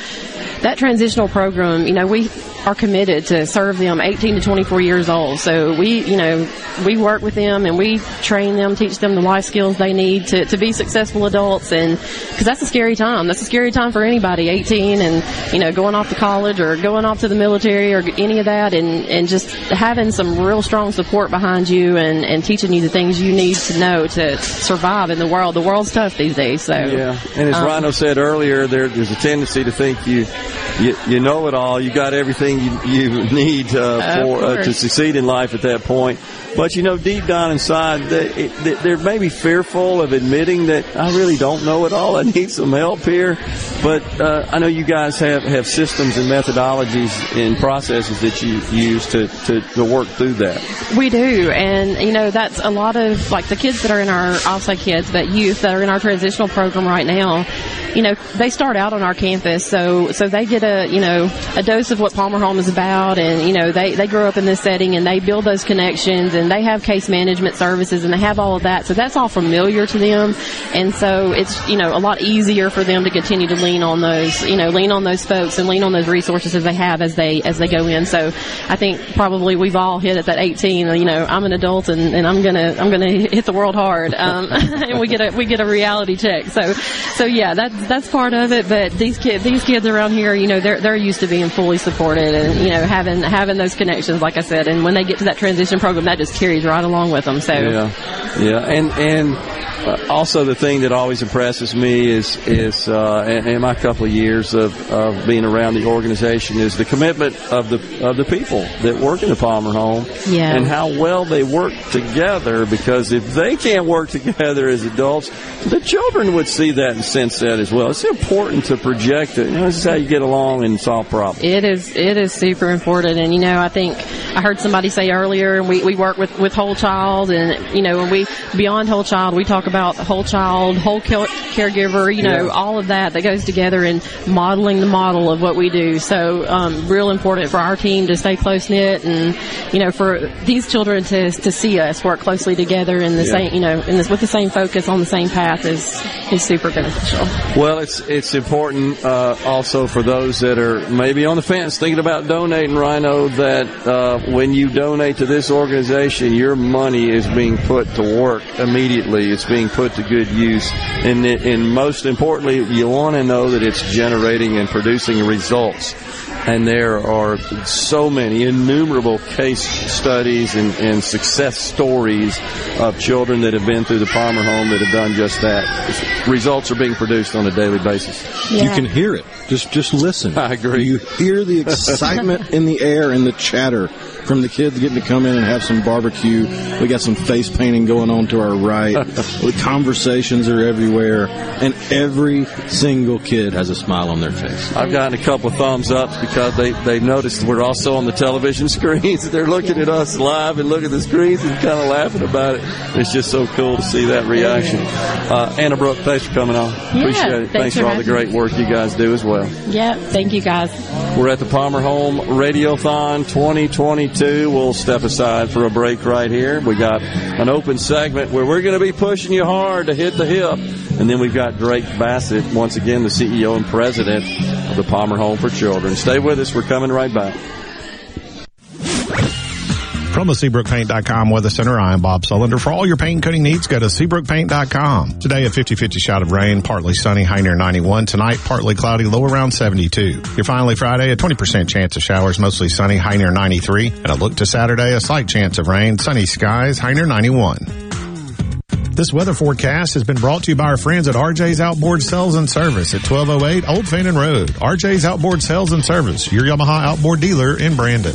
that transitional program, you know, we are committed to serve them eighteen to twenty-four years old. So we, you know, we work with them and we train them, teach them the life skills they need to, to be successful adults. And because that's a scary time. That's a scary time for anybody, eighteen and, you know, going off to college or going off to the military or any of that. And, and just having some real strong support behind you and, and teaching you the things you need to know to survive in the world. The world's tough these days. So yeah. And as um, Rhino said earlier, there, there's a tendency to think you, You, you know it all. You got everything you, you need uh, for uh, to succeed in life at that point. But you know, deep down inside, they, it, they're maybe fearful of admitting that I really don't know it all. I need some help here. But uh, I know you guys have, have systems and methodologies and processes that you use to, to, to work through that. We do, and you know, that's a lot of like the kids that are in our, I'll say kids, but youth that are in our transitional program right now. You know, they start out on our campus, so so they get a you know a dose of what Palmer Home is about, and you know they they grow up in this setting and they build those connections, and they have case management services and they have all of that, so that's all familiar to them, and so it's you know a lot easier for them to continue to lean on those you know lean on those folks and lean on those resources that they have as they as they go in. So I think probably we've all hit at that eighteen. You know, I'm an adult and, and I'm gonna I'm gonna hit the world hard, um, and we get a we get a reality check. So so yeah, that's That's part of it, but these kids, these kids around here, you know, they're they're used to being fully supported and you know having having those connections, like I said. And when they get to that transition program, that just carries right along with them. So yeah, yeah, and and uh, also the thing that always impresses me is is uh, in, in my couple of years of, of being around the organization is the commitment of the of the people that work in the Palmer Home, yeah, and how well they work together. Because if they can't work together as adults, the children would see that and sense that as well. It's important to project it. You know, this is how you get along and solve problems. It is it is super important. And, you know, I think I heard somebody say earlier, and we, we work with, with whole child, and, you know, and we beyond whole child, we talk about whole child, whole care, caregiver, you know, yeah. all of that that goes together and modeling the model of what we do. So um, real important for our team to stay close-knit and, you know, for these children to to see us work closely together in the yeah. same, you know, in this, with the same focus on the same path is, is super beneficial. Well, it's it's important uh, also for those that are maybe on the fence thinking about donating, Rhino, that uh, when you donate to this organization, your money is being put to work immediately. It's being put to good use. And, it, and most importantly, you want to know that it's generating and producing results. And there are so many innumerable case studies and, and success stories of children that have been through the Palmer Home that have done just that. Results are being produced on a daily basis. Yeah. You can hear it. Just just listen. I agree. You hear the excitement in the air and the chatter from the kids getting to come in and have some barbecue. We got some face painting going on to our right. The conversations are everywhere, and every single kid has a smile on their face. I've gotten a couple of thumbs ups because they they noticed we're also on the television screens. They're looking at us live and looking at the screens and kind of laughing about it. It's just so cool to see that reaction. Uh, Anna Brooke, thanks for coming on. Yeah, appreciate it. Thanks, thanks for all the great work you guys do as well. Yeah, thank you guys. We're at the Palmer Home Radiothon twenty twenty-two. We'll step aside for a break right here. We got an open segment where we're going to be pushing you hard to hit the hip. And then we've got Drake Bassett, once again, the C E O and president of the Palmer Home for Children. Stay with us. We're coming right back. From the Seabrook Paint dot com Weather Center, I am Bob Sullender. For all your paint coating needs, go to Seabrook Paint dot com. Today, a fifty-fifty shot of rain, partly sunny, high near ninety-one. Tonight, partly cloudy, low around seventy-two. Your finally Friday, a twenty percent chance of showers, mostly sunny, high near ninety-three. And a look to Saturday, a slight chance of rain, sunny skies, high near ninety-one. This weather forecast has been brought to you by our friends at R J's Outboard Sales and Service at twelve oh eight Old Fannin Road. R J's Outboard Sales and Service, your Yamaha outboard dealer in Brandon.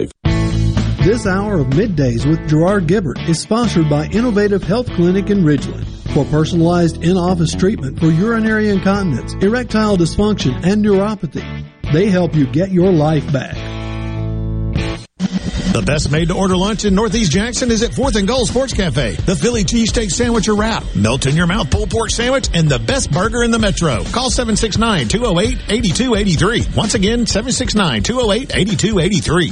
This hour of Middays with Gerard Gibert is sponsored by Innovative Health Clinic in Ridgeland. For personalized in-office treatment for urinary incontinence, erectile dysfunction, and neuropathy, they help you get your life back. The best made-to-order lunch in Northeast Jackson is at fourth and Gold Sports Cafe. The Philly cheesesteak sandwich or wrap, melt-in-your-mouth pulled pork sandwich, and the best burger in the metro. Call seven six nine, two oh eight, eight two eight three. Once again, seven six nine, two oh eight, eight two eight three.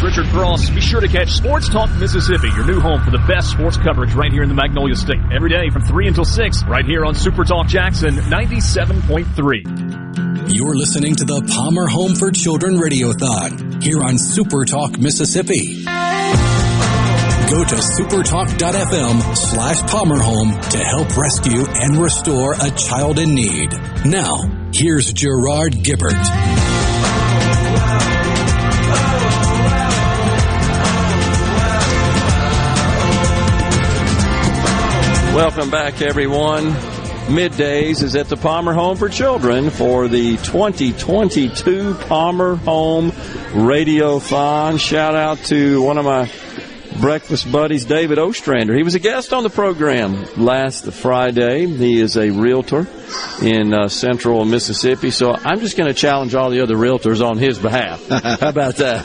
Richard Cross. Be sure to catch Sports Talk Mississippi, your new home for the best sports coverage right here in the Magnolia State. Every day from three until six, right here on Super Talk Jackson ninety-seven point three. You're listening to the Palmer Home for Children Radiothon here on Super Talk Mississippi. Go to supertalk.fm slash Palmer Home to help rescue and restore a child in need. Now, here's Gerard Gibert. Welcome back, everyone. Middays is at the Palmer Home for Children for the twenty twenty-two Palmer Home Radiothon. Shout out to one of my breakfast buddies, David Ostrander. He was a guest on the program last Friday. He is a realtor in uh, central Mississippi, so I'm just going to challenge all the other realtors on his behalf. How about that?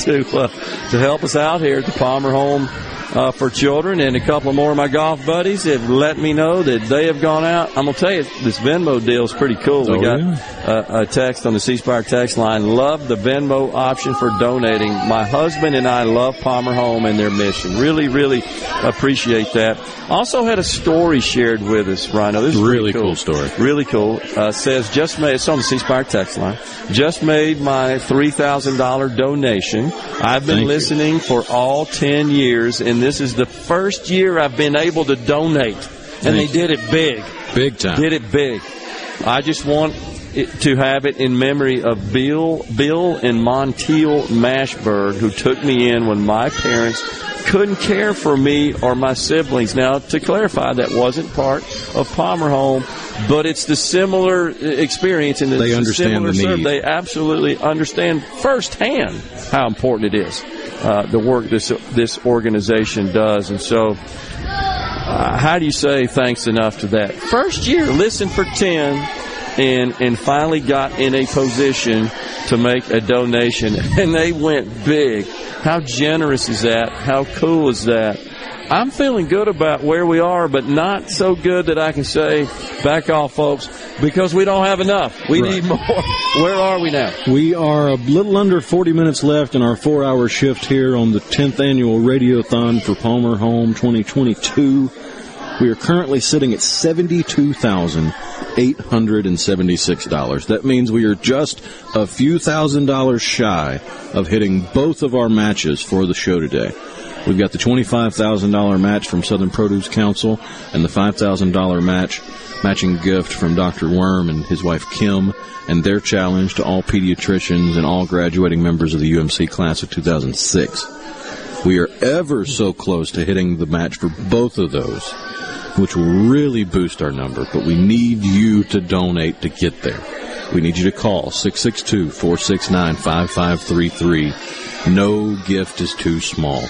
to uh, to help us out here at the Palmer Home Uh, for children, and a couple more of my golf buddies have let me know that they have gone out. I'm going to tell you, this Venmo deal is pretty cool. Oh, we got yeah. uh, a text on the C Spire text line. Love the Venmo option for donating. My husband and I love Palmer Home and their mission. Really, really appreciate that. Also had a story shared with us, Rhino. This is really cool. cool story. Really cool. Uh, says, just made, it's on the C Spire text line. Just made my three thousand dollars donation. I've been Thank listening you. for all ten years, and this is the first year I've been able to donate, and they did it big. Big time. Did it big. I just want it to have it in memory of Bill, Bill and Montiel Mashberg, who took me in when my parents couldn't care for me or my siblings. Now, to clarify, that wasn't part of Palmer Home, but it's the similar experience. And they understand the need. They absolutely understand firsthand how important it is, uh, the work this this organization does. And so, uh, how do you say thanks enough to that? First year, listen for ten. And and finally got in a position to make a donation. And they went big. How generous is that? How cool is that? I'm feeling good about where we are, but not so good that I can say, back off, folks, because we don't have enough. We right. need more. Where are we now? We are a little under forty minutes left in our four-hour shift here on the tenth Annual Radiothon for Palmer Home twenty twenty-two. We are currently sitting at seventy-two thousand eight hundred seventy-six dollars. That means we are just a few thousand dollars shy of hitting both of our matches for the show today. We've got the twenty-five thousand dollars match from Southern Produce Council and the five thousand dollars match matching gift from Doctor Worm and his wife Kim and their challenge to all pediatricians and all graduating members of the U M C class of two thousand six. We are ever so close to hitting the match for both of those, which will really boost our number, but we need you to donate to get there. We need you to call six six two, four six nine, five five three three. No gift is too small.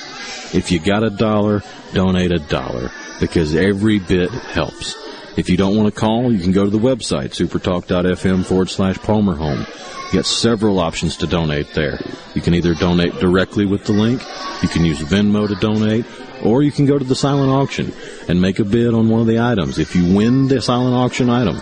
If you got a dollar, donate a dollar, because every bit helps. If you don't want to call, you can go to the website, supertalk.fm forward slash Palmer Home. You got several options to donate there. You can either donate directly with the link, you can use Venmo to donate, or you can go to the silent auction and make a bid on one of the items. If you win the silent auction item,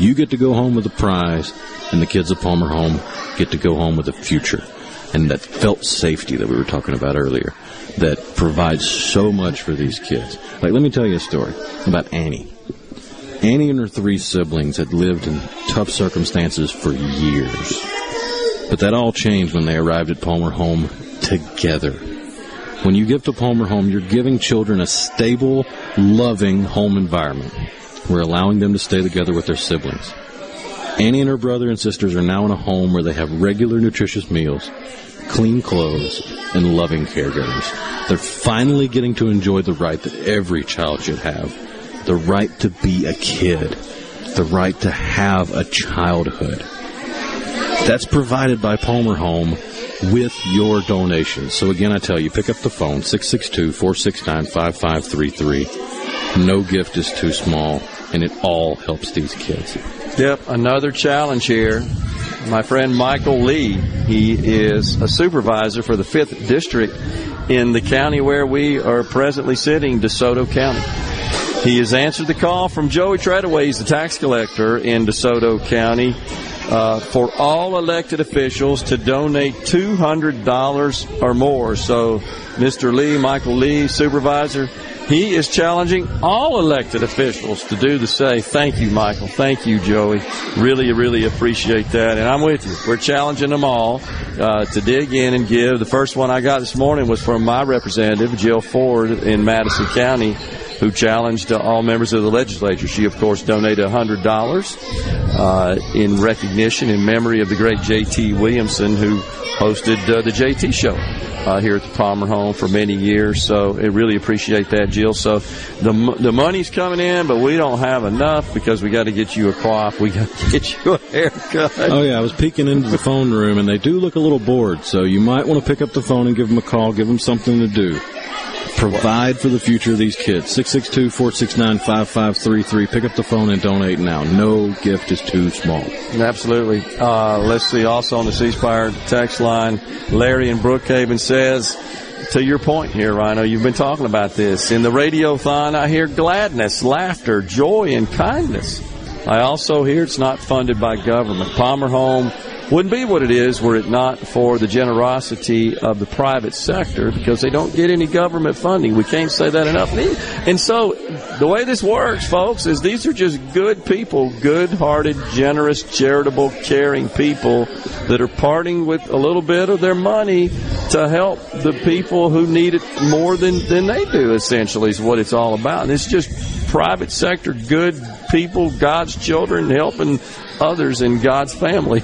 you get to go home with a prize, and the kids of Palmer Home get to go home with a future. And that felt safety that we were talking about earlier that provides so much for these kids. Like, let me tell you a story about Annie. Annie and her three siblings had lived in tough circumstances for years. But that all changed when they arrived at Palmer Home together. When you give to Palmer Home, you're giving children a stable, loving home environment. We're allowing them to stay together with their siblings. Annie and her brother and sisters are now in a home where they have regular nutritious meals, clean clothes, and loving caregivers. They're finally getting to enjoy the right that every child should have, the right to be a kid, the right to have a childhood. That's provided by Palmer Home with your donations. So again, I tell you, pick up the phone, six six two, four six nine, five five three three. No gift is too small, and it all helps these kids. Yep, another challenge here. My friend Michael Lee, he is a supervisor for the fifth District in the county where we are presently sitting, DeSoto County. He has answered the call from Joey Treadaway. He's the tax collector in DeSoto County, uh, for all elected officials to donate two hundred dollars or more. So Mister Lee, Michael Lee, supervisor, he is challenging all elected officials to do the same. Thank you, Michael. Thank you, Joey. Really, really appreciate that. And I'm with you. We're challenging them all uh, to dig in and give. The first one I got this morning was from my representative, Jill Ford, in Madison County, who challenged uh, all members of the legislature. She, of course, donated one hundred dollars uh, in recognition, in memory of the great J T. Williamson, who hosted uh, the J T Show uh, here at the Palmer Home for many years. So I really appreciate that, Jill. So the the money's coming in, but we don't have enough because we got to get you a coif. We got to get you a haircut. Oh, yeah. I was peeking into the phone room, and they do look a little bored. So you might want to pick up the phone and give them a call, give them something to do. Provide for the future of these kids. six six two, four six nine, five five three three. Pick up the phone and donate now. No gift is too small. Absolutely. Uh, let's see. Also on the ceasefire text line, Larry in Brookhaven says, to your point here, Rhino, you've been talking about this. In the radiothon, I hear gladness, laughter, joy, and kindness. I also hear it's not funded by government. Palmer Home wouldn't be what it is were it not for the generosity of the private sector, because they don't get any government funding. We can't say that enough. And so the way this works, folks, is these are just good people, good-hearted, generous, charitable, caring people that are parting with a little bit of their money to help the people who need it more than, than they do, essentially, is what it's all about. And it's just private sector, good people, God's children, helping others in God's family.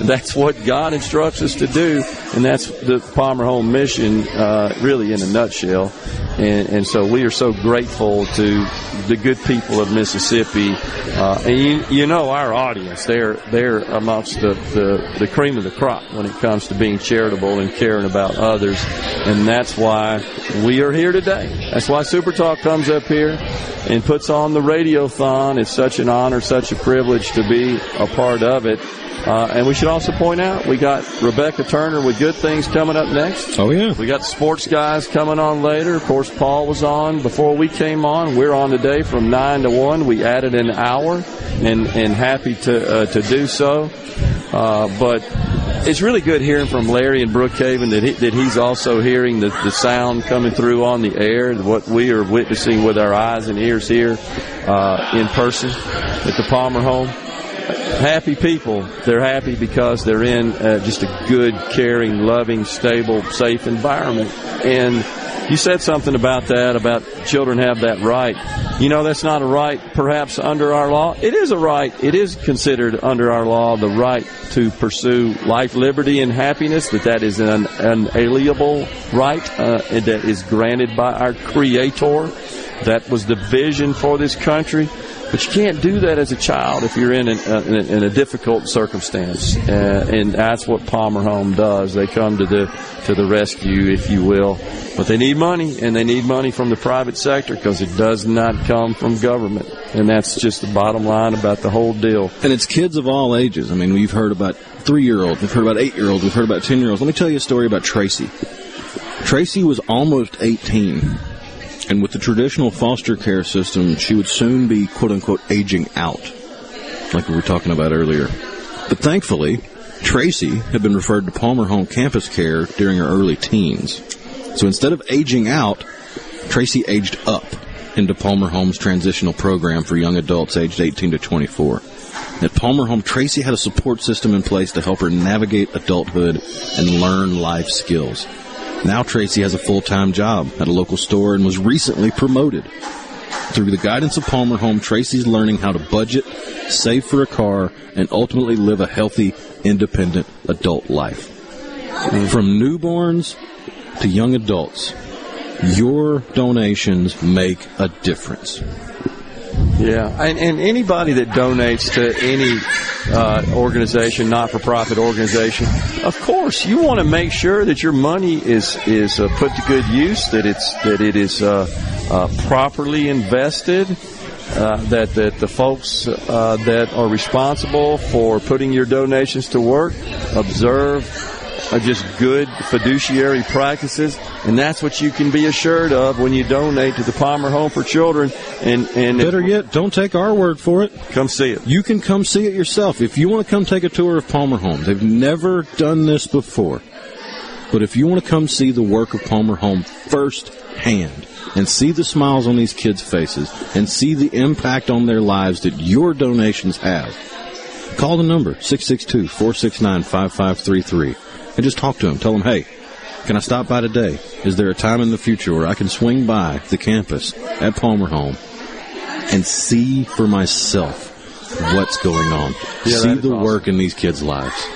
That's what God instructs us to do, and that's the Palmer Home mission, uh, really in a nutshell. And, and so we are so grateful to the good people of Mississippi. Uh, and you, you know our audience. They're they're amongst the, the, the cream of the crop when it comes to being charitable and caring about others. And that's why we are here today. That's why Super Talk comes up here and puts on the radiothon. It's such an honor, such a privilege to be a part of it. Uh, and we should also point out we got Rebecca Turner with good things coming up next. Oh, yeah. We got sports guys coming on later. Of course, Paul was on before we came on. We're on today from nine to one. We added an hour, and, and happy to uh, to do so. Uh, but it's really good hearing from Larry and Brookhaven that, he, that he's also hearing the, the sound coming through on the air, what we are witnessing with our eyes and ears here uh, in person at the Palmer Home. Happy people. They're happy because they're in uh, just a good, caring, loving, stable, safe environment. And you said something about that, about children have that right. You know, that's not a right perhaps under our law. It is a right. It is considered under our law the right to pursue life, liberty, and happiness, that that is an unalienable right uh, that is granted by our Creator. That was the vision for this country. But you can't do that as a child if you're in, an, uh, in, a, in a difficult circumstance, uh, and that's what Palmer Home does. They come to the to the rescue, if you will. But they need money, and they need money from the private sector because it does not come from government, and that's just the bottom line about the whole deal. And it's kids of all ages. I mean, we've heard about three-year-olds, we've heard about eight-year-olds, we've heard about ten-year-olds. Let me tell you a story about Tracy. Tracy was almost eighteen. And with the traditional foster care system, she would soon be, quote-unquote, aging out, like we were talking about earlier. But thankfully, Tracy had been referred to Palmer Home Campus Care during her early teens. So instead of aging out, Tracy aged up into Palmer Home's transitional program for young adults aged eighteen to twenty-four. At Palmer Home, Tracy had a support system in place to help her navigate adulthood and learn life skills. Now Tracy has a full-time job at a local store and was recently promoted. Through the guidance of Palmer Home, Tracy's learning how to budget, save for a car, and ultimately live a healthy, independent adult life. From newborns to young adults, your donations make a difference. Yeah, and, and anybody that donates to any uh, organization, not-for-profit organization, of course, you want to make sure that your money is is uh, put to good use, that it's that it is uh, uh, properly invested, uh, that that the folks uh, that are responsible for putting your donations to work observe are just good fiduciary practices, and that's what you can be assured of when you donate to the Palmer Home for Children. And, and better if, yet, don't take our word for it. Come see it. You can come see it yourself. If you want to come take a tour of Palmer Home, they've never done this before. But if you want to come see the work of Palmer Home firsthand and see the smiles on these kids' faces and see the impact on their lives that your donations have, call the number six six two, four six nine, five five three three. And just talk to them. Tell them, hey, can I stop by today? Is there a time in the future where I can swing by the campus at Palmer Home and see for myself what's going on? Yeah, see the awesome work in these kids' lives.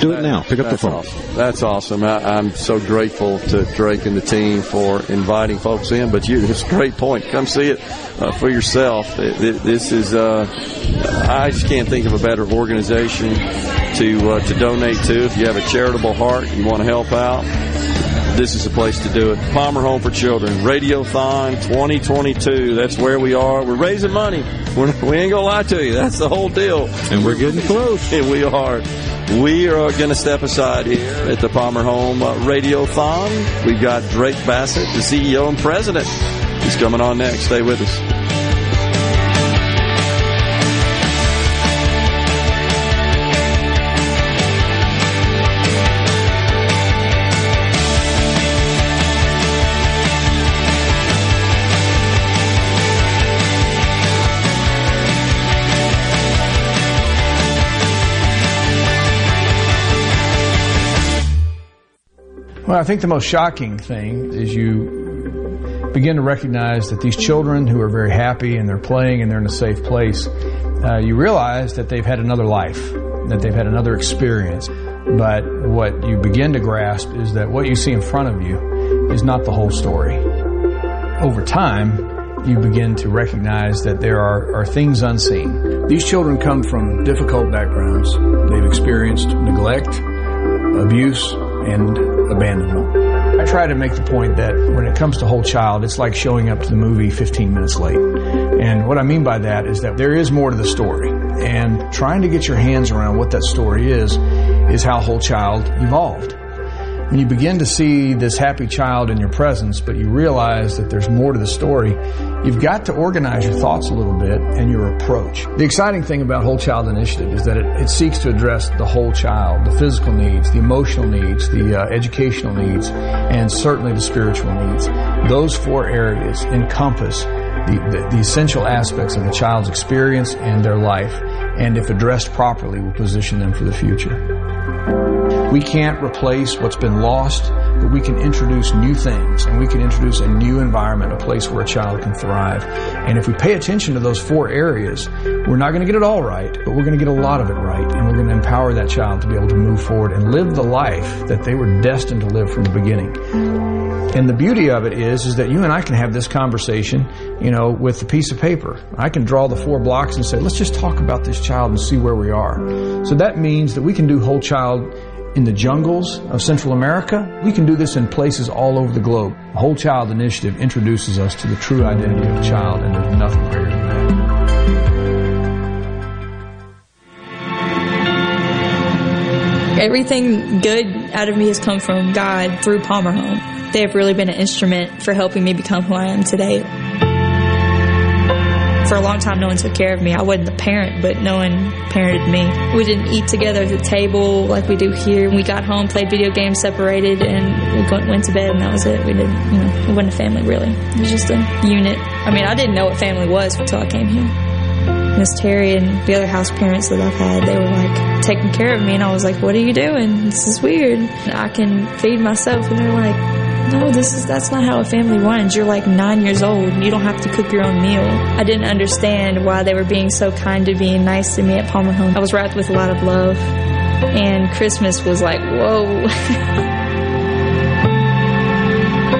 Do that, it now. Pick up the phone. Awesome. That's awesome. I, I'm so grateful to Drake and the team for inviting folks in. But you, it's a great point. Come see it uh, for yourself. It, it, this is, uh, I just can't think of a better organization to uh, to donate to. If you have a charitable heart, you want to help out, this is the place to do it. Palmer Home for Children, Radiothon twenty twenty-two. That's where we are. We're raising money. We're, we ain't going to lie to you. That's the whole deal. And we're getting close. And we are. We are going to step aside here at the Palmer Home uh, Radiothon. We've got Drake Bassett, the C E O and president. He's coming on next. Stay with us. Well, I think the most shocking thing is you begin to recognize that these children who are very happy and they're playing and they're in a safe place, uh, you realize that they've had another life, that they've had another experience. But what you begin to grasp is that what you see in front of you is not the whole story. Over time, you begin to recognize that there are, are things unseen. These children come from difficult backgrounds. They've experienced neglect, abuse, and abandonment. I try to make the point that when it comes to whole child, it's like showing up to the movie fifteen minutes late. And what I mean by that is that there is more to the story. And trying to get your hands around what that story is, is how whole child evolved. When you begin to see this happy child in your presence, but you realize that there's more to the story, you've got to organize your thoughts a little bit and your approach. The exciting thing about Whole Child Initiative is that it, it seeks to address the whole child, the physical needs, the emotional needs, the uh, educational needs, and certainly the spiritual needs. Those four areas encompass the, the, the essential aspects of a child's experience and their life, and if addressed properly, will position them for the future. We can't replace what's been lost, but we can introduce new things, and we can introduce a new environment, a place where a child can thrive. And if we pay attention to those four areas, we're not going to get it all right, but we're going to get a lot of it right, and we're going to empower that child to be able to move forward and live the life that they were destined to live from the beginning. And the beauty of it is, is that you and I can have this conversation, you know, with a piece of paper. I can draw the four blocks and say, let's just talk about this child and see where we are. So that means that we can do whole child in the jungles of Central America. We can do this in places all over the globe. The Whole Child Initiative introduces us to the true identity of a child, and there's nothing greater than that. Everything good out of me has come from God through Palmer Home. They have really been an instrument for helping me become who I am today. For a long time, no one took care of me. I wasn't the parent, but no one parented me. We didn't eat together at the table like we do here. We got home, played video games, separated, and we went to bed, and that was it. We didn't, you know, it wasn't a family, really. It was just a unit. I mean, I didn't know what family was until I came here. Miss Terry and the other house parents that I've had, they were, like, taking care of me, and I was like, what are you doing? This is weird. I can feed myself, and they're like, no, this is that's not how a family runs. You're like nine years old, and you don't have to cook your own meal. I didn't understand why they were being so kind to me and nice to me at Palmer Home. I was wrapped with a lot of love, and Christmas was like, whoa.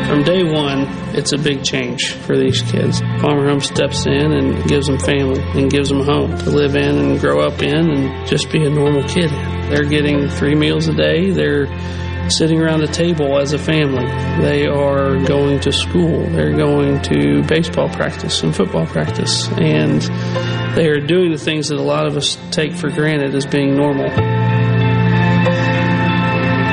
From day one, it's a big change for these kids. Palmer Home steps in and gives them family and gives them home to live in and grow up in and just be a normal kid. They're getting three meals a day. They're sitting around a table as a family. They are going to school. They're going to baseball practice and football practice. And they are doing the things that a lot of us take for granted as being normal.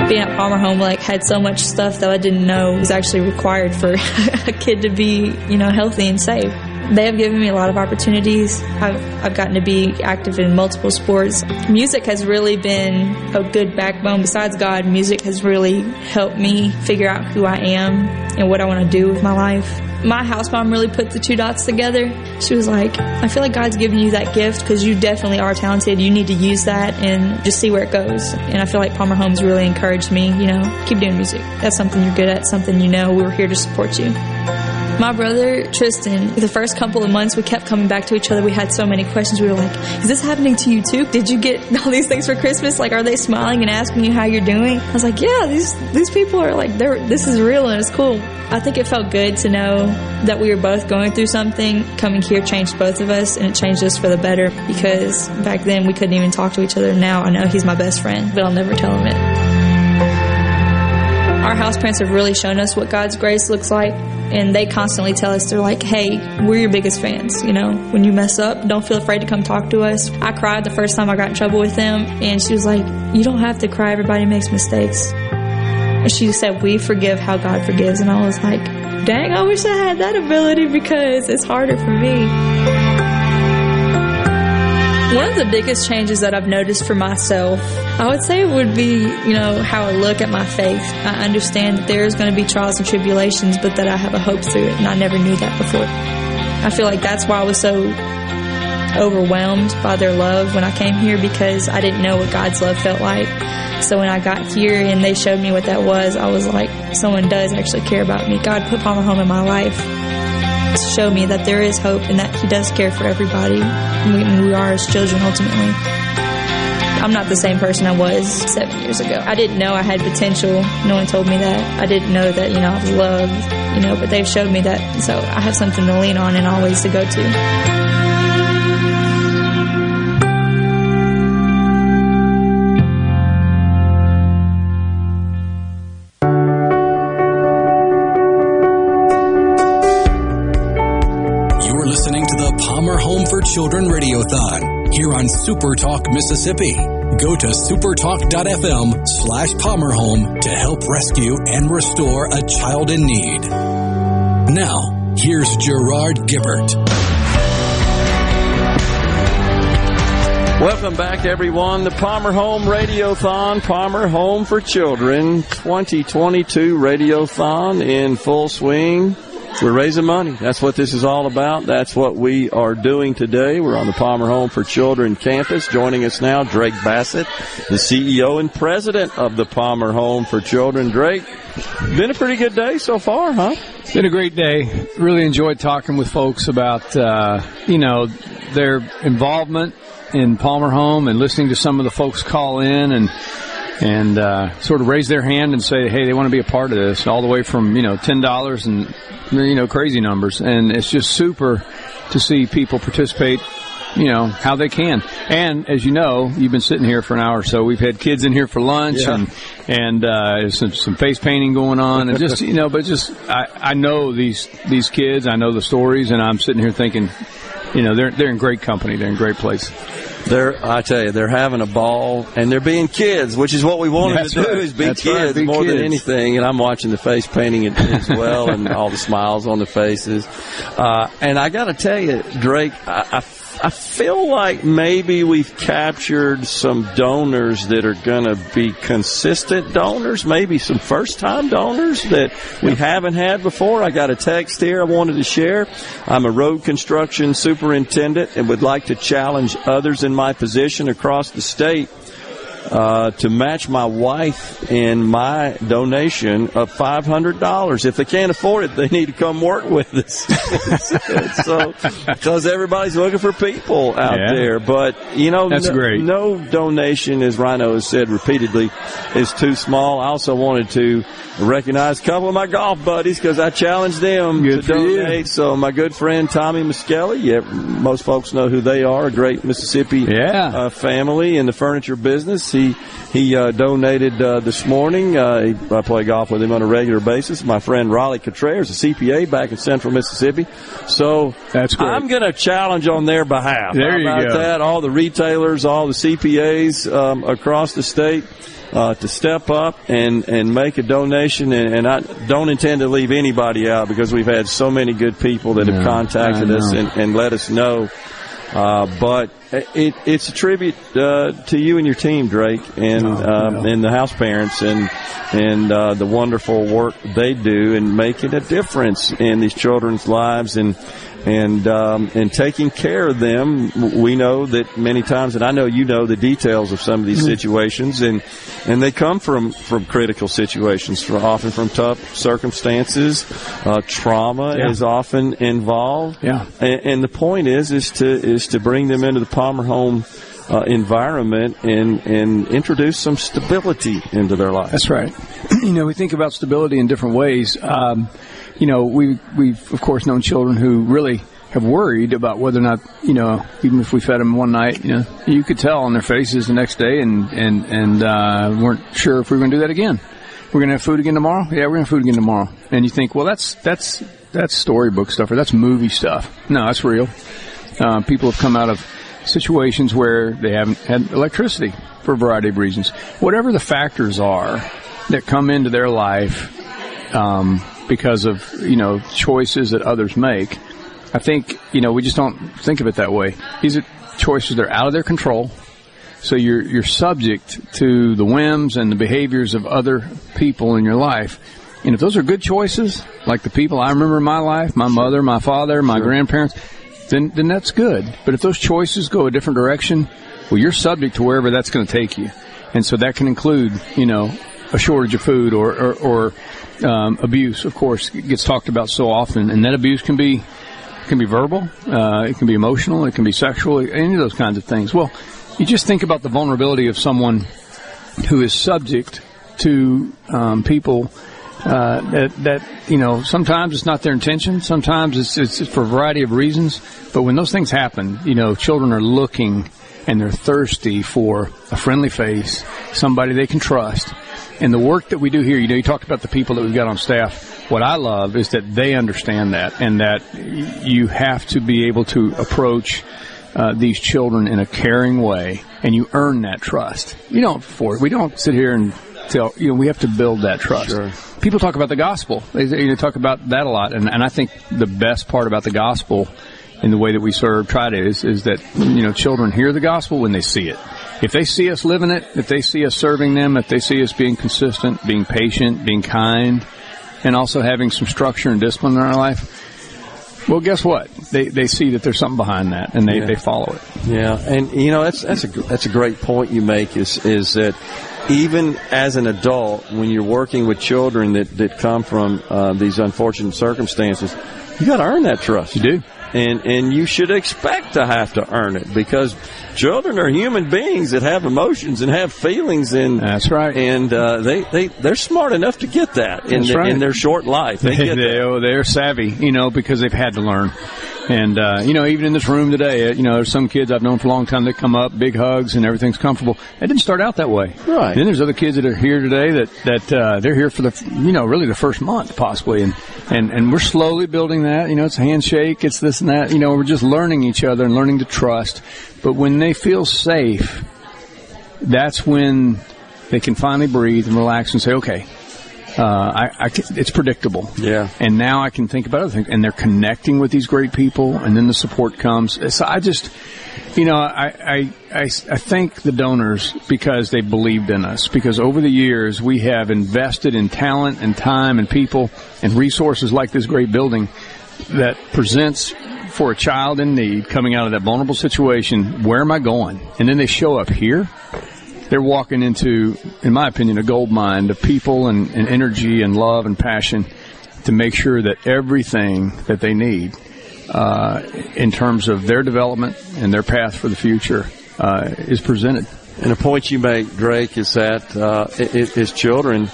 Being at Palmer Home, like, had so much stuff that I didn't know was actually required for a kid to be, you know, healthy and safe. They have given me a lot of opportunities. I've, I've gotten to be active in multiple sports. Music has really been a good backbone. Besides God, music has really helped me figure out who I am and what I want to do with my life. My house mom really put the two dots together. She was like, I feel like God's given you that gift because you definitely are talented. You need to use that and just see where it goes. And I feel like Palmer Home's really encouraged me, you know, keep doing music. That's something you're good at, something you know. We're here to support you. My brother, Tristan, the first couple of months, we kept coming back to each other. We had so many questions. We were like, is this happening to you too? Did you get all these things for Christmas? Like, are they smiling and asking you how you're doing? I was like, yeah, these these people are like, they're, this is real and it's cool. I think it felt good to know that we were both going through something. Coming here changed both of us, and it changed us for the better because back then we couldn't even talk to each other. Now I know he's my best friend, but I'll never tell him it. Our house parents have really shown us what God's grace looks like. And they constantly tell us, they're like, hey, we're your biggest fans, you know. When you mess up, don't feel afraid to come talk to us. I cried the first time I got in trouble with them, and she was like, you don't have to cry, everybody makes mistakes. And she said, we forgive how God forgives. And I was like, dang, I wish I had that ability because it's harder for me. One of the biggest changes that I've noticed for myself, I would say it would be, you know, how I look at my faith. I understand that there's going to be trials and tribulations, but that I have a hope through it, and I never knew that before. I feel like that's why I was so overwhelmed by their love when I came here, because I didn't know what God's love felt like. So when I got here and they showed me what that was, I was like, someone does actually care about me. God put Palmer Home in my life to show me that there is hope and that he does care for everybody, and we are his children ultimately. I'm not the same person I was seven years ago. I didn't know I had potential. No one told me that. I didn't know that, you know, I was loved, you know, but they've showed me that. So I have something to lean on and always to go to. Children Radiothon here on Super Talk Mississippi. Go to supertalk.fm slash palmerhome to help rescue and restore a child in need. Now, here's Gerard Gibert. Welcome back, everyone. The Palmer Home Radiothon, Palmer Home for Children twenty twenty-two Radiothon in full swing. We're raising money. That's what this is all about. That's what we are doing today. We're on the Palmer Home for Children campus. Joining us now, Drake Bassett, the C E O and president of the Palmer Home for Children. Drake, been a pretty good day so far, huh? It's been a great day. Really enjoyed talking with folks about, uh, you know, their involvement in Palmer Home and listening to some of the folks call in and and uh sort of raise their hand and say, hey, they want to be a part of this, all the way from, you know, ten dollars and, you know, crazy numbers. And it's just super to see people participate, you know, how they can. And as you know, you've been sitting here for an hour or so. We've had kids in here for lunch, yeah. and and uh some, some face painting going on, and just, you know, but just I, I know these these kids, I know the stories, and I'm sitting here thinking, you know, they're they're in great company. They're in great place. They're, I tell you, they're having a ball, and they're being kids, which is what we wanted That's to right. do, is be That's kids right. be more kids. than anything. And I'm watching the face painting as well and all the smiles on the faces. Uh, and I got to tell you, Drake, I, I, I feel like maybe we've captured some donors that are going to be consistent donors, maybe some first-time donors that we haven't had before. I got a text here I wanted to share. I'm a road construction superintendent and would like to challenge others in my position across the state uh, to match my wife in my donation of five hundred dollars. If they can't afford it, they need to come work with us. So, because everybody's looking for people out yeah. there. But, you know, That's no, great. no donation, as Rhino has said repeatedly, is too small. I also wanted to recognize a couple of my golf buddies because I challenged them good to donate. You. So my good friend Tommy Muskelly, yeah, most folks know who they are, a great Mississippi yeah. uh, family in the furniture business. He he uh, donated uh, this morning. Uh, I play golf with him on a regular basis. My friend Raleigh Contreras, a C P A back in Central Mississippi. So That's great. I'm going to challenge on their behalf. There How you about go. That? All the retailers, all the C P As um, across the state. Uh, to step up and, and make a donation, and, and I don't intend to leave anybody out because we've had so many good people that yeah, have contacted us and, and let us know. Uh, but it, it's a tribute uh, to you and your team, Drake, and oh, um, no. and the house parents and and uh, the wonderful work they do in making a difference in these children's lives and. And um, and taking care of them. We know that many times, and I know you know the details of some of these situations, and and they come from, from critical situations, from often from tough circumstances. Uh, trauma yeah. is often involved. Yeah. And, and the point is is to is to bring them into the Palmer Home uh, environment and and introduce some stability into their life. That's right. You know, we think about stability in different ways. Um, You know, we, we've, of course, known children who really have worried about whether or not, you know, even if we fed them one night, you know, you could tell on their faces the next day and, and, and uh, weren't sure if we were going to do that again. We're going to have food again tomorrow? Yeah, we're going to have food again tomorrow. And you think, well, that's that's that's storybook stuff or that's movie stuff. No, that's real. Uh, people have come out of situations where they haven't had electricity for a variety of reasons. Whatever the factors are that come into their life, um, because of, you know, choices that others make. I think, you know, we just don't think of it that way. These are choices that are out of their control. So you're you're subject to the whims and the behaviors of other people in your life. And if those are good choices, like the people I remember in my life, my mother, my father, my sure. grandparents, then then that's good. But if those choices go a different direction, well, you're subject to wherever that's going to take you. And so that can include, you know, a shortage of food or or, or Um, abuse, of course, gets talked about so often, and that abuse can be can be verbal, uh, it can be emotional, it can be sexual, any of those kinds of things. Well, you just think about the vulnerability of someone who is subject to um, people uh, that that you know. Sometimes it's not their intention, sometimes it's it's for a variety of reasons. But when those things happen, you know, children are looking and they're thirsty for a friendly face, somebody they can trust. And the work that we do here, you know, you talked about the people that we've got on staff. What I love is that they understand that and that you have to be able to approach uh, these children in a caring way, and you earn that trust. You don't force. We don't sit here and tell, you know, we have to build that trust. Sure. People talk about the gospel. They, they talk about that a lot, and, and I think the best part about the gospel in the way that we serve, try to, is, is that, you know, children hear the gospel when they see it. If they see us living it, if they see us serving them, if they see us being consistent, being patient, being kind, and also having some structure and discipline in our life, well, guess what? They they see that there's something behind that, and they, yeah. they follow it. Yeah, and, you know, that's that's a that's a great point you make, is is that even as an adult, when you're working with children that, that come from uh, these unfortunate circumstances, you got to earn that trust. You do. And and you should expect to have to earn it, because children are human beings that have emotions and have feelings, and that's right. And uh, they they they're smart enough to get that in, the, right. in their short life. They get they, that. They're savvy, you know, because they've had to learn. And uh, you know, even in this room today, you know, there's some kids I've known for a long time that come up, big hugs, and everything's comfortable. It didn't start out that way, right? And then there's other kids that are here today that that uh, they're here for the you know really the first month possibly, and and and we're slowly building that. You know, it's a handshake, it's this. That, you know, we're just learning each other and learning to trust. But when they feel safe, that's when they can finally breathe and relax and say, okay, uh, I, I can, it's predictable. Yeah. And now I can think about other things. And they're connecting with these great people, and then the support comes. So I just, you know, I, I, I, I thank the donors because they believed in us. Because over the years, we have invested in talent and time and people and resources like this great building that presents for a child in need coming out of that vulnerable situation, where am I going? And then they show up here. They're walking into, in my opinion, a gold mine of people and, and energy and love and passion to make sure that everything that they need uh, in terms of their development and their path for the future uh, is presented. And a point you make, Drake, is that uh, as children,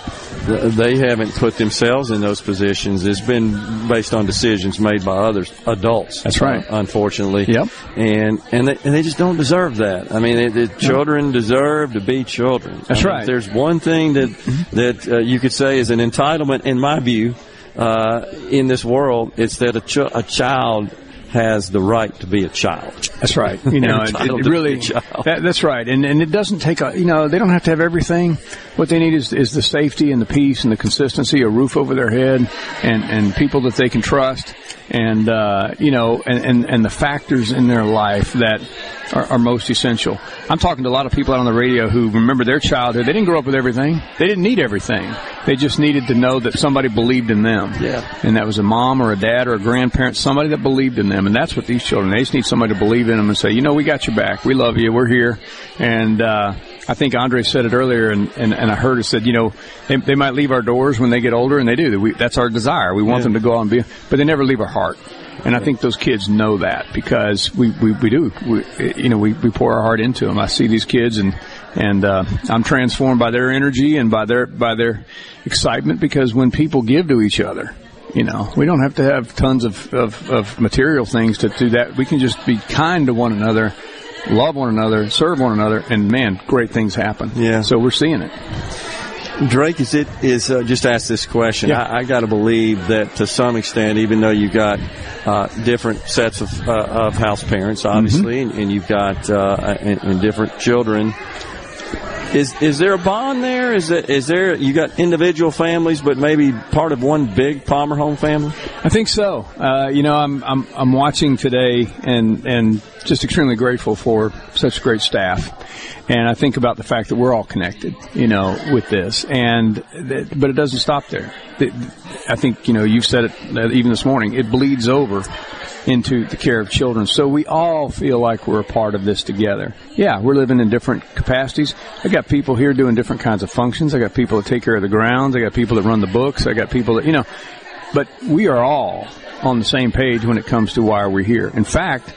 they haven't put themselves in those positions. It's been based on decisions made by others, adults. That's right. Uh, unfortunately. Yep. And and they, and they just don't deserve that. I mean, they, the children deserve to be children. That's I mean, right. If there's one thing that, that uh, you could say is an entitlement, in my view, uh, in this world, it's that a, ch- a child has the right to be a child. That's right. You know, it, it really, that, that's right. And and it doesn't take a, you know, they don't have to have everything. What they need is is the safety and the peace and the consistency, a roof over their head, and, and people that they can trust, and, uh, you know, and, and, and the factors in their life that are, are most essential. I'm talking to a lot of people out on the radio who remember their childhood. They didn't grow up with everything. They didn't need everything. They just needed to know that somebody believed in them. Yeah. And that was a mom or a dad or a grandparent, somebody that believed in them. And that's what these children, they just need somebody to believe in them and say, you know, we got your back. We love you. We're here. And uh, I think Andre said it earlier, and, and, and I heard it said, you know, they, they might leave our doors when they get older, and they do. We, that's our desire. We want yeah. them to go out and be, but they never leave our heart. And I think those kids know that because we, we, we do. We, you know, we, we pour our heart into them. I see these kids, and and uh, I'm transformed by their energy and by their by their excitement, because when people give to each other, you know, we don't have to have tons of, of, of material things to do that. We can just be kind to one another, love one another, serve one another, and, man, great things happen. Yeah. So we're seeing it. Drake, is it is uh, just ask this question. Yeah. I, I got to believe that to some extent, even though you've got uh, different sets of, uh, of house parents, obviously, mm-hmm. and, and you've got uh, and, and different children, Is is there a bond there? Is that is there you got individual families, but maybe part of one big Palmer Home family? I think so. Uh, you know, I'm I'm I'm watching today, and and just extremely grateful for such great staff. And I think about the fact that we're all connected, you know, with this. And but it doesn't stop there. I think, you know, you've said it even this morning. It bleeds over into the care of children. So we all feel like we're a part of this together. Yeah, we're living in different capacities. I got people here doing different kinds of functions. I got people that take care of the grounds. I got people that run the books. I got people that, you know, but we are all on the same page when it comes to why are we here. In fact,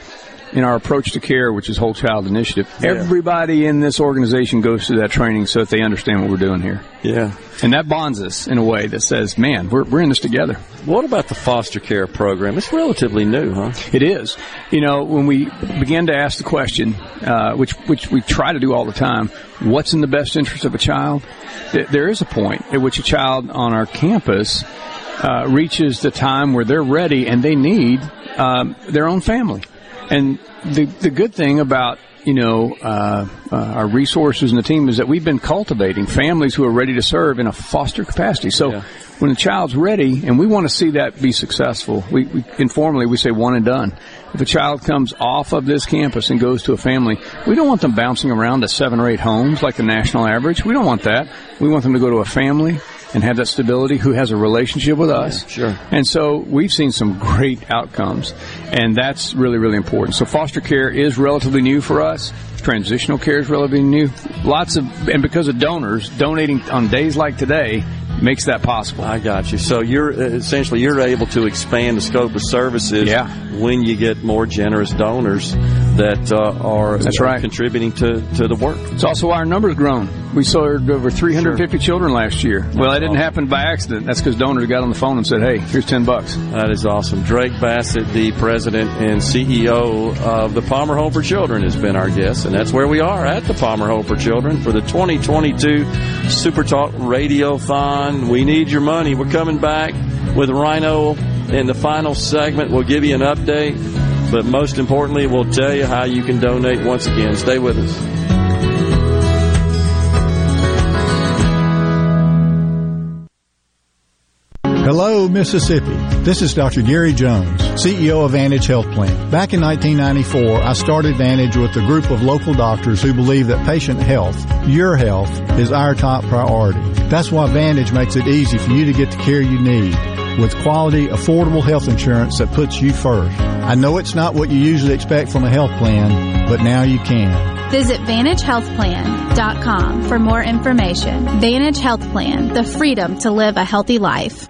in our approach to care, which is Whole Child Initiative, yeah. everybody in this organization goes through that training so that they understand what we're doing here. Yeah. And that bonds us in a way that says, man, we're we're in this together. What about the foster care program? It's relatively new, huh? It is. You know, when we began to ask the question, uh, which which we try to do all the time, what's in the best interest of a child? Th- there is a point at which a child on our campus uh, reaches the time where they're ready and they need um, their own family. And the the good thing about, you know, uh, uh, our resources and the team is that we've been cultivating families who are ready to serve in a foster capacity. So yeah. when a child's ready, and we want to see that be successful, we, we informally we say one and done. If a child comes off of this campus and goes to a family, we don't want them bouncing around to seven or eight homes like the national average. We don't want that. We want them to go to a family and have that stability, who has a relationship with us. Yeah, sure. And so we've seen some great outcomes, and that's really, really important. So foster care is relatively new for us. Transitional care is relatively new. Lots of, and because of donors, donating on days like today makes that possible. I got you. So you're essentially you're able to expand the scope of services yeah. when you get more generous donors that uh, are That's right. contributing to, to the work. It's also why our number's grown. We served over three hundred fifty sure. children last year. Well, that didn't happen by accident. That's because donors got on the phone and said, hey, here's ten bucks. That is awesome. Drake Bassett, the president and C E O of the Palmer Home for Children, has been our guest, and that's where we are at the Palmer Home for Children for the twenty twenty-two Super Talk Radiothon. We need your money. We're coming back with Rhino in the final segment. We'll give you an update, but most importantly, we'll tell you how you can donate once again. Stay with us. Hello, Mississippi. This is Doctor Gary Jones, C E O of Vantage Health Plan. Back in nineteen ninety-four, I started Vantage with a group of local doctors who believe that patient health, your health, is our top priority. That's why Vantage makes it easy for you to get the care you need, with quality, affordable health insurance that puts you first. I know it's not what you usually expect from a health plan, but now you can. Visit Vantage Health Plan dot com for more information. Vantage Health Plan, the freedom to live a healthy life.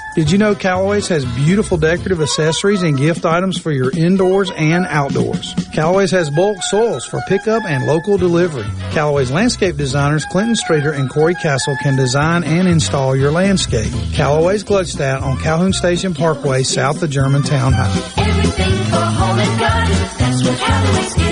Did you know Callaway's has beautiful decorative accessories and gift items for your indoors and outdoors? Callaway's has bulk soils for pickup and local delivery. Callaway's landscape designers Clinton Streeter and Corey Castle can design and install your landscape. Callaway's Gluckstadt on Calhoun Station Parkway, south of Germantown High. Everything for home and garden, that's what Callaway's is.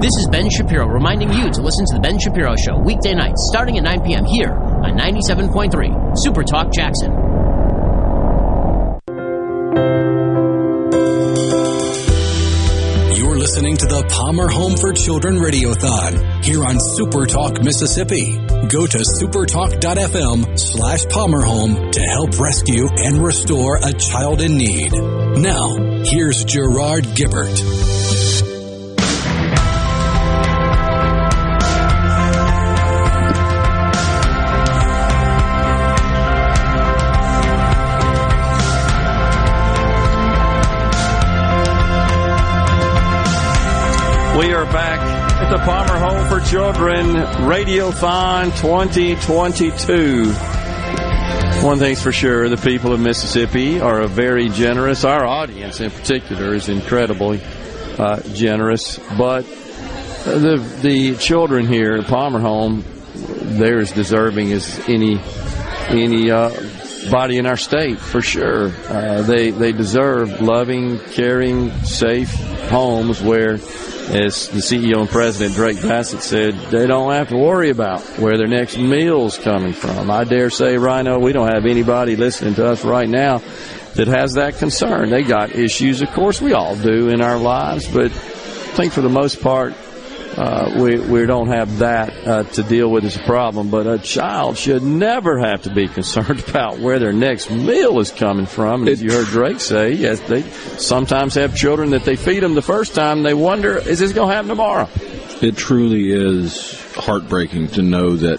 This is Ben Shapiro reminding you to listen to The Ben Shapiro Show weekday nights starting at nine p.m. here on ninety-seven point three Super Talk Jackson. You're listening to the Palmer Home for Children Radiothon here on Super Talk Mississippi. Go to supertalk dot f m slash Palmer Home to help rescue and restore a child in need. Now, here's Gerard Gibert. We are back at the Palmer Home for Children Radiothon twenty twenty-two. One thing's for sure, the people of Mississippi are a very generous. Our audience in particular is incredibly uh, generous. But the the children here at the Palmer Home, they're as deserving as any any uh, body in our state, for sure. Uh, they, they deserve loving, caring, safe homes where, as the C E O and President, Drake Bassett, said, they don't have to worry about where their next meal's coming from. I dare say, Rhino, we don't have anybody listening to us right now that has that concern. They got issues, of course, we all do in our lives, but I think for the most part, uh, we, we don't have that uh, to deal with as a problem. But a child should never have to be concerned about where their next meal is coming from. And as you heard Drake say, yes, they sometimes have children that they feed them the first time, and they wonder, is this going to happen tomorrow? It truly is heartbreaking to know that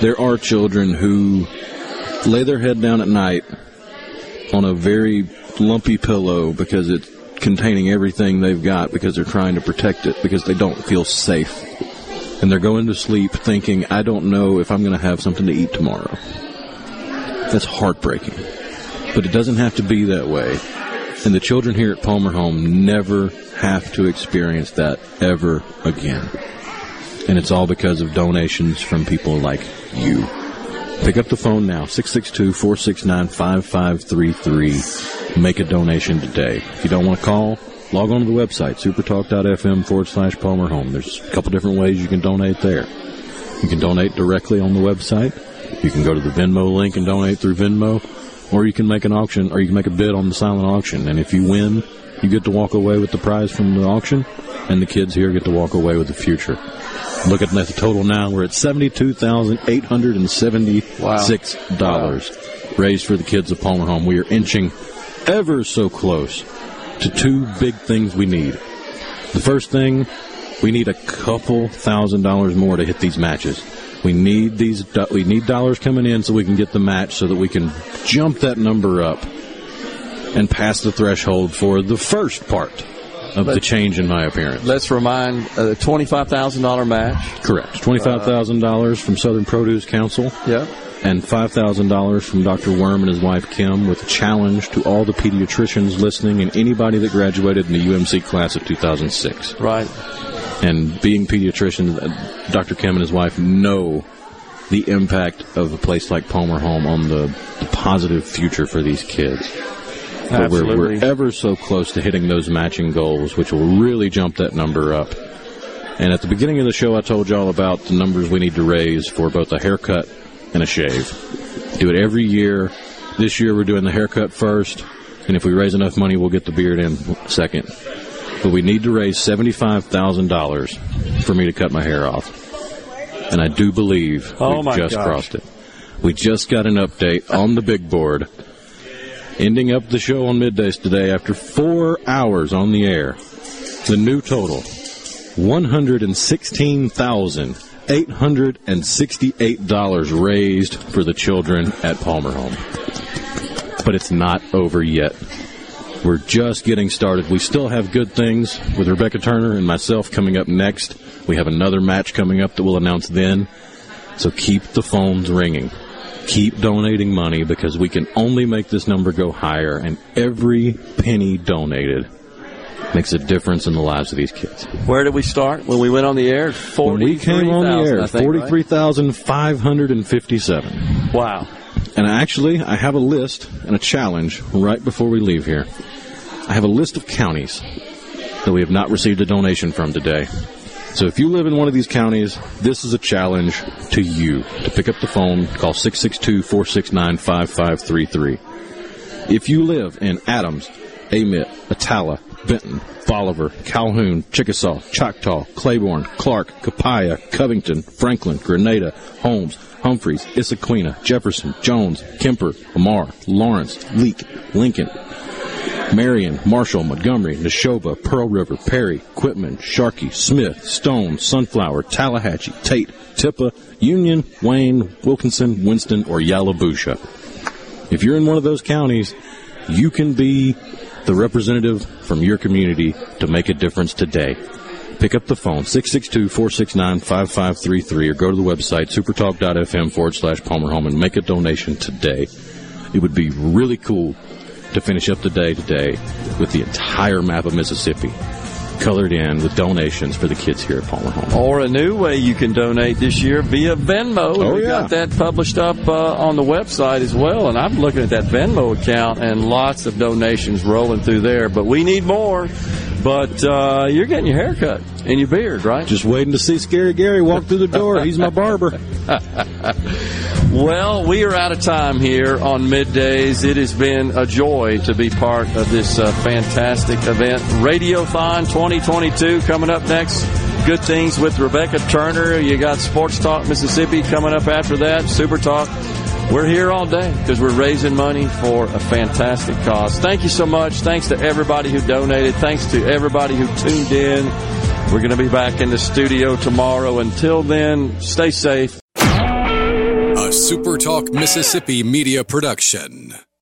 there are children who lay their head down at night on a very lumpy pillow because it's containing everything they've got, because they're trying to protect it, because they don't feel safe, and they're going to sleep thinking, I don't know if I'm going to have something to eat tomorrow. That's heartbreaking, but it doesn't have to be that way, and the children here at Palmer Home never have to experience that ever again. And it's all because of donations from people like you. Pick up the phone now, six six two, four six nine, five five three three. Make a donation today. If you don't want to call, log on to the website, supertalk dot f m forward slash Palmer Home. There's a couple different ways you can donate there. You can donate directly on the website. You can go to the Venmo link and donate through Venmo. Or you can make an auction, or you can make a bid on the silent auction. And if you win, you get to walk away with the prize from the auction, and the kids here get to walk away with the future. Looking at the total now, we're at seventy-two thousand eight hundred seventy-six dollars. Wow. Wow. Raised for the kids of Palmer Home. We are inching ever so close to two big things we need. The first thing, we need a couple thousand dollars more to hit these matches. We need these. We need dollars coming in so we can get the match, so that we can jump that number up and pass the threshold for the first part of let's, the change in my appearance. Let's remind the uh, twenty-five thousand dollars match. Correct. twenty-five thousand dollars uh, from Southern Produce Council. Yeah. And five thousand dollars from Doctor Worm and his wife, Kim, with a challenge to all the pediatricians listening and anybody that graduated in the U M C class of two thousand six. Right. And being pediatricians, Doctor Kim and his wife know the impact of a place like Palmer Home on the, the positive future for these kids. Absolutely. We're, we're ever so close to hitting those matching goals, which will really jump that number up. And at the beginning of the show, I told y'all about the numbers we need to raise for both a haircut and a shave. Do it every year. This year, we're doing the haircut first, and if we raise enough money, we'll get the beard in second. But we need to raise seventy-five thousand dollars for me to cut my hair off. And I do believe oh we just gosh. crossed it. We just got an update on the big board. Ending up the show on middays today after four hours on the air. The new total, one hundred sixteen thousand eight hundred sixty-eight dollars raised for the children at Palmer Home. But it's not over yet. We're just getting started. We still have good things with Rebecca Turner and myself coming up next. We have another match coming up that we'll announce then. So keep the phones ringing. Keep donating money, because we can only make this number go higher, and every penny donated makes a difference in the lives of these kids. Where did we start when we went on the air? forty, when we came on the air, forty-three thousand five hundred fifty-seven. Wow. And actually, I have a list and a challenge right before we leave here. I have a list of counties that we have not received a donation from today. So if you live in one of these counties, this is a challenge to you to pick up the phone, call six six two, four six nine, five five three three. If you live in Adams, Amit, Atala, Benton, Bolivar, Calhoun, Chickasaw, Choctaw, Claiborne, Clark, Copiah, Covington, Franklin, Grenada, Holmes, Humphreys, Issaquena, Jefferson, Jones, Kemper, Lamar, Lawrence, Leake, Lincoln, Marion, Marshall, Montgomery, Neshoba, Pearl River, Perry, Quitman, Sharkey, Smith, Stone, Sunflower, Tallahatchie, Tate, Tippah, Union, Wayne, Wilkinson, Winston, or Yallabusha. If you're in one of those counties, you can be the representative from your community to make a difference today. Pick up the phone, six six two, four six nine, five five three three, or go to the website, supertalk.fm forward slash Palmer Home, and make a donation today. It would be really cool to finish up the day today with the entire map of Mississippi colored in with donations for the kids here at Palmer Home. Or a new way you can donate this year via Venmo. Oh, we yeah. got that published up uh, on the website as well, and I'm looking at that Venmo account and lots of donations rolling through there. But we need more. But uh, you're getting your hair cut and your beard, right? Just waiting to see Scary Gary walk through the door. He's my barber. Well, we are out of time here on Middays. It has been a joy to be part of this uh, fantastic event. Radiothon twenty twenty-two coming up next. Good things with Rebecca Turner. You got Sports Talk Mississippi coming up after that. Super Talk. We're here all day because we're raising money for a fantastic cause. Thank you so much. Thanks to everybody who donated. Thanks to everybody who tuned in. We're going to be back in the studio tomorrow. Until then, stay safe. A Super Talk Mississippi media production.